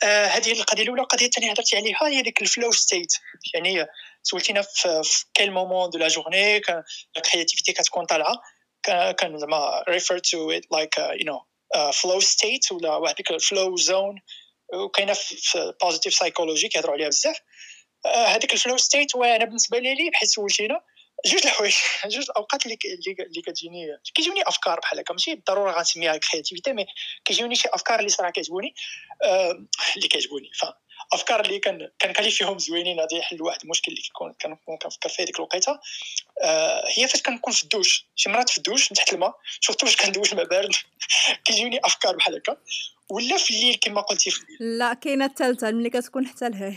هذه القضيه الاولى القضيه الثانيه هضرتي عليها هي ديك الفلو ستيت يعني سولتينا في كل مومون دو لا جورني كان لا كرياتيفيتي كتكون طالعه كان زعما ريفير تو ات لايك يو نو فلو ستيت ولا واحد ديك الفلو زون وكاينه في بوزيتيف سايكولوجي كيهضروا عليها بزاف هذيك الفلو ستيت وانا بالنسبه لي حيت سولتينا جوج الحوايج جوج الاوقات اللي كتجيني كيجوني افكار بحال هكا ماشي بالضروره غنسميها كرياتيفيتي مي كيجوني شي افكار اللي صراحه كتعجبوني اللي كتعجبوني افكار اللي كنكلف فيهم زوينين غادي يحلوا واحد المشكل اللي كنكون كنفكر فيه ديك الوقيته هي فاش كنكون في الدوش شي مرات في الدوش من تحت الماء شفتو واش كندوش مع بارد كيجوني افكار بحال هكا ولا في الليل كما قلتي في الليل لا كاينه الثالثه ملي كتكون حتى لهي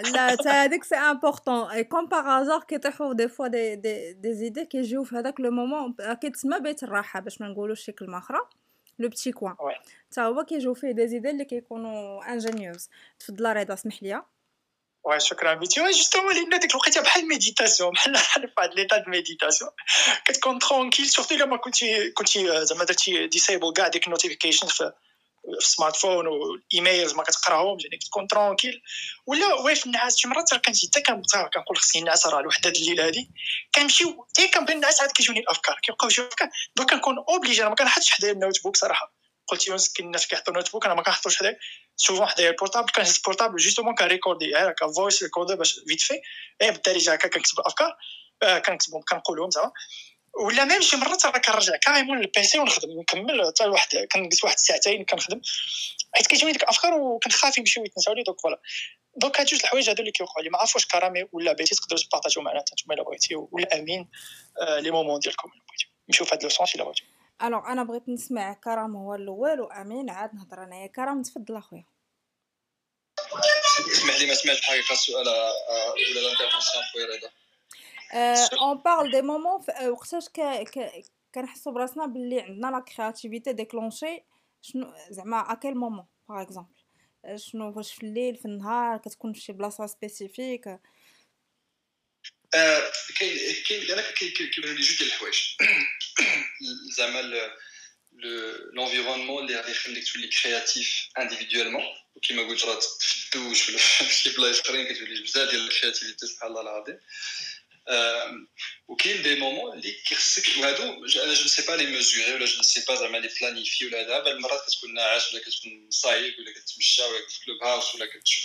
لا هذاك سي امبورطون اي كوم باغ ازار كيطيحوا دي فوا دي ايدي كيجيو في هذاك لو مومون كيتسمى بيت الراحه باش ما نقولوش شي كلمه اخرى لو بتي كوان حتى هو كيجيو فيه دي ايدي اللي كيكونوا انجينيوز تفضل رضا سمح لي واه شكرا بيتي جوستومون لان ديك الوقيته بحال ميديتاسيون بحال فهاد ليطا د ميديتاسيون كتكون ترونكيل سورتي لما كنتي زعما درتي ديسيبل كاع ديك النوتيفيكيشن في السمارت فون والايميلز ما كتقراهمش يعني كتكون ترونكيل ولا واقف النعاس شي مرات كنت حتى كنقول خصني النعاس راه لوحده الليل هذه كنمشيو حتى كنبدا النعاس عاد كيجوني الافكار كيبقاو يجوني الافكار دوك كنكون اوبليجي ما كنحطش حدايا النوت بوك صراحه قلت مسكين الناس كيحطوا نوت بوك انا ما كنحطوش حدايا سوفون حدايا البورطابل كنهز البورطابل جوستومون كنريكوردي غير هكا فويس ريكوردر باش فيت في بالدارجه هكا كنكتب الافكار كنكتبهم كنقولهم زعما ولا ميم شي مرات راه كنرجع كاريمون للبيسي ونخدم نكمل حتى لواحد كنجلس واحد الساعتين كنخدم حيت كيجوني ديك الافكار وكنخاف يمشيو يتنساو لي دوك فوالا دوك هاد جوج الحوايج هادو اللي كيوقعوا لي ما عرفوش كرامي ولا بيتي تقدروا تبارطاجيو معنا نتوما الا بغيتي ولا امين لي مومون ديالكم الا بغيتي نمشيو فهاد لو سونس الا بغيتي الوغ انا بغيت نسمع كرام هو الاول وامين عاد نهضر انايا كرام تفضل اخويا اسمح لي ما سمعتش الحقيقه السؤال ولا الانترفونسيون خويا رضا on parle des moments وقتاش كنحسوا براسنا باللي عندنا لا كرياتيفيتي ديكلونشي شنو زعما اكل مومون باغ اكزومبل شنو واش في الليل في النهار كتكون في شي بلاصه سبيسيفيك كاين انا كيبان لي جوج ديال الحوايج زعما لونفيرونمون اللي غادي يخليك تولي كرياتيف انديفيديوالمون وكما قلت راه في الدوش ولا في شي بلايص اخرين كتولي بزاف ديال الكرياتيفيتي سبحان الله العظيم وكاين دي مومون اللي كيخصك وهادو انا جو نسي با لي ميزوري ولا جو نسي با زعما لي بلانيفي ولا دابا المرات كتكون ناعس ولا كتكون صايب ولا كتمشى ولا في كلوب هاوس ولا كتشوف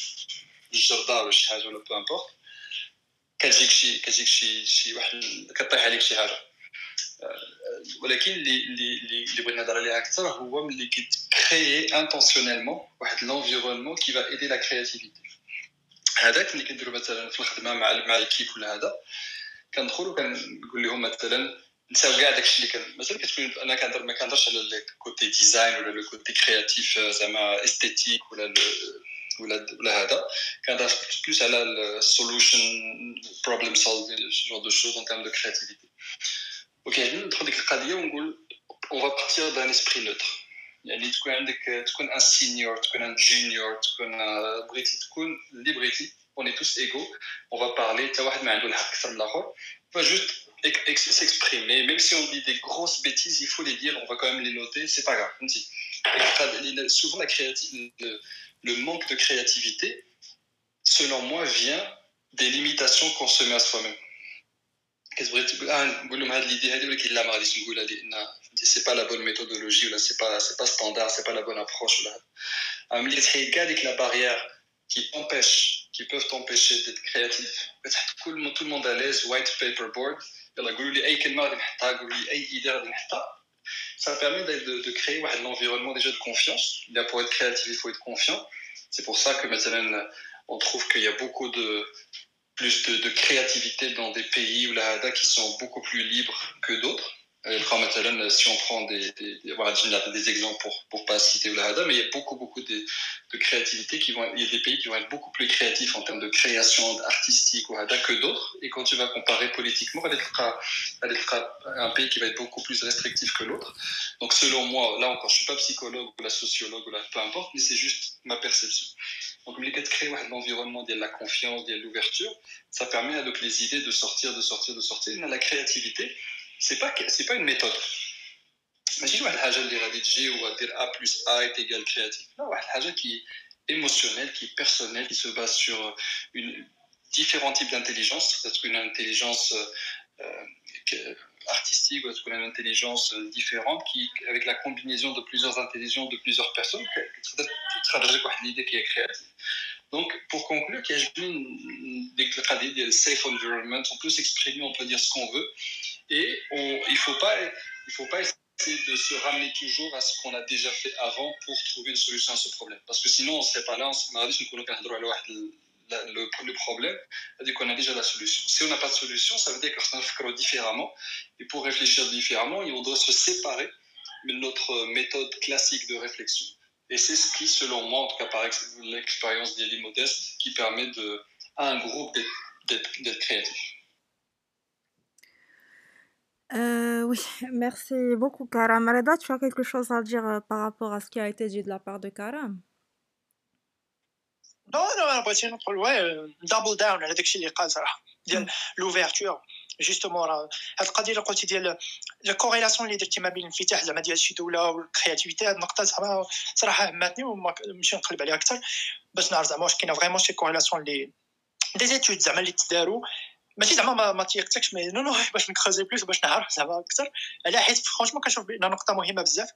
الجرده ولا شي حاجه ولا بو امبورط كتجيك شي واحد كطيح عليك شي حاجه ولكن اللي بغينا نهضر عليه اكثر هو ملي كتكريي انتونسيونيلمون واحد لونفيرونمون كي فا ايدي لا كرياتيفيتي هذاك اللي كنديرو مثلا في الخدمه مع الكيب ولا هذا كندخل وكنقول لهم مثلا نساو كاع داكشي اللي مثلا كتكون انا كنهضر ما كنهضرش على الكوتي ديزاين ولا لو كوتي كرياتيف زعما استيتيك ولا هذا كنهضر بلوس على السولوشن بروبليم سولفين جور دو شوز ان تيرم دو كرياتيفيتي وكيعجبني ندخل ديك القضيه ونقول اون فا بارتير دان اسبري نوتر يعني تكون ان سينيور تكون ان جونيور تكون بغيتي تكون اللي بغيتي on est tous égaux on va parler حتى واحد ما عنده الحق اكثر من الاخر on va juste s'exprimer même si on dit des grosses bêtises il faut les dire on va quand même les noter c'est pas grave فهمتي souvent le manque de créativité selon moi vient des limitations qu'on se met à soi-même كتبغي تقول نقول لهم هذه اليدي هذه ولكن لا ما غاديش نقولها لان سي با لا بون ميثودولوجي ولا سي با ستاندارد سي با لا بون ابروش ولا هذا ملي تحيد كاع ديك لا باريير كي امبيش كي بوف تمبيشي ديت كرياتيف كتحط كل tout le monde à l'aise white paper board يلا قولوا لي اي كلمه غادي نحطها قولوا لي اي ايدي غادي نحطها ça permet de créer واحد l'environnement déjà de confiance là pour être créatif il faut être confiant c'est pour ça que مثلا on trouve qu'il y a beaucoup de plus de créativité dans des pays ou là qui sont beaucoup plus libres que d'autres. Par exemple, si on prend des exemples pour pas citer ou là mais il y a beaucoup de créativité il y a des pays qui vont être beaucoup plus créatifs en termes de création artistique ou là que d'autres. Et quand tu vas comparer politiquement, elle sera un pays qui va être beaucoup plus restrictif que l'autre. Donc selon moi, là encore, je suis pas psychologue ou la sociologue ou là peu importe, mais c'est juste ma perception. Donc le fait de créer un environnement de la confiance, de l'ouverture, ça permet à donc les idées de sortir. La créativité, c'est pas une méthode. Imagine واحد الحاجه اللي غادي تجي وغادير A plus A est égal créatif. Non, واحد الحاجه qui est émotionnelle, qui est personnelle, qui se base sur une différents types d'intelligence, c'est-à-dire qu'une intelligence artistique, ou une intelligence différente qui, avec la combinaison de plusieurs intelligences de plusieurs personnes, traduit une idée qui est créative. Donc, pour conclure, le safe environment, on peut s'exprimer, on peut dire ce qu'on veut, et il ne faut pas essayer de se ramener toujours à ce qu'on a déjà fait avant pour trouver une solution à ce problème. Parce que sinon, on ne serait pas là, le problème, c'est-à-dire qu'on a déjà la solution. Si on n'a pas de solution, ça veut dire qu'on réfléchit différemment. Et pour réfléchir différemment, on doit se séparer de notre méthode classique de réflexion. Et c'est ce qui, selon moi, en tout cas par l'expérience d'Eli Modeste, qui permet à un groupe d'être créatif. Oui, merci beaucoup, Karam. Reda, tu as quelque chose à dire par rapport à ce qui a été dit de la part de Karam? Non, double down على داكشي اللي قال صراحه ديال لوفيرتور جوستومون راه هاد القضيه اللي قلتي ديال لا كوريلاسيون اللي درتي ما بين الانفتاح زعما ديال شي دوله والكرياتيفيتي، هاد النقطه زعما صراحه هماتني وماشي نقلب عليها اكثر باش نعرف زعما واش كاينه فريمون شي كوريلاسيون اللي دي زيتود زعما اللي تداروا ماشي زعما ما تيقتكش مي نو باش نكروزي بلوس باش نعرف زعما اكثر على حيت فرانشمون كنشوف بان نقطه مهمه بزاف.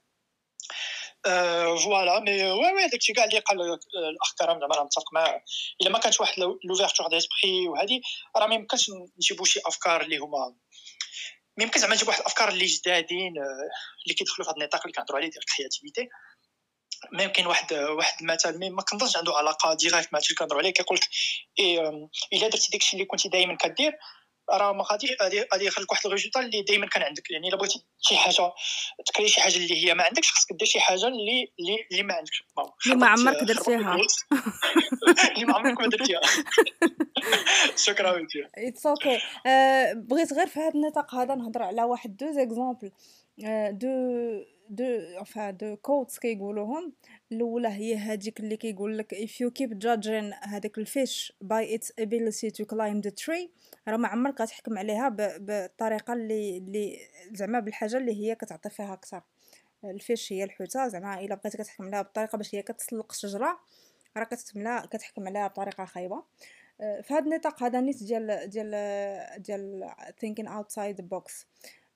فوالا مي وي داكشي كاع اللي قال الاخ كرام زعما راه متفق معاه. الا ما كانت واحد لوفيرتور ديسبري وهذه راه ما يمكنش نجيبوا شي افكار اللي هما ما يمكن زعما نجيبوا واحد الافكار اللي جدادين اللي كيدخلوا في هذا النطاق اللي كنهضروا عليه ديال الكرياتيفيتي. ما يمكن واحد المثال ما كنظنش عنده علاقه ديريكت مع تلك كنهضروا عليه كيقول لك الا درتي داكشي اللي كنتي دائما كدير راه ما غاديش غادي يخليك واحد الريزلتا اللي دائما كان عندك. يعني الا بغيتي شي حاجه تكري شي حاجه اللي هي ما عندكش خصك دير شي حاجه اللي ما عندكش ما عمرك درتيها اللي ما عمرك ما درتيها. شكرا لك. اتس اوكي. بغيت غير في هذا النطاق هذا نهضر على واحد دوز اكزامبل دو كوتس كيقولوهم. الاولى هي هذيك اللي كيقول لك if you keep judging هذاك الفيش by its ability to climb the tree راه ما عمرك غتحكم عليها بالطريقه اللي زعما بالحاجه اللي هي كتعطي فيها اكثر. الفيش هي الحوته زعما الا بقيتي كتحكم عليها بالطريقه باش هي كتسلق الشجره راه كتحكم عليها بطريقه خايبه. في هذا النطاق هذا نيت ديال thinking outside the box.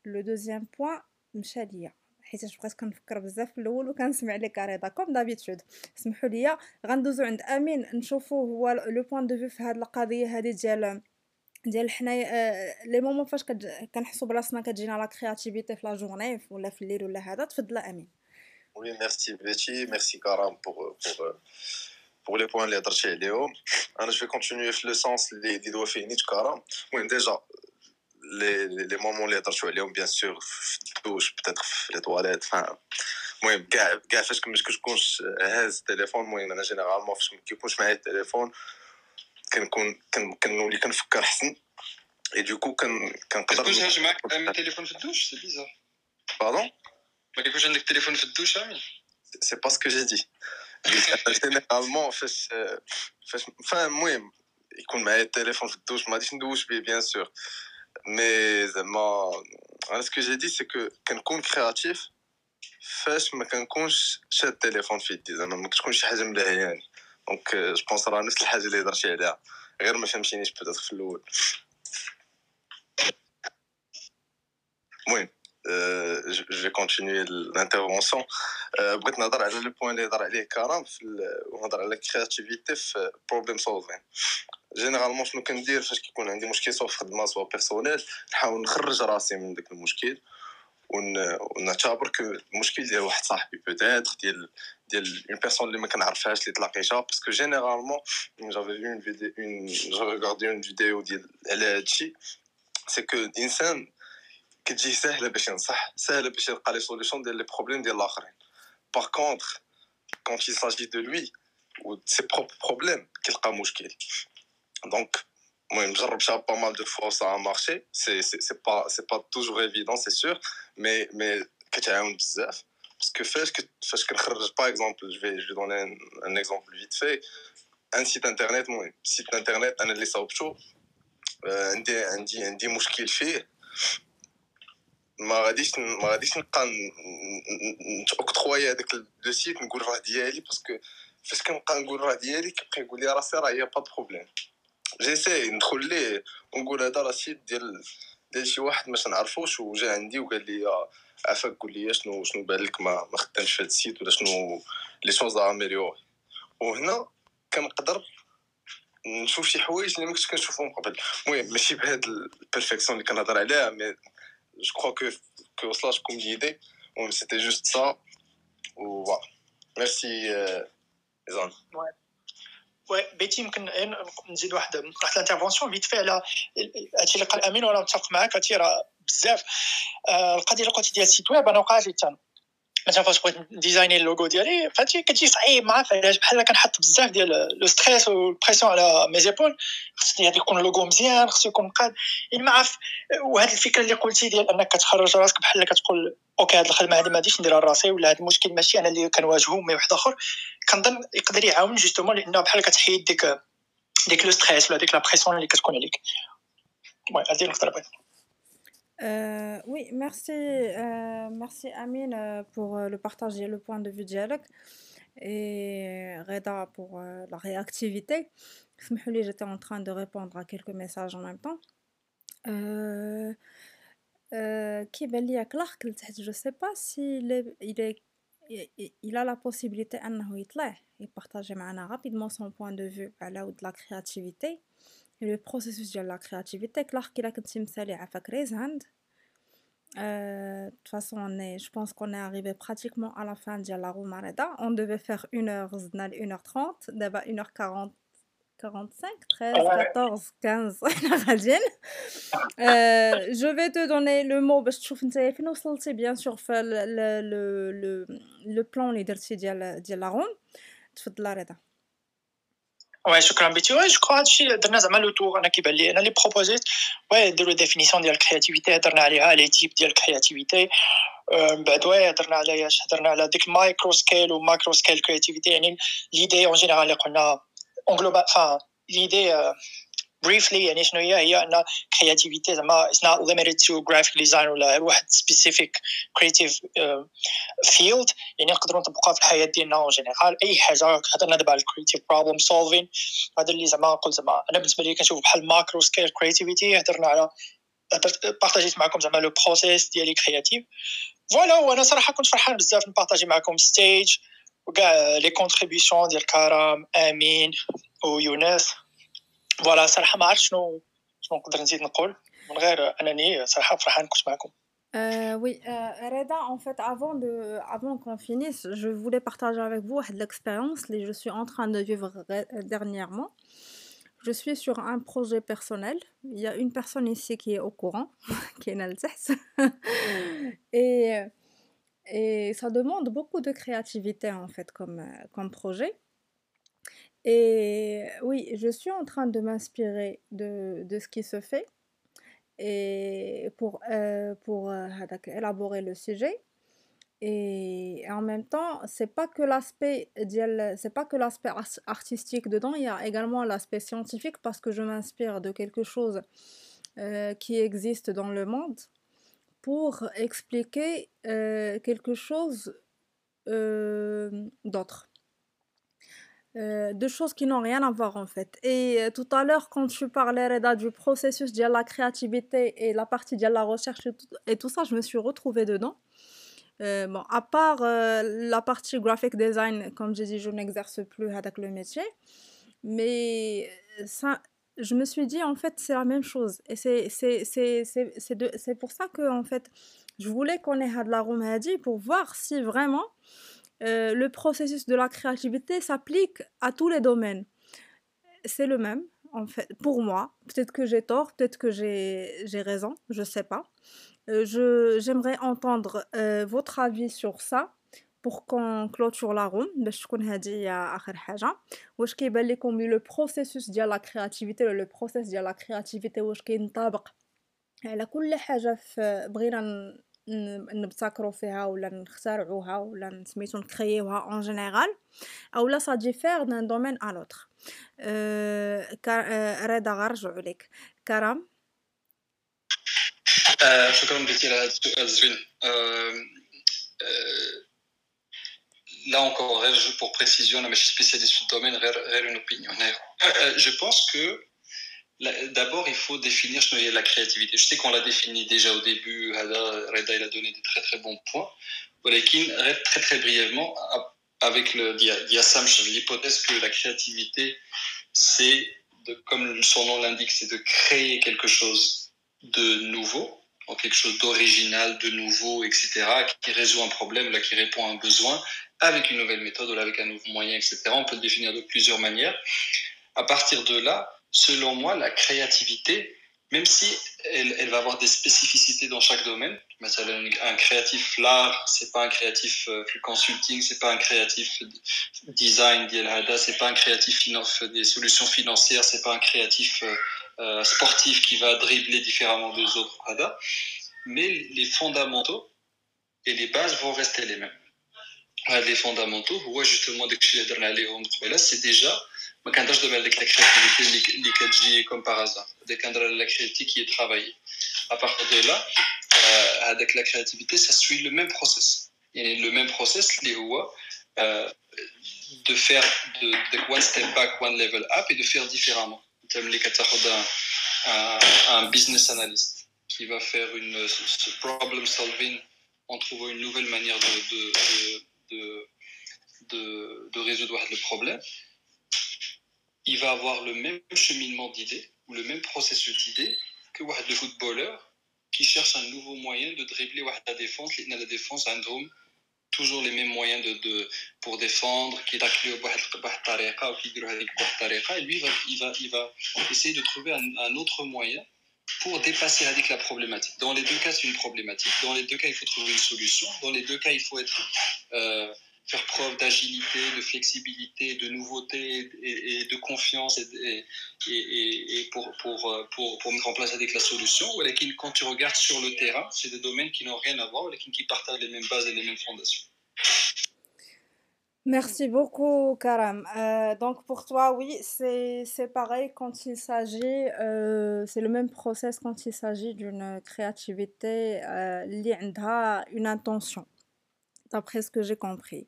لو دوزيام بوين مشى ليا حيت بقيت كنفكر بزاف في الاول وكنسمع لك رضا كوم دابيتود. سمحوا لي غندوزو عند امين نشوفوا هو لو بوين دو في هذه القضيه هذه ديال حنايا لي مومون فاش كنحسوا براسنا كتجينا لا كرياتيفيتي في لا جورني ولا في الليل ولا هذا. تفضل امين. وي ميرسي بيتي ميرسي كرام pour les points اللي هضرتي عليهم. انا جو كونتينيو في لو سونس اللي دوا فيه نيت كرام. المهم ديجا les moments اللي هضرتوا عليهم bien sûr touche peut-être les toilettes. المهم كاع فاش كنكونش هاز التليفون المهم انا جينيرالمون فاش كيكونش معايا التليفون كنولي كنفكر حسن اي دوكو كنقدر كنهج معاك التليفون في الدوش. سي بيزار باردون ما كيكونش عندك التليفون في الدوش عامل سي با سكو جي دي جينيرالمون فاش المهم يكون معايا التليفون في الدوش ما غاديش ندوش به بيان سور. Mais ce que j'ai dit, c'est que quelqu'un créatif fait que quelqu'un a un téléphone fait. Donc, je pense que c'est la même chose que j'ai dit. غير ما فهمتينيش peut-être في الأول. المهم je vais continuer l'intervention. بغيت نهضر على لو بوين اللي هضر عليه كرام ونهضر على الكرياتيفيتي في بروبليم سولفين. جينيرالمون شنو كندير فاش كيكون عندي مشكل سواء في الخدمه سواء بيرسونيل نحاول نخرج راسي من داك المشكل ونعتبر كو المشكل ديال واحد صاحبي بوتيتر ديال اون بيرسون اللي ما كنعرفهاش اللي تلاقيتها. باسكو جينيرالمون جافي في اون فيديو ديال على هادشي سي كو الانسان كتجي سهله باش ينصح سهله باش يلقى لي سوليوشن ديال لي بروبليم ديال الاخرين. باغ كونطخ كونت il s'agit de lui ou de ses propres problèmes كيلقى مشكل. Donc moi je recherche pas mal de fois ça a marché. C'est pas toujours évident c'est sûr mais كتعاون بزاف باسكو فاش كنخرج par exemple je vais donner un exemple vite fait un site internet انا اللي صاوبته عندي مشكل فيه ما غاديش نبقى نتوقع هذاك لو سيت نقول راه ديالي باسكو فاش كنبقى نقول راه ديالي كيبقى يقول لي راسي راه هي با بروبليم. جيساي ندخل ليه ونقول هذا راه سيت ديال شي واحد ما كنعرفوش وجا عندي وقال لي عفاك قول لي شنو بالك ما خدامش في هذا السيت ولا شنو لي شوز ا اميليوري. وهنا كنقدر نشوف شي حوايج اللي ما كنتش كنشوفهم قبل. المهم ماشي بهذا البيرفكسيون اللي كنهضر عليها، مي جو كرو كو وصلاتكم ليدي و سيتي جوست سا و فوالا. ميرسي ايزان. بيتي يمكن نزيد واحد الانترفونسيون فيت في على هادشي اللي قال امين وانا متفق معاك هادشي راه بزاف. القضيه اللي قلتي ديال السيت ويب انا وقعت لي حتى مثلا فاش بغيت نديزايني اللوغو ديالي فهمتي كتجي صعيب مع فاش بحال كنحط بزاف ديال لو ستريس والبريسيون على مي زيبول، خصني هذا يكون لوغو مزيان، خصو يكون قاد المعرف. وهذه الفكره اللي قلتي ديال انك كتخرج راسك بحال كتقول اوكي هذه الخدمه هذه ما غاديش نديرها لراسي ولا هذا المشكل ماشي انا اللي كنواجهه مي واحد اخر، كنظن يقدر يعاون جوستومون لانه بحال كتحيد ديك لو ستريس ولا ديك لا بريسيون اللي كتكون عليك. المهم هذه النقطه اللي بغيت. Oui, merci, merci Amine pour le partage et le point de vue dialogue et Reda pour la réactivité. J'étais en train de répondre à quelques messages en même temps. Kibelia Clark, je ne sais pas s'il il a la possibilité de partager rapidement son point de vue à la ou de la créativité. Le processus de la créativité, Clark, il a comme simsalé à Fakrezand. De toute façon, je pense qu'on est arrivé pratiquement à la fin de la room Reda. On devait faire 1h, 1h30, d'abord 1h40, 45, 13, 14, 15. Je vais te donner le mot. Je trouve que c'est bien sûr le plan leadership de la room. Tu fais de la Reda. واه شكرا بيتي. واه جو هادشي درنا زعما لو تور. انا كيبان لي انا لي بروبوزيت واه ديروا ديفينيسيون ديال الكرياتيفيتي، هضرنا عليها لي تيب ديال الكرياتيفيتي، من بعد واه هضرنا على ديك المايكرو سكيل وماكرو سكيل كرياتيفيتي، يعني ليدي اون جينيرال اللي قلنا اونغلوبا ليدي بريفلي، يعني شنو هي ان كرياتيفيتي زعما اتس نوت ليميتد تو جرافيك ديزاين ولا واحد سبيسيفيك كرياتيف فيلد، يعني نقدروا نطبقوها في الحياه ديالنا اون جينيرال اي حاجه. هضرنا دابا على الكرياتيف بروبلم سولفين، هذا اللي زعما قلت زعما انا بالنسبه لي كنشوف بحال ماكرو سكيل كرياتيفيتي. هضرنا على بارطاجيت معكم زعما لو بروسيس ديالي كرياتيف فوالا. وانا صراحه كنت فرحان بزاف نبارطاجي معكم ستيج وكاع لي كونتريبيسيون ديال كرم امين ويونس فوالا. صراحه ما عرفتش شنو نقدر نزيد نقول من غير انني صراحه فرحان كنت معكم. Oui, Reda, en fait, avant qu'on finisse, je voulais partager avec vous l'expérience que je suis en train de vivre dernièrement. Je suis sur un projet personnel. Il y a une personne ici qui est au courant, qui est Nalzès. Et ça demande beaucoup de créativité, en fait, comme projet. Et oui, je suis en train de m'inspirer de ce qui se fait et pour élaborer le sujet. Et en même temps, c'est pas que l'aspect artistique dedans, il y a également l'aspect scientifique parce que je m'inspire de quelque chose qui existe dans le monde pour expliquer quelque chose d'autre. Deux choses qui n'ont rien à voir en fait. Et tout à l'heure quand tu parlais Reda du processus de la créativité et la partie de la recherche et tout ça, je me suis retrouvée dedans. Bon, à part la partie graphic design, comme j'ai dit, je n'exerce plus avec le métier. Mais ça, je me suis dit en fait c'est la même chose. Et c'est pour ça que en fait je voulais qu'on ait de la room hadi pour voir si vraiment le processus de la créativité s'applique à tous les domaines. C'est le même, en fait, pour moi. Peut-être que j'ai tort, peut-être que j'ai raison, je ne sais pas. J'aimerais entendre votre avis sur ça pour qu'on clôture la room. Je connais dit à Akhir Haja. Wesh qui belle comme le processus de la créativité, le process de la créativité wesh qui نطابق على كل حاجة بغينا نبتكروا فيها ولا نخترعوها ولا نسميتو نكريوها اون جينيرال او لا سا ديفير دان دومين ا لوتر. رضا غنرجعوا لك. كرم شكرا بيتي على هذا السؤال الزوين. لا اونكور غير جو بور بريسيزيون انا ماشي سبيسياليست في الدومين غير اون اوبينيون. جو بونس كو d'abord, il faut définir ce qu'est la créativité. Je sais qu'on l'a défini déjà au début. Reda, il a donné des très très bons points. Walakin, très très brièvement, avec l'hypothèse que la créativité, c'est comme son nom l'indique, c'est de créer quelque chose de nouveau, quelque chose d'original, de nouveau, etc., qui résout un problème, là, qui répond à un besoin, avec une nouvelle méthode, là, avec un nouveau moyen, etc. On peut le définir de plusieurs manières. À partir de là, selon moi, la créativité, même si elle va avoir des spécificités dans chaque domaine, un créatif l'art, c'est pas un créatif consulting, c'est pas un créatif design, c'est pas un créatif des solutions financières, c'est pas un créatif sportif qui va dribbler différemment des autres, mais les fondamentaux et les bases vont rester les mêmes. Les fondamentaux, justement, c'est déjà ما كندرش دابا هذيك لا كرياتيفيتي اللي كتجي كوم باغ ازار هذيك كندير لا كرياتيفيتي كي ترافاي ا partir de là هذاك لا كرياتيفيتي ça suit le même process يعني le même process اللي هو de faire de one step back one level up et de faire différemment انت ملي كتاخذ un business analyst qui va faire une problem solving en trouvant une nouvelle manière de résoudre le problème. Il va avoir le même cheminement d'idées ou le même processus d'idées que le footballeur qui cherche un nouveau moyen de dribbler la défense. La défense a toujours les mêmes moyens pour défendre, qui tacle ou qui dure avec et lui il va essayer de trouver un autre moyen pour dépasser avec la problématique. Dans les deux cas, c'est une problématique. Dans les deux cas, il faut trouver une solution. Dans les deux cas, il faut être faire preuve d'agilité, de flexibilité, de nouveauté et de confiance et pour mettre en place avec la solution. Mais quand tu regardes sur le terrain, c'est des domaines qui n'ont rien à voir, mais qui partagent les mêmes bases et les mêmes fondations. Merci beaucoup, Karam. Donc pour toi, oui, c'est pareil quand il s'agit, c'est le même process quand il s'agit d'une créativité liée à une intention. D'après ce que j'ai compris.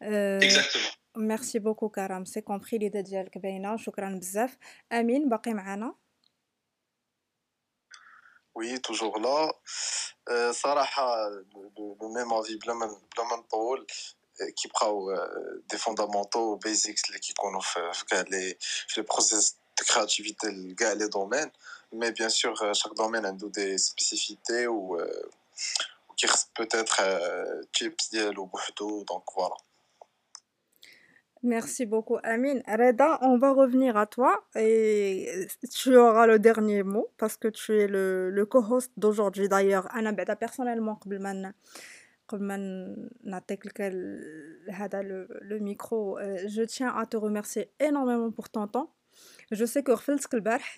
Exactement. Merci beaucoup, Karam. C'est compris l'idée ديالك باينه. شكرا بزاف. امين باقي معنا؟ وي توجور لا صراحه لو ميم انفي بلا ما نطول كيبقاو دي فوندامونتو بيزيكس اللي كيكونوا في كاع لي بروسيس دو كرياتيفيتي لكاع لي دومين مي بيان سور شاك دومين عنده دي سبيسيفيتي و peut-être tips dialo bouhdou donc voilà. Merci beaucoup Amine. Reda, on va revenir à toi et tu auras le dernier mot parce que tu es le co-host d'aujourd'hui d'ailleurs. Ana bada personnellement le micro, je tiens à te remercier énormément pour ton temps. Je sais que refiltk le barh.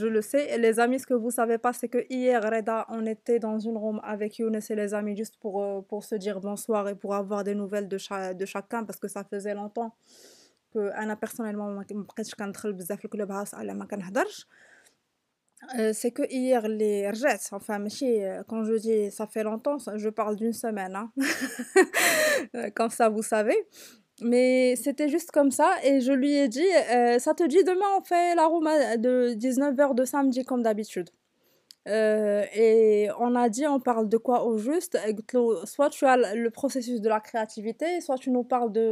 Je le sais. Et les amis, ce que vous savez pas, c'est que hier, Reda, on était dans une room avec Younes et les amis juste pour se dire bonsoir et pour avoir des nouvelles de chacun parce que ça faisait longtemps que Anna personnellement m'bqitch كندخل بزاف لكل باس على ما كنهضرش. C'est que hier les rejets, enfin quand je dis ça fait longtemps, je parle d'une semaine, hein. Comme ça vous savez. Mais c'était juste comme ça et je lui ai dit ça te dit demain on fait la room de 19h de samedi comme d'habitude et on a dit on parle de quoi au juste, soit tu as le processus de la créativité, soit tu nous parles de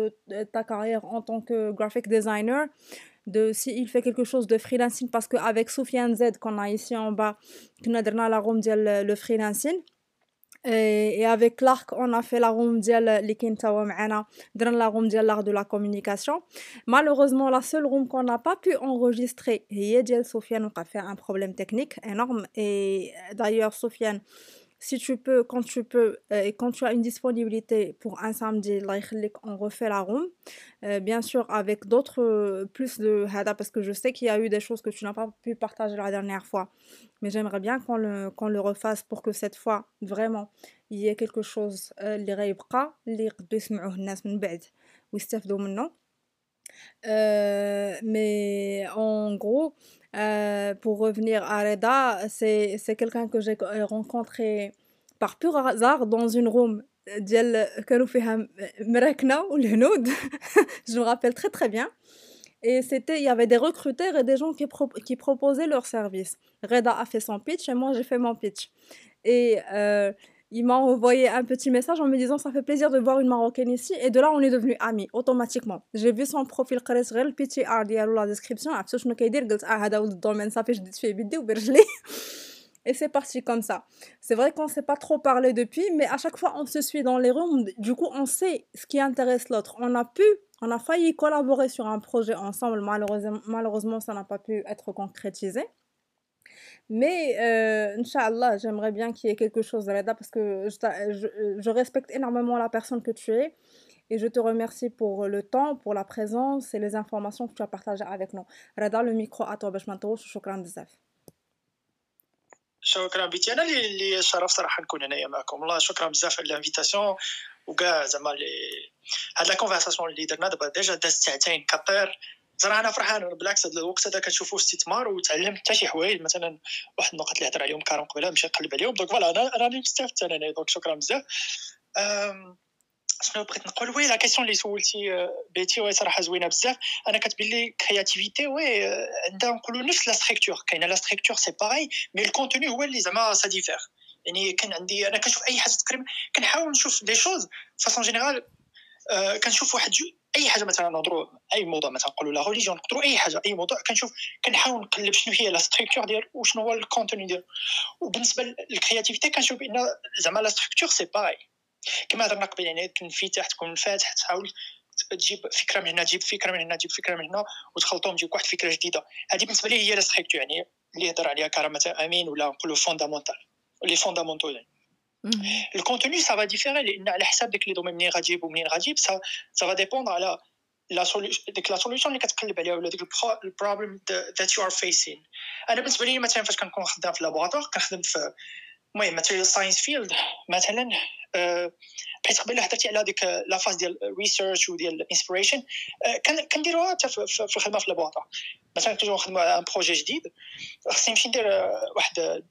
ta carrière en tant que graphic designer, de s'il fait quelque chose de freelancing parce qu'avec Sofiane Zedd qu'on a ici en bas qu'on a donné la room le freelancing. Et avec Clark, on a fait la room dial les kintawa معنا, dans la room dial l'art de la communication. Malheureusement, la seule room qu'on n'a pas pu enregistrer, hier dial Sofiane a fait un problème technique énorme. Et d'ailleurs, Sofiane, si tu peux, quand tu as une disponibilité pour un samedi, on refait la room. Bien sûr, avec d'autres plus de hada, parce que je sais qu'il y a eu des choses que tu n'as pas pu partager la dernière fois. Mais j'aimerais bien qu'on le refasse pour que cette fois, vraiment, il y ait quelque chose qui reste, mais en gros, pour revenir à Reda, c'est quelqu'un que j'ai rencontré par pur hasard dans une room ديال كانوا فيها مراكنا والهنود. Je me rappelle très très bien. Et il y avait des recruteurs et des gens qui proposaient leurs services. Reda a fait son pitch et moi j'ai fait mon pitch. Et ils m'ont envoyé un petit message en me disant ça fait plaisir de voir une Marocaine ici, et de là on est devenus amis automatiquement. J'ai vu son profil قريت غير البي تي ار ديالو لا ديسكريبسيون عرفت شنو كيدير قلت اه هذا ولد الدومين صافي شديت فيه بيدي وبرجلي. Et c'est parti comme ça. C'est vrai qu'on ne s'est pas trop parlé depuis, mais à chaque fois on se suit dans les rues, du coup on sait ce qui intéresse l'autre. On a failli collaborer sur un projet ensemble, malheureusement ça n'a pas pu être concrétisé. Mais Inch'Allah, j'aimerais bien qu'il y ait quelque chose, Reda, parce que je respecte énormément la personne que tu es. Et je te remercie pour le temps, pour la présence et les informations que tu as partagées avec nous. Reda, le micro à toi. Shukran bzaf. شكرا بيتي انا اللي شرف صراحه نكون هنايا معكم. الله شكرا بزاف على الانفيتاسيون وكاع زعما هاد لا كونفرساسيون اللي درنا دابا ديجا دازت ساعتين كثر زعما انا فرحان بالعكس. هاد الوقت هذا كنشوفو استثمار وتعلمت حتى شي حوايج مثلا واحد النقط اللي هضر عليهم كارم قبيله مشى نقلب عليهم دونك فوالا انا راني استفدت انا هنا دونك شكرا بزاف. شنو بغيت نقول وي لا كيسيون اللي سولتي بيتي وي صراحه زوينه بزاف. انا كتبين لي كرياتيفيتي وي عندها نقولوا نفس لا ستركتور كاينه لا ستركتور سي باغي مي الكونتوني هو اللي زعما سا ديفير يعني كان عندي انا كنشوف اي حاجه تقريبا كنحاول نشوف دي شوز فاصون جينيرال كنشوف واحد اي حاجه مثلا نهضروا اي موضوع مثلا نقولوا لا ريليجيون نقدروا اي حاجه اي موضوع كنشوف كنحاول نقلب شنو هي لا ستركتور ديالو وشنو هو الكونتوني ديالو. وبالنسبه للكرياتيفيتي كنشوف بان زعما لا ستركتور سي باغي كما درنا قبل يعني تنفتح تكون فاتح تحاول تجيب فكره من هنا تجيب فكره من هنا تجيب فكره من هنا وتخلطهم تجيب واحد الفكره جديده. هذه بالنسبه لي هي لا ستركتور يعني اللي يهضر عليها كرامه امين ولا نقولوا فوندامونتال لي فوندامونتو يعني. الكونتوني سا با ديفيري لان على حساب داك لي دومين منين غتجيب ومنين غتجيب سا با ديبوندر على لا سوليوشن ديك لا سوليوشن اللي كتقلب عليها ولا ديك البروبليم ذات يو ار فيسين. انا بالنسبه لي مثلا فاش كنكون خدام في لابوغاتوار كنخدم في المهم ماتيريال ساينس فيلد مثلا حيت قبل هضرتي على هذيك لا فاز ديال ريسيرش وديال الانسبيريشن كنديروها حتى في الخدمه في لابوطا مثلا كنجيو نخدموا على ان بروجي جديد خصني نمشي ندير واحد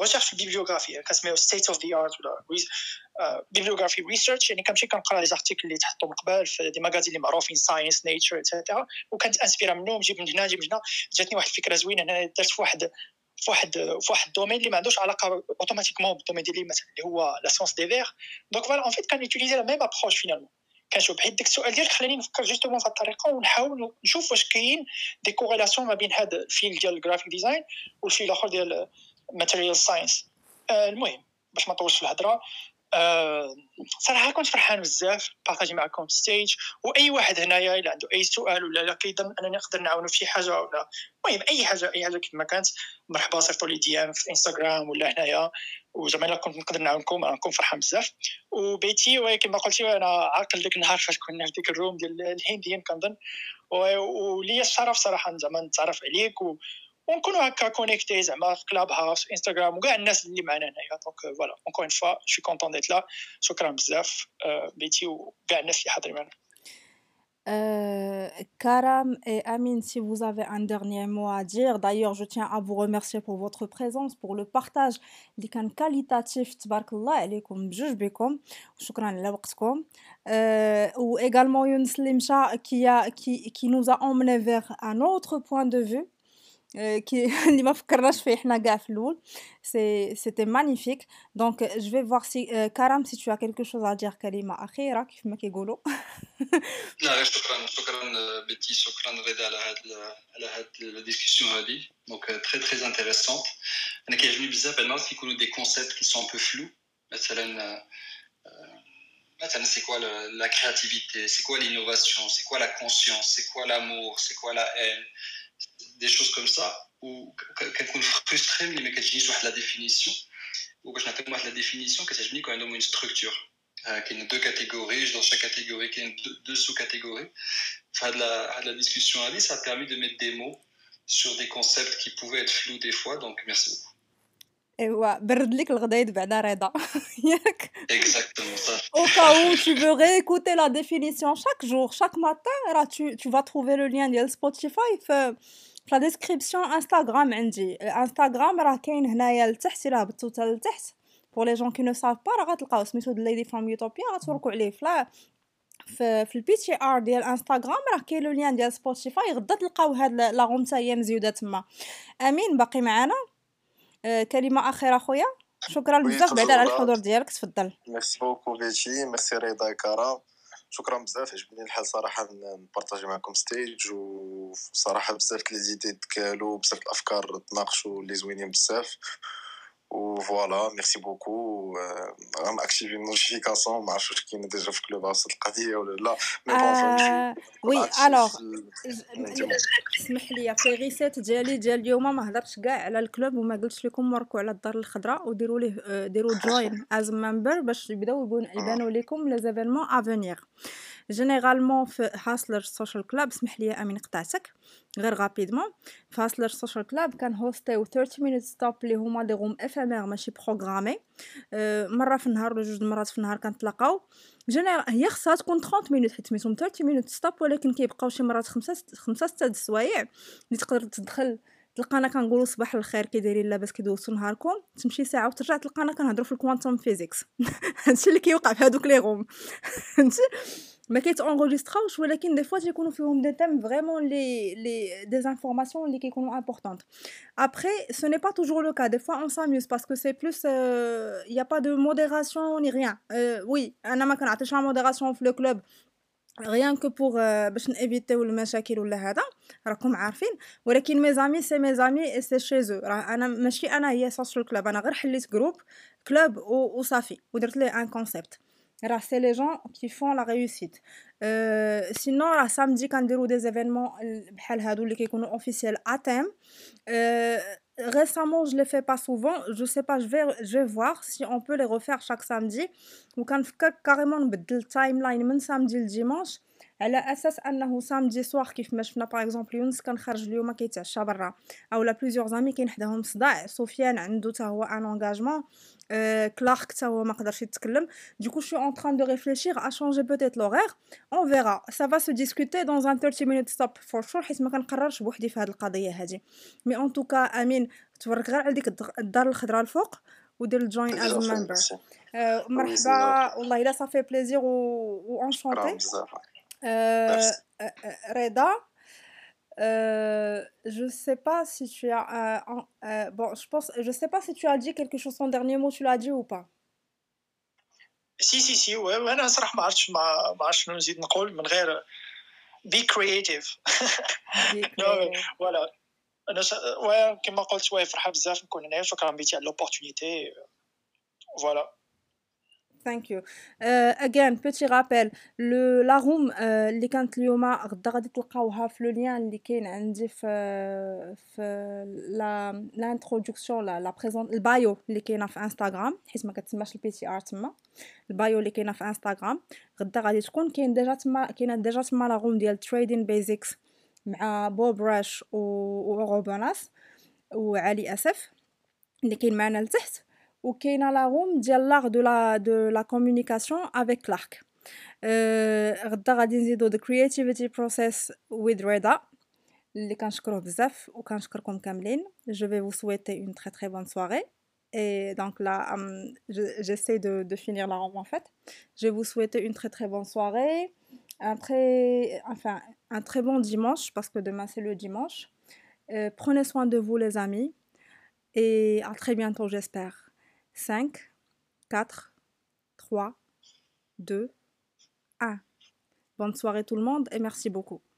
ريسيرش في بيبليوغرافيا كنسميو ستيت اوف ذا ارت ولا بيبليوغرافي ريسيرش يعني كنمشي كنقرا لي زارتيكل اللي تحطوا من قبل في دي ماغازين اللي معروفين ساينس نيتشر ايتترا وكنت انسبيرا منهم نجيب من هنا نجيب من هنا. جاتني واحد الفكره زوينه هنا درت في واحد الدومين اللي ما عندوش علاقه اوتوماتيكمون بالدومين ديالي مثلا اللي هو لا سيونس دي فيغ دونك فوالا ان فيت كان يوتيليزي لا ميم ابروش فينالمون كنشوف حيت داك السؤال ديالك خلاني نفكر جوستومون في الطريقه ونحاول نشوف واش كاين دي كوريلاسيون ما بين هذا الفيل ديال الجرافيك ديزاين والفيل الاخر ديال ماتيريال ساينس. المهم باش ما نطولش في الهضره صراحه كنت فرحان بزاف بارطاجي معكم ستيج واي واحد هنايا الا عنده اي سؤال ولا كيظن انني نقدر نعاونو في شي حاجه ولا المهم اي حاجه كما كانت مرحبا صيفطوا لي ديام في انستغرام ولا هنايا وزعما الا كنت نقدر نعاونكم راكم فرحان بزاف. وبيتي وكما قلتي انا عاقل ديك النهار فاش كنا في ديك الروم ديال الهنديين كنظن وليا الشرف صراحه زعما نتعرف عليك ونكونوا هكا كونيكتي زعما في كلاب هاوس انستغرام وكاع الناس اللي معنا هنايا دونك فوالا اونكور اون فوا شي كونطون ديت لا. شكرا بزاف بيتي وكاع الناس اللي حاضرين معنا. Karam et Amine, si vous avez un dernier mot à dire, d'ailleurs je tiens à vous remercier pour votre présence, pour le partage qui est qualitatif, tabarkallah alaykoum bjouj bikoum, choukran ala waqtkoum. Ou également Younes Limcha qui nous a emmené vers un autre point de vue. C'était magnifique. Donc je vais voir si Karam, si tu as quelque chose à dire Kalima Akhira كيف ما كيقولوا. لا شكرا بيتي شكرا رضا على هاد الديسكسيون هادي دونك تري تري انتريسانت. انا كيعجبني بزاف على الناس يكونوا دي كونسيبت كي سون بو فلو مثلا سي كوا لا كرياتيفيتي سي كوا لينوفاسيون سي كوا لا كونسيونس سي كوا لامور سي كوا لا هين des choses comme ça ou quelqu'un frustré mais que j'ai juste la définition ou que je n'ai pas la définition que ça je dis quand même une structure qui est deux catégories dans chaque catégorie qui est deux sous-catégories enfin de la discussion à ça a permis de mettre des mots sur des concepts qui pouvaient être flous des fois donc merci beaucoup. ايوا برد لك الغدا يتبعنا رضا ياك اكزاكتومون صافي او كاو tu veux réécouter la définition chaque jour chaque matin راه tu vas trouver le lien ديال Spotify في la description. Instagram عندي Instagram راه كاين هنايا لتحت راه بالتوتال لتحت pour les gens qui ne savent pas راه غتلقاو سميتو The Lady from Utopia غتوركو عليه في البي تي ار ديال انستغرام راه كاين لو لين ديال سبوتيفاي غدا تلقاو هاد لا غومتا هي مزيوده تما. امين باقي معانا كلمه اخيره خويا شكرا بزاف بعدا على الحضور ديالك. تفضل. ميرسي بوكو فيتي، ميرسي رضا كرا، شكرا بزاف. عجبني الحال صراحه نبارطاجي معكم ستيج، وصراحه بزاف لي زيديت كالو، بزاف الافكار تناقشوا اللي زوينين بزاف. و فوالا ميرسي بوكو. غن اكتيفي نوتيفيكاسيون، ما عرفتش واش كاين ديجا في كلوب هاوس القضيه ولا لا. وي الوغ اسمح لي في الريسات ديالي ديال اليوم ما هضرتش كاع على الكلوب وما قلتش لكم وركوا على الدار الخضراء وديروا ليه ديروا جوين از ممبر باش يبداو يبانوا لكم لي زيفينمون افونيغ جينيرالمون في هاسلر سوشيال كلاب. اسمح لي امين قطعتك غير غابيدمون. في هاسلر سوشيال كلاب كنهوستيو 30 مينيت ستوب اللي هما دي غوم افامير ماشي بروغرامي، مره في النهار ولا جوج مرات في النهار كنتلاقاو. هي خصها تكون 30 مينيت حيت سميتهم 30 مينيت ستوب، ولكن كيبقاو شي مرات 5 6 السوايع اللي تقدر تدخل تلقانا كنقولوا صباح الخير كي دايرين لاباس كيدوزوا نهاركم، تمشي ساعه وترجع تلقانا كنهضروا في الكوانتوم فيزيكس. هادشي اللي كيوقع في هذوك لي غوم. ما كيتونغيستراوش، ولكن دي فوا تيكونوا فيهم دي تيم فريمون لي دي انفورماسيون اللي كيكونوا امبورطونط. ابري سو ني با توجور لو كا، دي فوا اون ساميوز باسكو سي بلوس يا با دو موديراسيون ني ريان. وي انا ما كنعطيش لا موديراسيون في لو كلوب غيان كو بوغ باش نيفيتيو المشاكل ولا هذا راكم عارفين. ولكن ميزامي سي ميزامي سي شيزو، راه انا ماشي انا هي سوشيال كلوب، انا غير حليت جروب كلوب وصافي ودرت ليه ان كونسيبت راه سي لي جون كي فون لا ريوسيت. سينو راه سامدي كنديرو دي زيفينمون بحال هادو اللي كيكونوا اوفيسيال اتيم. récemment je les fais pas souvent, je sais pas, je vais voir si on peut les refaire chaque samedi. Ou كنفكر carrément نبدل التايملاين من samedi لdimanche على اساس انه samedi soir كيف ما شفنا par exemple يونس كنخرج اليوم كيتعشى برا، اولا plusieurs amis كاين حداهم صداع، سفيان عنده حتى هو ان انغاجمون، كلارك حتى هو ما قدرش يتكلم. du coup je suis en train de réfléchir à changer peut-être l'horaire, on verra, ça va se discuter dans un 30 minute stop for sure حيت ما كنقررش بوحدي في هذه القضيه هذه. مي ان توكا امين تبارك غير على ديك الدار الخضراء الفوق ودير الجوين از ممبر. مرحبا والله الا صافي بليزير و انشونتي Reda. Je sais pas si tu as bon, je sais pas si tu as dit quelque chose en dernier mot, tu l'as dit ou pas. Si وانا صراحه ما عرفتش شنو نزيد نقول من غير be creative. Voilà. انا كما قلت واي فرحه بزاف نكون هنا، شكرا بيتي على l'opportunité. Voilà. Thank you. Again, petit rappel, la room اللي كانت اليوم غدا غادي تلقاوها في لو ليان اللي كاين عندي في لا انتروداكسيون لا بريزون البايو اللي كاينه في انستغرام، حيت ما كتسماش البي تي ار تما البايو اللي كاينه في انستغرام. غدا غادي تكون كاينه ديجا تما لا روم ديال تريدين بيزكس مع بوب راش وروبناس وعلي اسف اللي كاين معنا لتحت، وكاينه لا روم ديال لاغ دو لا كومونيكاسيون افيك كلارك. غدا غادي نزيدو ذا كرياتيفيتي بروسيس ويذ ريدا اللي كنشكروه بزاف وكنشكركم كاملين. جو في فو سويتي اون تري تري بون سواري. Et donc là, j'essaie de finir la room en fait. Je vous souhaite une très très bonne soirée, un très bon dimanche parce que demain c'est le dimanche. Prenez soin de vous les amis et à très bientôt j'espère. 5, 4, 3, 2, 1. Bonne soirée tout le monde et merci beaucoup.